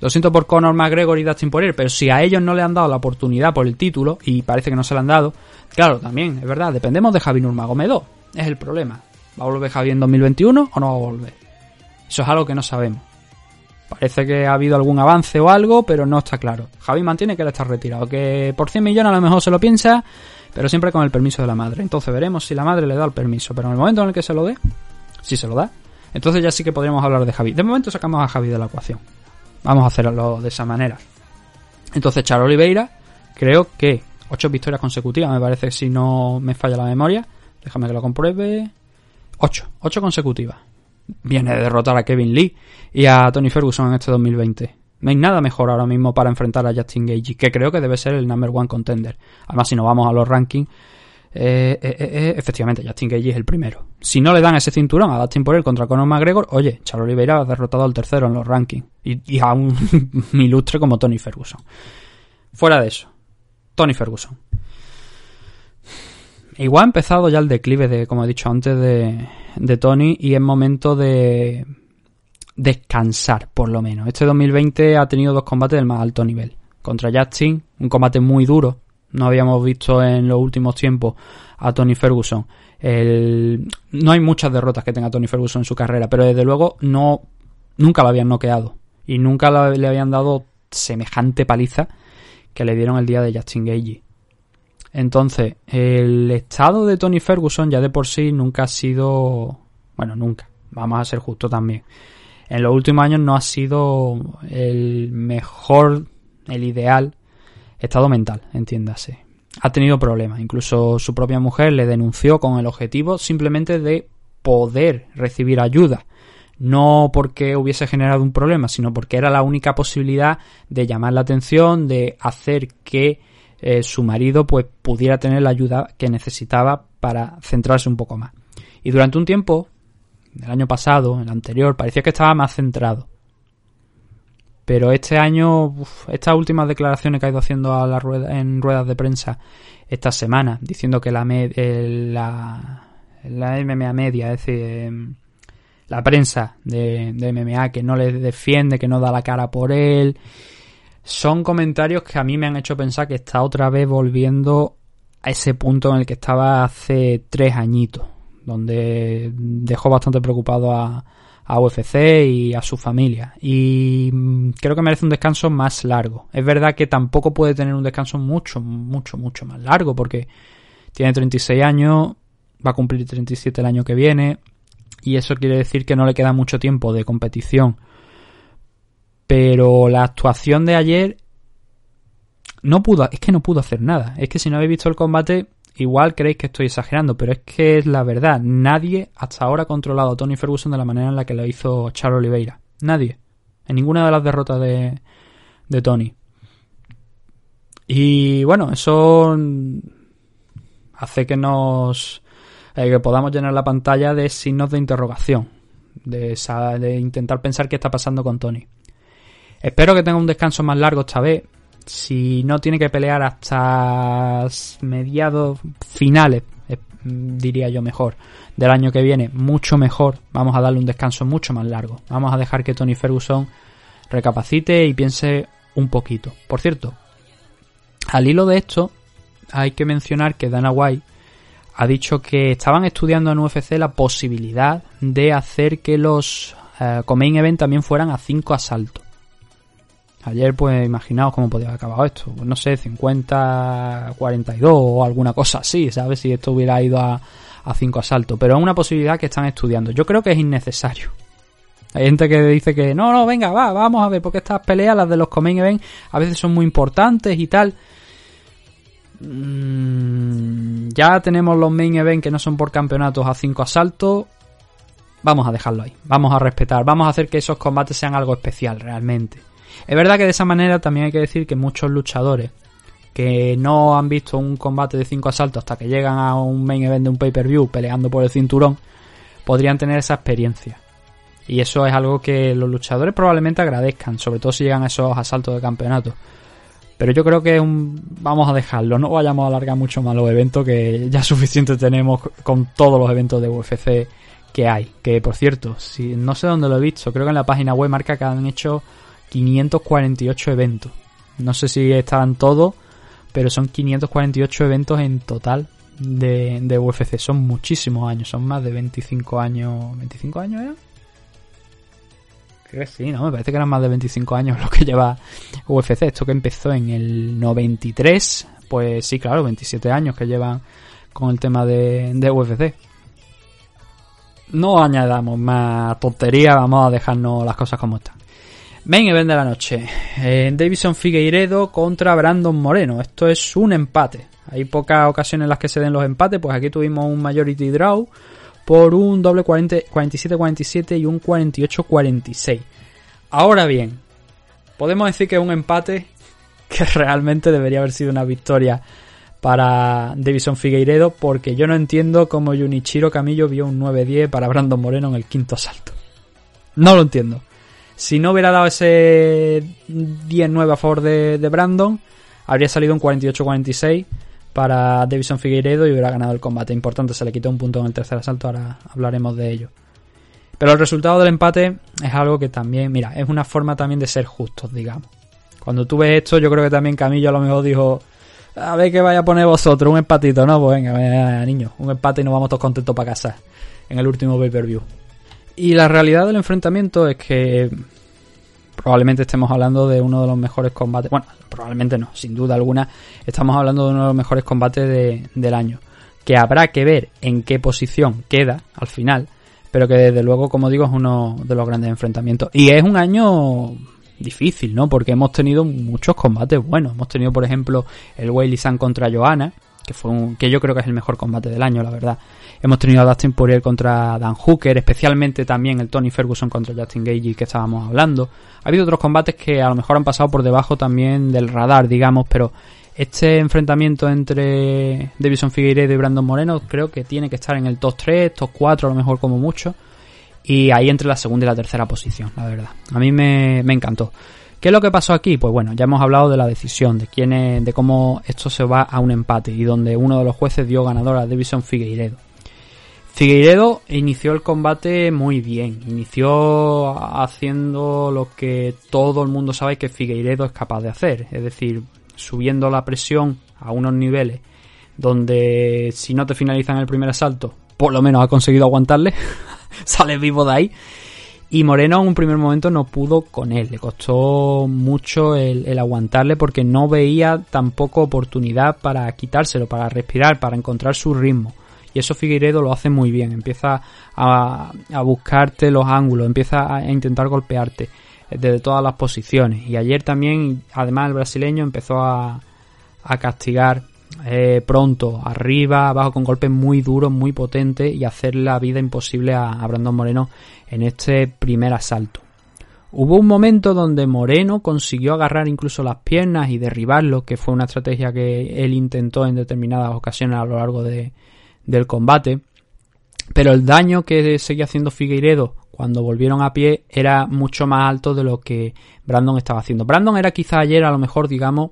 Lo siento por Conor McGregor y Dustin Poirier, pero si a ellos no le han dado la oportunidad por el título, y parece que no se la han dado, claro, también, es verdad, dependemos de Javi Nurmagomedov. Es el problema. ¿Va a volver Javi en 2021 o no va a volver? Eso es algo que no sabemos. Parece que ha habido algún avance o algo, pero no está claro. Javi mantiene que él está retirado, que por 100 millones a lo mejor se lo piensa, pero siempre con el permiso de la madre. Entonces veremos si la madre le da el permiso, pero en el momento en el que se lo dé, si se lo da, entonces ya sí que podríamos hablar de Javi. De momento sacamos a Javi de la ecuación. Vamos a hacerlo de esa manera. Entonces Charles Oliveira, creo que 8 victorias consecutivas, me parece, si no me falla la memoria. Déjame que lo compruebe. 8 consecutivas. Viene de derrotar a Kevin Lee y a Tony Ferguson en este 2020. No hay nada mejor ahora mismo para enfrentar a Justin Gaethje, que creo que debe ser el number one contender. Además, si nos vamos a los rankings, efectivamente, Justin Gaethje es el primero. Si no le dan ese cinturón a Dustin Poirier contra Conor McGregor, oye, Charles Oliveira ha derrotado al tercero en los rankings. Y a un ilustre como Tony Ferguson. Fuera de eso, Tony Ferguson. Igual ha empezado ya el declive, como he dicho antes, de Tony, y es momento de descansar, por lo menos. Este 2020 ha tenido dos combates del más alto nivel. Contra Justin, un combate muy duro. No habíamos visto en los últimos tiempos a Tony Ferguson. No hay muchas derrotas que tenga Tony Ferguson en su carrera, pero desde luego nunca lo habían noqueado y nunca le habían dado semejante paliza que le dieron el día de Justin Gaethje. Entonces, el estado de Tony Ferguson ya de por sí nunca ha sido... Bueno, nunca. Vamos a ser justos también. En los últimos años no ha sido el mejor, el ideal estado mental, entiéndase. Ha tenido problemas. Incluso su propia mujer le denunció con el objetivo simplemente de poder recibir ayuda. No porque hubiese generado un problema, sino porque era la única posibilidad de llamar la atención, de hacer que su marido pues pudiera tener la ayuda que necesitaba para centrarse un poco más. Y durante un tiempo, el año pasado, el anterior, parecía que estaba más centrado. Pero este año, estas últimas declaraciones que ha ido haciendo a la rueda, en ruedas de prensa esta semana, diciendo que la MMA media, es decir, la prensa de MMA, que no le defiende, que no da la cara por él, son comentarios que a mí me han hecho pensar que está otra vez volviendo a ese punto en el que estaba hace 3 añitos, donde dejó bastante preocupado a UFC y a su familia, y creo que merece un descanso más largo. Es verdad que tampoco puede tener un descanso mucho más largo, porque tiene 36 años, va a cumplir 37 el año que viene, y eso quiere decir que no le queda mucho tiempo de competición. Pero la actuación de ayer no pudo hacer nada. Es que si no habéis visto el combate, igual creéis que estoy exagerando, pero es que es la verdad. Nadie hasta ahora ha controlado a Tony Ferguson de la manera en la que lo hizo Charles Oliveira. Nadie. En ninguna de las derrotas de Tony. Y bueno, eso hace que que podamos llenar la pantalla de signos de interrogación. De intentar pensar qué está pasando con Tony. Espero que tenga un descanso más largo esta vez. Si no tiene que pelear hasta mediados, finales, diría yo mejor, del año que viene, mucho mejor. Vamos a darle un descanso mucho más largo. Vamos a dejar que Tony Ferguson recapacite y piense un poquito. Por cierto, al hilo de esto, hay que mencionar que Dana White ha dicho que estaban estudiando en UFC la posibilidad de hacer que los co-main event también fueran a 5 asaltos. Ayer, pues imaginaos cómo podía haber acabado esto. Pues, no sé, 50-42 o alguna cosa así, ¿sabes? Si esto hubiera ido a 5 asaltos. Pero es una posibilidad que están estudiando. Yo creo que es innecesario. Hay gente que dice que no, venga, vamos a ver, porque estas peleas, las de los co-main event, a veces son muy importantes y tal. Ya tenemos los main event que no son por campeonatos a 5 asaltos. Vamos a dejarlo ahí. Vamos a respetar. Vamos a hacer que esos combates sean algo especial realmente. Es verdad que de esa manera también hay que decir que muchos luchadores que no han visto un combate de 5 asaltos hasta que llegan a un main event de un pay-per-view peleando por el cinturón, podrían tener esa experiencia. Y eso es algo que los luchadores probablemente agradezcan, sobre todo si llegan a esos asaltos de campeonato. Pero yo creo que vamos a dejarlo, no vayamos a alargar mucho más los eventos, que ya suficiente tenemos con todos los eventos de UFC que hay. Que por cierto, si no sé dónde lo he visto, creo que en la página web marca que han hecho 548 eventos. No sé si estarán todos, pero son 548 eventos en total de UFC. Son muchísimos años, son más de 25 años. ¿25 años era? Creo que sí, no, me parece que eran más de 25 años lo que lleva UFC. Esto que empezó en el 93, pues sí, claro, 27 años que llevan con el tema de UFC. No añadamos más tontería, vamos a dejarnos las cosas como están. Main event de la noche. Deiveson Figueiredo contra Brandon Moreno. Esto es un empate. Hay pocas ocasiones en las que se den los empates. Pues aquí tuvimos un majority draw por un doble 47-47 y un 48-46. Ahora bien, podemos decir que es un empate que realmente debería haber sido una victoria para Deiveson Figueiredo, porque yo no entiendo cómo Junichiro Camillo vio un 9-10 para Brandon Moreno en el quinto asalto. No lo entiendo. Si no hubiera dado ese 10-9 a favor de Brandon, habría salido un 48-46 para Deiveson Figueiredo y hubiera ganado el combate. Importante, se le quitó un punto en el tercer asalto, ahora hablaremos de ello. Pero el resultado del empate es algo que también, mira, es una forma también de ser justos, digamos. Cuando tú ves esto, yo creo que también Camillo a lo mejor dijo, a ver qué vais a poner vosotros, un empatito, ¿no? Pues venga, venga, niño, un empate y nos vamos todos contentos para casa en el último pay-per-view. Y la realidad del enfrentamiento es que probablemente estemos hablando de uno de los mejores combates, bueno, probablemente no, sin duda alguna, estamos hablando de uno de los mejores combates del año, que habrá que ver en qué posición queda al final, pero que desde luego, como digo, es uno de los grandes enfrentamientos. Y es un año difícil, ¿no? Porque hemos tenido muchos combates buenos. Hemos tenido, por ejemplo, el Weili San contra Johanna, que yo creo que es el mejor combate del año, la verdad. Hemos tenido a Dustin Poirier contra Dan Hooker, especialmente también el Tony Ferguson contra Justin Gaethje que estábamos hablando. Ha habido otros combates que a lo mejor han pasado por debajo también del radar, digamos, pero este enfrentamiento entre Deiveson Figueiredo y Brandon Moreno creo que tiene que estar en el top 3, top 4 a lo mejor como mucho. Y ahí entre la segunda y la tercera posición, la verdad. A mí me encantó. ¿Qué es lo que pasó aquí? Pues bueno, ya hemos hablado de la decisión, de cómo esto se va a un empate y donde uno de los jueces dio ganador a Deiveson Figueiredo. Figueiredo inició el combate muy bien, inició haciendo lo que todo el mundo sabe que Figueiredo es capaz de hacer, es decir, subiendo la presión a unos niveles donde si no te finalizan el primer asalto, por lo menos ha conseguido aguantarle, sale vivo de ahí. Y Moreno en un primer momento no pudo con él, le costó mucho el aguantarle porque no veía tampoco oportunidad para quitárselo, para respirar, para encontrar su ritmo. Y eso Figueiredo lo hace muy bien, empieza a buscarte los ángulos, empieza a intentar golpearte desde todas las posiciones. Y ayer también, además, el brasileño empezó a castigar pronto, arriba, abajo, con golpes muy duros, muy potentes, y hacer la vida imposible a Brandon Moreno en este primer asalto. Hubo un momento donde Moreno consiguió agarrar incluso las piernas y derribarlo, que fue una estrategia que él intentó en determinadas ocasiones a lo largo del combate, pero el daño que seguía haciendo Figueiredo cuando volvieron a pie era mucho más alto de lo que Brandon estaba haciendo. Brandon era quizá ayer, a lo mejor, digamos,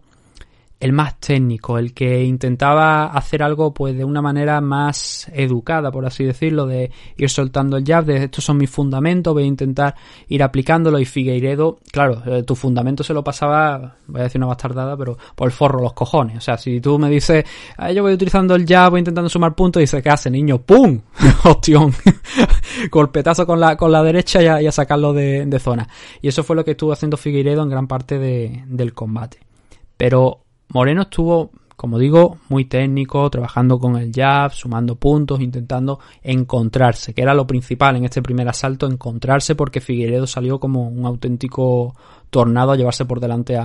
el más técnico, el que intentaba hacer algo pues de una manera más educada, por así decirlo, de ir soltando el jab, de estos son mis fundamentos, voy a intentar ir aplicándolo. Y Figueiredo, claro, tu fundamento se lo pasaba, voy a decir una bastardada, pero por el forro los cojones. O sea, si tú me dices, yo voy utilizando el jab, voy intentando sumar puntos, y dices, ¿qué hace, niño? ¡Pum! ¡Hostión! Golpetazo con la derecha y a sacarlo de zona. Y eso fue lo que estuvo haciendo Figueiredo en gran parte del combate. Pero Moreno estuvo, como digo, muy técnico, trabajando con el jab, sumando puntos, intentando encontrarse, que era lo principal en este primer asalto, encontrarse, porque Figueiredo salió como un auténtico tornado a llevarse por delante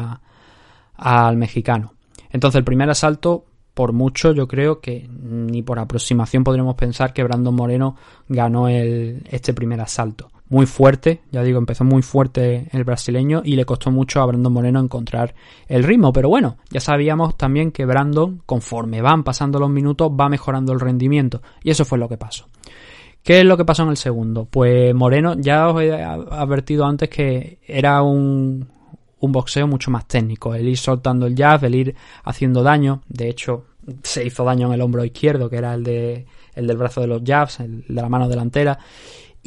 al mexicano. Entonces el primer asalto, por mucho, yo creo que ni por aproximación podríamos pensar que Brandon Moreno ganó este primer asalto. Muy fuerte, ya digo, empezó muy fuerte el brasileño y le costó mucho a Brandon Moreno encontrar el ritmo, pero bueno, ya sabíamos también que Brandon, conforme van pasando los minutos, va mejorando el rendimiento, y eso fue lo que pasó. ¿Qué es lo que pasó en el segundo? Pues Moreno, ya os he advertido antes que era un boxeo mucho más técnico, el ir soltando el jab, el ir haciendo daño. De hecho, se hizo daño en el hombro izquierdo, que era el del brazo de los jabs, el de la mano delantera.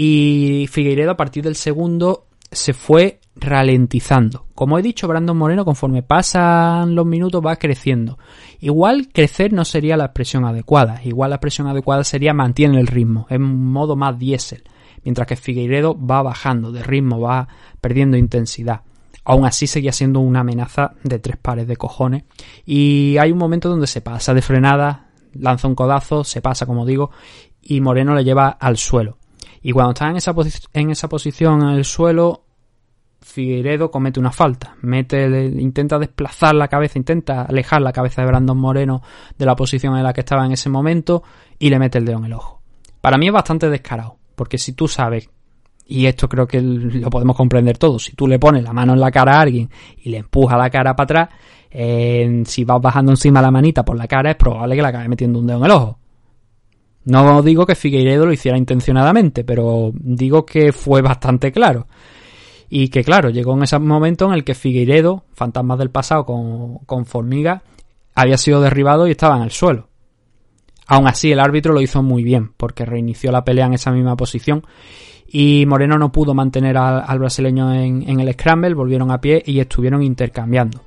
Y Figueiredo, a partir del segundo, se fue ralentizando. Como he dicho, Brandon Moreno, conforme pasan los minutos, va creciendo. Igual crecer no sería la expresión adecuada. Igual la expresión adecuada sería mantiene el ritmo. Es un modo más diésel. Mientras que Figueiredo va bajando de ritmo, va perdiendo intensidad. Aún así seguía siendo una amenaza de tres pares de cojones. Y hay un momento donde se pasa de frenada, lanza un codazo, se pasa, como digo, y Moreno le lleva al suelo. Y cuando está en esa posición, en el suelo, Figueiredo comete una falta. Intenta desplazar la cabeza, intenta alejar la cabeza de Brandon Moreno de la posición en la que estaba en ese momento y le mete el dedo en el ojo. Para mí es bastante descarado, porque si tú sabes, y esto creo que lo podemos comprender todos, si tú le pones la mano en la cara a alguien y le empujas la cara para atrás, si vas bajando encima la manita por la cara es probable que le acabe metiendo un dedo en el ojo. No digo que Figueiredo lo hiciera intencionadamente, pero digo que fue bastante claro. Y que claro, llegó en ese momento en el que Figueiredo, fantasmas del pasado con Formiga, había sido derribado y estaba en el suelo. Aún así, el árbitro lo hizo muy bien, porque reinició la pelea en esa misma posición. y Moreno no pudo mantener al brasileño en el scramble, volvieron a pie y estuvieron intercambiando.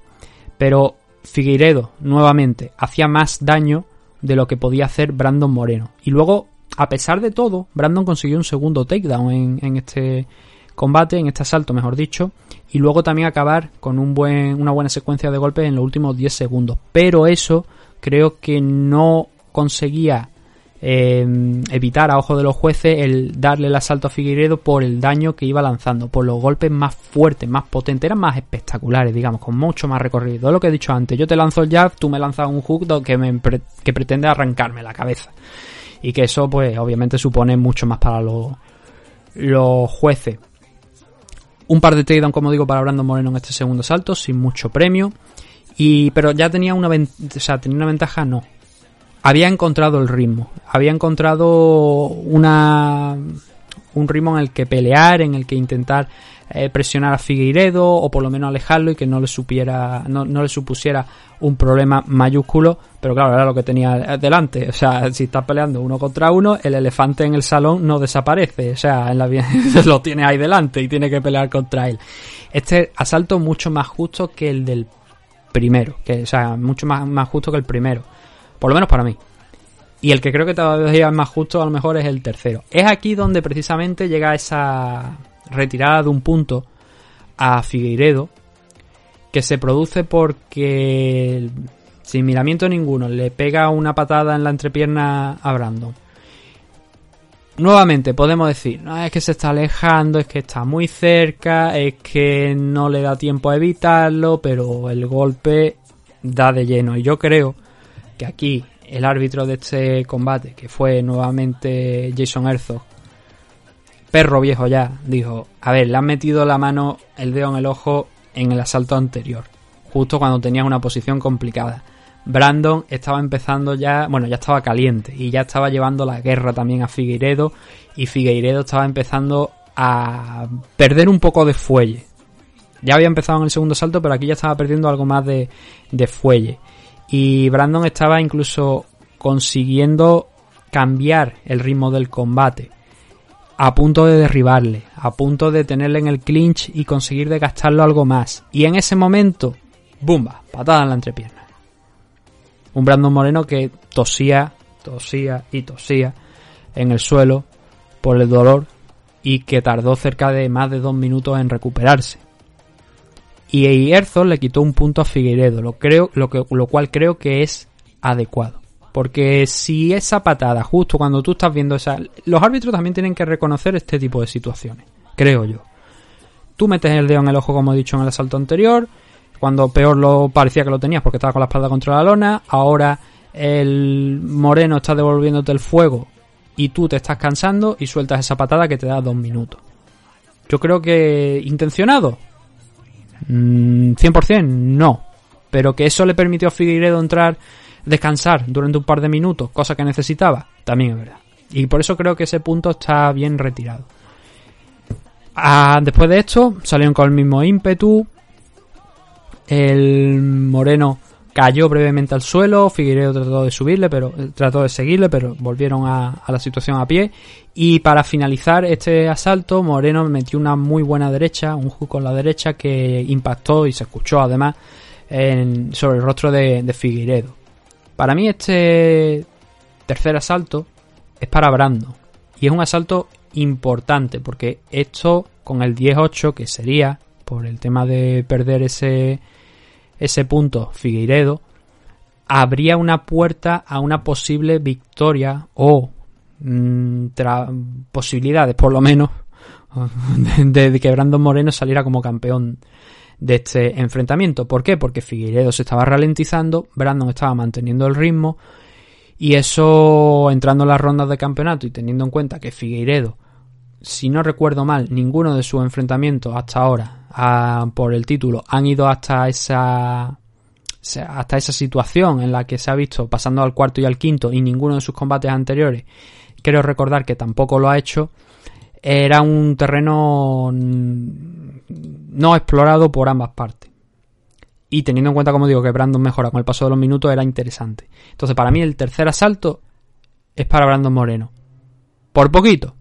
Pero Figueiredo, nuevamente, hacía más daño de lo que podía hacer Brandon Moreno. Y luego, a pesar de todo, Brandon consiguió un segundo takedown en este combate, en este asalto, mejor dicho, y luego también acabar con una buena secuencia de golpes en los últimos 10 segundos. Pero eso creo que no conseguía evitar a ojo de los jueces el darle el asalto a Figueiredo por el daño que iba lanzando, por los golpes más fuertes, más potentes, eran más espectaculares, digamos, con mucho más recorrido. Es lo que he dicho antes, yo te lanzo el jab, tú me lanzas un hook que pretende arrancarme la cabeza. Y que eso, pues, obviamente supone mucho más para los jueces. Un par de takedown, como digo, para Brandon Moreno en este segundo salto, sin mucho premio. Pero ya tenía una ventaja. Había encontrado el ritmo. Había encontrado un ritmo en el que pelear, en el que intentar presionar a Figueiredo, o por lo menos alejarlo y que no le supusiera un problema mayúsculo. Pero claro, era lo que tenía delante. O sea, si estás peleando uno contra uno, el elefante en el salón no desaparece. O sea, lo tiene ahí delante y tiene que pelear contra él. Este asalto mucho más justo que el del primero. Mucho más justo que el primero. Por lo menos para mí. Y el que creo que todavía es más justo a lo mejor es el tercero. Es aquí donde precisamente llega esa retirada de un punto a Figueiredo, que se produce porque sin miramiento ninguno le pega una patada en la entrepierna a Brandon. Nuevamente podemos decir, no, es que se está alejando, es que está muy cerca, es que no le da tiempo a evitarlo, pero el golpe da de lleno. Y yo creo que aquí el árbitro de este combate, que fue nuevamente Jason Herzog, perro viejo ya, dijo, a ver, le han metido la mano, el dedo en el ojo en el asalto anterior, justo cuando tenías una posición complicada. Brandon estaba empezando ya estaba caliente y ya estaba llevando la guerra también a Figueiredo, y Figueiredo estaba empezando a perder un poco de fuelle. Ya había empezado en el segundo salto, pero aquí ya estaba perdiendo algo más de fuelle. Y Brandon estaba incluso consiguiendo cambiar el ritmo del combate, a punto de derribarle, a punto de tenerle en el clinch y conseguir desgastarlo algo más. Y en ese momento, ¡bumba!, patada en la entrepierna. Un Brandon Moreno que tosía en el suelo por el dolor y que tardó cerca de más de 2 minutos en recuperarse. Y Herzog le quitó un punto a Figueiredo, lo cual creo que es adecuado. Porque si esa patada, justo cuando tú estás viendo esa... Los árbitros también tienen que reconocer este tipo de situaciones, creo yo. Tú metes el dedo en el ojo, como he dicho en el asalto anterior, cuando peor lo parecía que lo tenías porque estaba con la espalda contra la lona, ahora el Moreno está devolviéndote el fuego y tú te estás cansando y sueltas esa patada que te da 2 minutos. Yo creo que... ¿intencionado? 100% no, pero que eso le permitió a Figueiredo descansar durante un par de minutos, cosa que necesitaba, también es verdad, y por eso creo que ese punto está bien retirado. Después de esto salieron con el mismo ímpetu, el Moreno cayó brevemente al suelo, Figueiredo trató de seguirle, pero volvieron a la situación a pie. Y para finalizar este asalto, Moreno metió una muy buena derecha, un hook con la derecha que impactó y se escuchó además sobre el rostro de Figueiredo. Para mí este tercer asalto es para Brandon y es un asalto importante, porque esto con el 10-8, que sería por el tema de perder ese punto Figueiredo, abría una puerta a una posible victoria o posibilidades, por lo menos, de que Brandon Moreno saliera como campeón de este enfrentamiento. ¿Por qué? Porque Figueiredo se estaba ralentizando, Brandon estaba manteniendo el ritmo, y eso, entrando en las rondas de campeonato y teniendo en cuenta que Figueiredo, si no recuerdo mal, ninguno de sus enfrentamientos hasta ahora por el título han ido hasta esa situación en la que se ha visto pasando al cuarto y al quinto, y ninguno de sus combates anteriores, creo recordar que tampoco lo ha hecho, era un terreno no explorado por ambas partes. Y teniendo en cuenta, como digo, que Brandon mejora con el paso de los minutos, era interesante. Entonces, para mí el tercer asalto es para Brandon Moreno. Por poquito.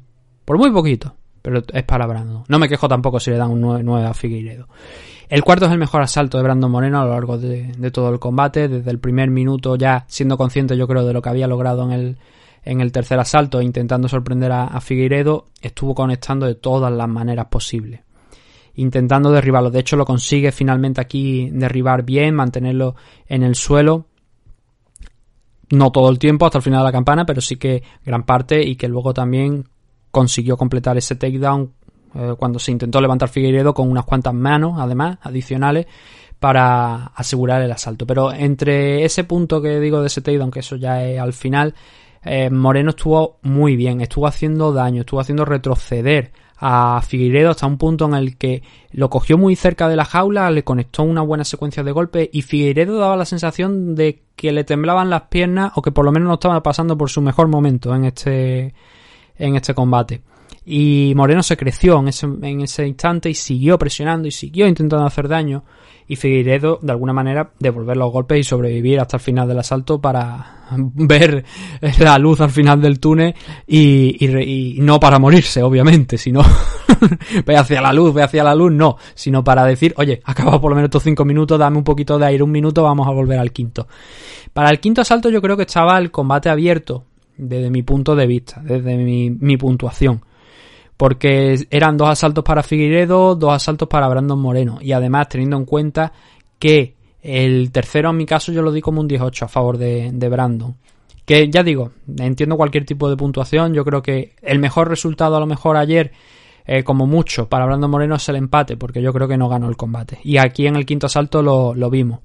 Por muy poquito. pero es para Brandon. No me quejo tampoco si le dan un 9-9 a Figueiredo. El cuarto es el mejor asalto de Brandon Moreno a lo largo de todo el combate, desde el primer minuto ya siendo consciente, yo creo, de lo que había logrado en el tercer asalto, intentando sorprender a Figueiredo. Estuvo conectando de todas las maneras posibles, intentando derribarlo. De hecho, lo consigue finalmente aquí derribar bien, mantenerlo en el suelo. No todo el tiempo hasta el final de la campana, pero sí que gran parte, y que luego también consiguió completar ese takedown cuando se intentó levantar Figueiredo con unas cuantas manos, además, adicionales, para asegurar el asalto. Pero entre ese punto que digo de ese takedown, que eso ya es al final, Moreno estuvo muy bien, estuvo haciendo daño, estuvo haciendo retroceder a Figueiredo hasta un punto en el que lo cogió muy cerca de la jaula, le conectó una buena secuencia de golpes y Figueiredo daba la sensación de que le temblaban las piernas, o que por lo menos no estaba pasando por su mejor momento en este combate. Y Moreno se creció en ese instante y siguió presionando y siguió intentando hacer daño, y Figueiredo de alguna manera devolver los golpes y sobrevivir hasta el final del asalto para ver la luz al final del túnel y no para morirse, obviamente, sino ve hacia la luz, no, sino para decir, oye, acaba por lo menos estos 5 minutos, dame un poquito de aire, 1 minuto, vamos a volver al quinto. Para el quinto asalto yo creo que estaba el combate abierto desde mi punto de vista, desde mi puntuación, porque eran 2 asaltos para Figueiredo, 2 asaltos para Brandon Moreno, y además teniendo en cuenta que el tercero, en mi caso, yo lo di como un 18 a favor de Brandon, que ya digo, entiendo cualquier tipo de puntuación. Yo creo que el mejor resultado a lo mejor ayer, como mucho, para Brandon Moreno es el empate, porque yo creo que no ganó el combate, y aquí en el quinto asalto lo vimos.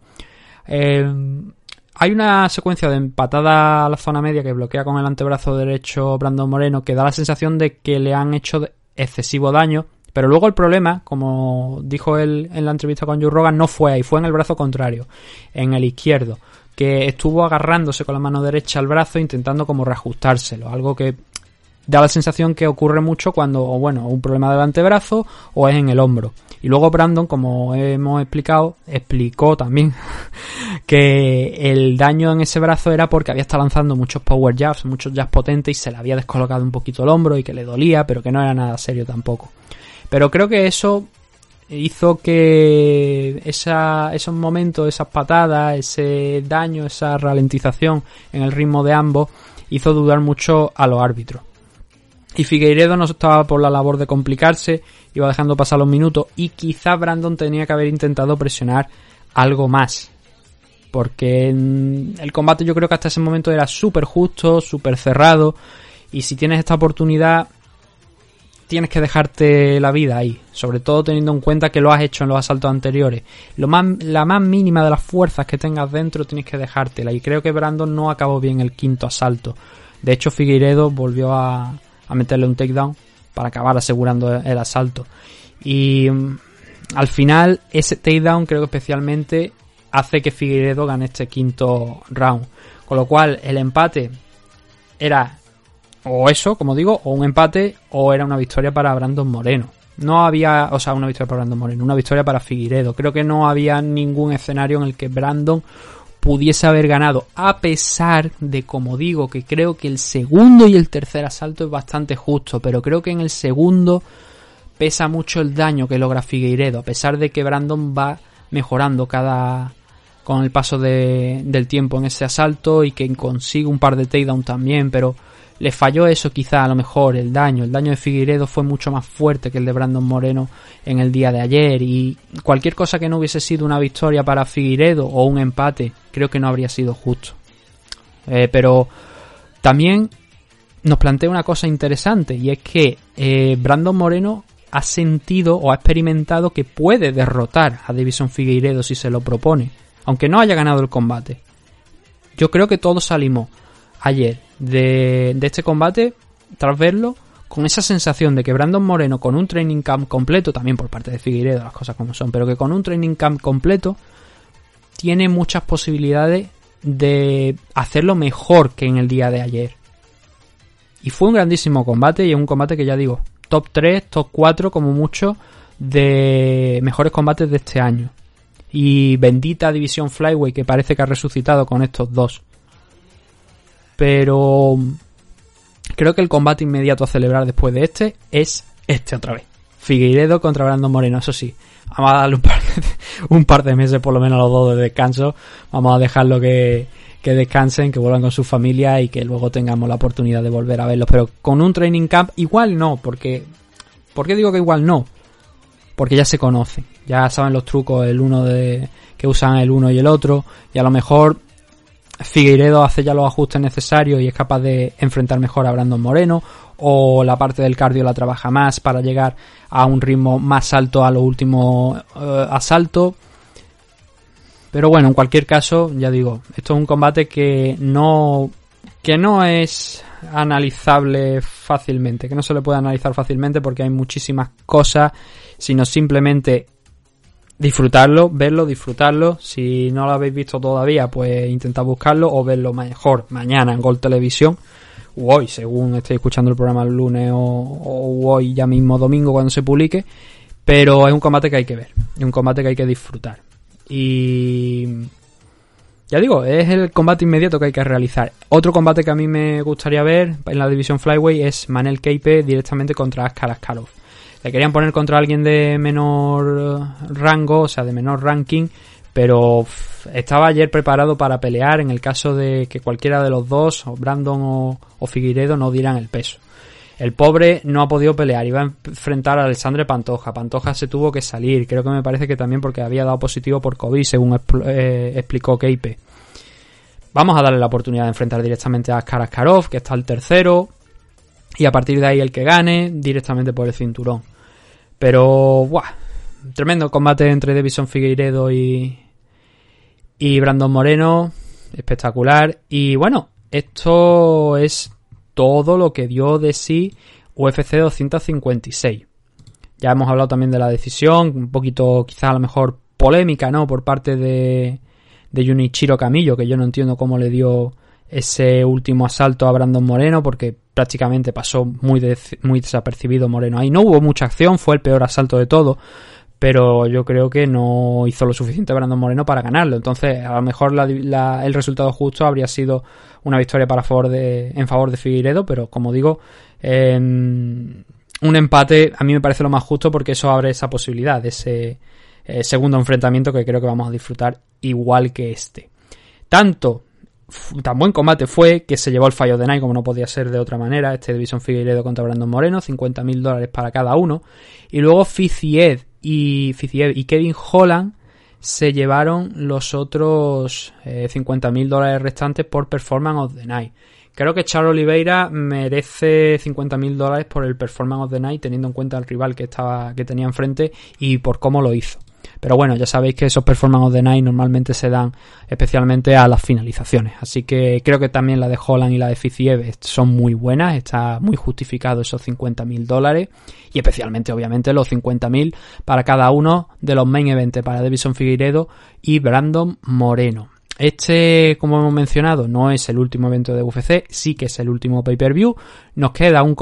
Hay una secuencia de empatada a la zona media que bloquea con el antebrazo derecho Brandon Moreno, que da la sensación de que le han hecho excesivo daño, pero luego el problema, como dijo él en la entrevista con Joe Rogan, no fue ahí, fue en el brazo contrario, en el izquierdo, que estuvo agarrándose con la mano derecha al brazo, intentando como reajustárselo, algo que da la sensación que ocurre mucho cuando, o bueno, un problema del antebrazo o es en el hombro. Y luego Brandon, como hemos explicado, explicó también que el daño en ese brazo era porque había estado lanzando muchos power jabs, muchos jabs potentes, y se le había descolocado un poquito el hombro y que le dolía, pero que no era nada serio tampoco. Pero creo que eso hizo que esos momentos, esas patadas, ese daño, esa ralentización en el ritmo de ambos, hizo dudar mucho a los árbitros. Y Figueiredo no estaba por la labor de complicarse, iba dejando pasar los minutos, y quizá Brandon tenía que haber intentado presionar algo más, porque el combate yo creo que hasta ese momento era súper justo, súper cerrado, y si tienes esta oportunidad tienes que dejarte la vida ahí, sobre todo teniendo en cuenta que lo has hecho en los asaltos anteriores. La más mínima de las fuerzas que tengas dentro tienes que dejártela, y creo que Brandon no acabó bien el quinto asalto. De hecho, Figueiredo volvió a meterle un takedown para acabar asegurando el asalto, y al final ese takedown creo que especialmente hace que Figueiredo gane este quinto round, con lo cual el empate era o eso, como digo, o un empate, o era una victoria para Brandon Moreno. No había, o sea, una victoria para Brandon Moreno, una victoria para Figueiredo. Creo que no había ningún escenario en el que Brandon pudiese haber ganado, a pesar de, como digo, que creo que el segundo y el tercer asalto es bastante justo, pero creo que en el segundo pesa mucho el daño que logra Figueiredo, a pesar de que Brandon va mejorando con el paso del tiempo en ese asalto, y que consigue un par de takedown también, pero le falló eso quizá, a lo mejor, el daño de Figueiredo fue mucho más fuerte que el de Brandon Moreno en el día de ayer, y cualquier cosa que no hubiese sido una victoria para Figueiredo o un empate, creo que no habría sido justo. Pero también nos plantea una cosa interesante, y es que Brandon Moreno ha sentido o ha experimentado que puede derrotar a Deiveson Figueiredo si se lo propone, aunque no haya ganado el combate. Yo creo que todos salimos ayer de este combate, tras verlo, con esa sensación de que Brandon Moreno, con un training camp completo, también por parte de Figueiredo, las cosas como son, pero que con un training camp completo tiene muchas posibilidades de hacerlo mejor que en el día de ayer. Y fue un grandísimo combate, y es un combate que, ya digo, top 3, top 4 como mucho, de mejores combates de este año. Y bendita división flyweight, que parece que ha resucitado con estos dos. Pero creo que el combate inmediato a celebrar después de este es otra vez. Figueiredo contra Brandon Moreno, eso sí. Vamos a darle un par de meses por lo menos a los dos de descanso. Vamos a dejarlo que descansen, que vuelvan con sus familias y que luego tengamos la oportunidad de volver a verlos. Pero con un training camp igual no, porque... ¿Por qué digo que igual no? Porque ya se conocen, ya saben los trucos que usan el uno y el otro, y a lo mejor Figueiredo hace ya los ajustes necesarios y es capaz de enfrentar mejor a Brandon Moreno, o la parte del cardio la trabaja más para llegar a un ritmo más alto a los últimos asaltos. Pero bueno, en cualquier caso, ya digo, esto es un combate que no es analizable fácilmente, que no se le puede analizar fácilmente porque hay muchísimas cosas, sino simplemente disfrutarlo, verlo, disfrutarlo. Si no lo habéis visto todavía, pues intentad buscarlo o verlo mejor mañana en Gol Televisión, o hoy, según estéis escuchando el programa el lunes, o hoy ya mismo domingo cuando se publique. Pero es un combate que hay que ver, es un combate que hay que disfrutar. Y... ya digo, es el combate inmediato que hay que realizar. Otro combate que a mí me gustaría ver en la división flyweight es Manel Keipe directamente contra Askar Askarov. Le querían poner contra alguien de menor rango, o sea, de menor ranking, pero estaba ayer preparado para pelear en el caso de que cualquiera de los dos, o Brandon o Figueiredo, no dieran el peso. El pobre no ha podido pelear, iba a enfrentar a Alexandre Pantoja. Pantoja se tuvo que salir, creo que me parece que también porque había dado positivo por COVID, según explicó Keipe. Vamos a darle la oportunidad de enfrentar directamente a Askar Askarov, que está el tercero, y a partir de ahí el que gane, directamente por el cinturón. Pero, ¡buah! Tremendo combate entre Deiveson Figueiredo y Brandon Moreno, espectacular. Y bueno, esto es todo lo que dio de sí UFC 256. Ya hemos hablado también de la decisión, un poquito quizás a lo mejor polémica, ¿no?, por parte de Junichiro Camillo, que yo no entiendo cómo le dio ese último asalto a Brandon Moreno, porque prácticamente pasó muy desapercibido Moreno ahí. No hubo mucha acción, fue el peor asalto de todo, pero yo creo que no hizo lo suficiente Brandon Moreno para ganarlo. Entonces, a lo mejor el resultado justo habría sido una victoria en favor de Figueiredo, pero como digo, un empate a mí me parece lo más justo, porque eso abre esa posibilidad de ese segundo enfrentamiento que creo que vamos a disfrutar igual que este. Tan buen combate fue que se llevó el Fight of the Night, como no podía ser de otra manera, este Deiveson Figueiredo contra Brandon Moreno, $50,000 para cada uno. Y luego Fiziev y Kevin Holland se llevaron los otros $50,000 restantes por Performance of the Night. Creo que Charles Oliveira merece $50,000 por el Performance of the Night, teniendo en cuenta el rival que tenía enfrente y por cómo lo hizo. Pero bueno, ya sabéis que esos Performance of the Night normalmente se dan especialmente a las finalizaciones. Así que creo que también la de Holland y la de Fiziev son muy buenas. Está muy justificado esos $50,000. Y especialmente, obviamente, los $50,000 para cada uno de los main events para Deiveson Figueiredo y Brandon Moreno. Este, como hemos mencionado, no es el último evento de UFC. Sí que es el último pay-per-view. Nos queda un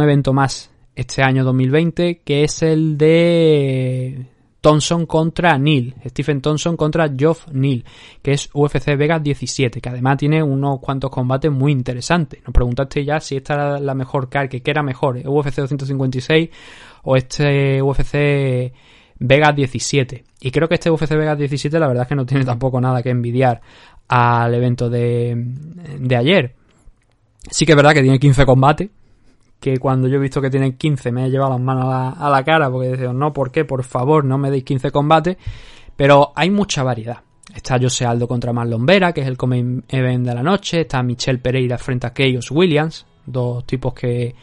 evento más este año 2020, que es el de Thompson contra Neal, Stephen Thompson contra Geoff Neal, que es UFC Vegas 17, que además tiene unos cuantos combates muy interesantes. Nos preguntaste ya si esta era la mejor card, que era mejor, UFC 256 o este UFC Vegas 17. Y creo que este UFC Vegas 17 la verdad es que no tiene tampoco nada que envidiar al evento de ayer. Sí que es verdad que tiene 15 combates, que cuando yo he visto que tienen 15 me he llevado las manos a la cara, porque decía, no, ¿por qué? Por favor, no me deis 15 combates. Pero hay mucha variedad. Está José Aldo contra Marlon Vera, que es el main event de la noche. Está Michelle Pereira frente a Chaos Williams, dos tipos que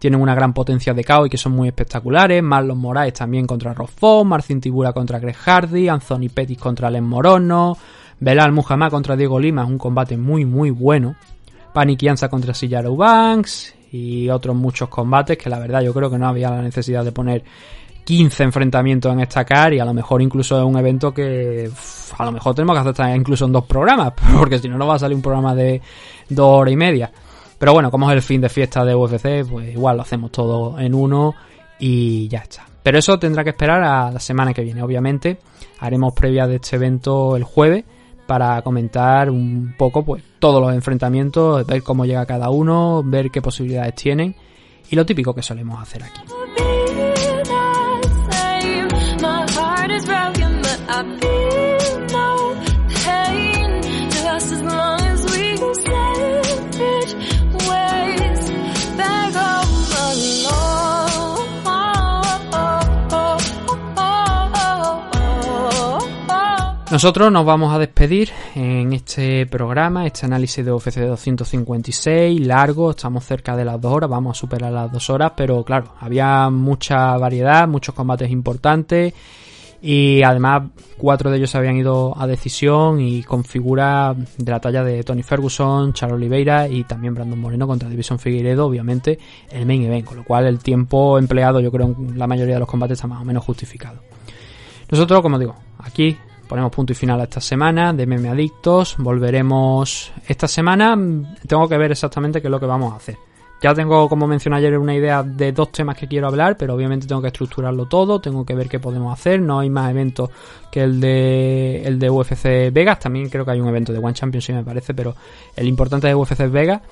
tienen una gran potencia de KO y que son muy espectaculares. Marlon Moraes también contra Roffon, Marcin Tibura contra Greg Hardy, Anthony Pettis contra Len Morono, Belal Muhammad contra Diego Lima, es un combate muy muy bueno. Paniquianza contra Sijara Banks y otros muchos combates que la verdad yo creo que no había la necesidad de poner 15 enfrentamientos en esta car, y a lo mejor incluso es un evento que a lo mejor tenemos que hacer incluso en dos programas, porque si no, no va a salir un programa de 2 horas y media. Pero bueno, como es el fin de fiesta de UFC, pues igual lo hacemos todo en uno y ya está. Pero eso tendrá que esperar a la semana que viene. Obviamente haremos previa de este evento el jueves para comentar un poco pues todos los enfrentamientos, ver cómo llega cada uno, ver qué posibilidades tienen y lo típico que solemos hacer aquí. Nosotros nos vamos a despedir en este programa, este análisis de UFC 256, largo, estamos cerca de las 2 horas, vamos a superar las 2 horas, pero claro, había mucha variedad, muchos combates importantes y además 4 de ellos se habían ido a decisión y con figuras de la talla de Tony Ferguson, Charles Oliveira y también Brandon Moreno contra Deiveson Figueiredo, obviamente el main event, con lo cual el tiempo empleado yo creo en la mayoría de los combates está más o menos justificado. Nosotros, como digo, aquí ponemos punto y final a esta semana de MMAdictos. Volveremos esta semana. Tengo que ver exactamente qué es lo que vamos a hacer. Ya tengo, como mencioné ayer, una idea de 2 temas que quiero hablar, pero obviamente tengo que estructurarlo todo, tengo que ver qué podemos hacer. No hay más eventos que el de UFC Vegas. También creo que hay un evento de One Championship, me parece, pero el importante es UFC Vegas.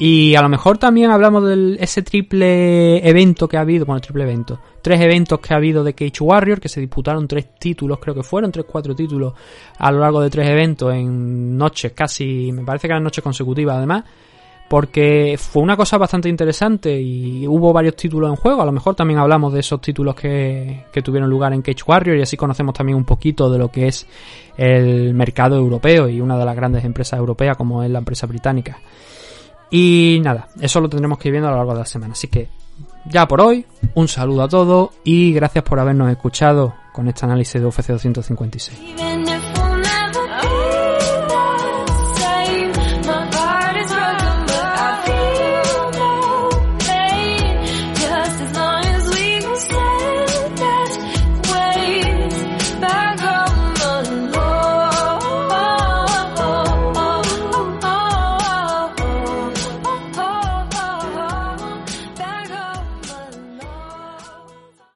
Y a lo mejor también hablamos de ese triple evento que ha habido, bueno, triple evento, 3 eventos que ha habido de Cage Warrior, que se disputaron 3 títulos, creo que fueron 3-4 títulos a lo largo de 3 eventos en noches casi, me parece que eran noches consecutivas además, porque fue una cosa bastante interesante y hubo varios títulos en juego. A lo mejor también hablamos de esos títulos que tuvieron lugar en Cage Warrior y así conocemos también un poquito de lo que es el mercado europeo y una de las grandes empresas europeas como es la empresa británica. Y nada, eso lo tendremos que ir viendo a lo largo de la semana. Así que ya por hoy, un saludo a todos y gracias por habernos escuchado con este análisis de UFC 256.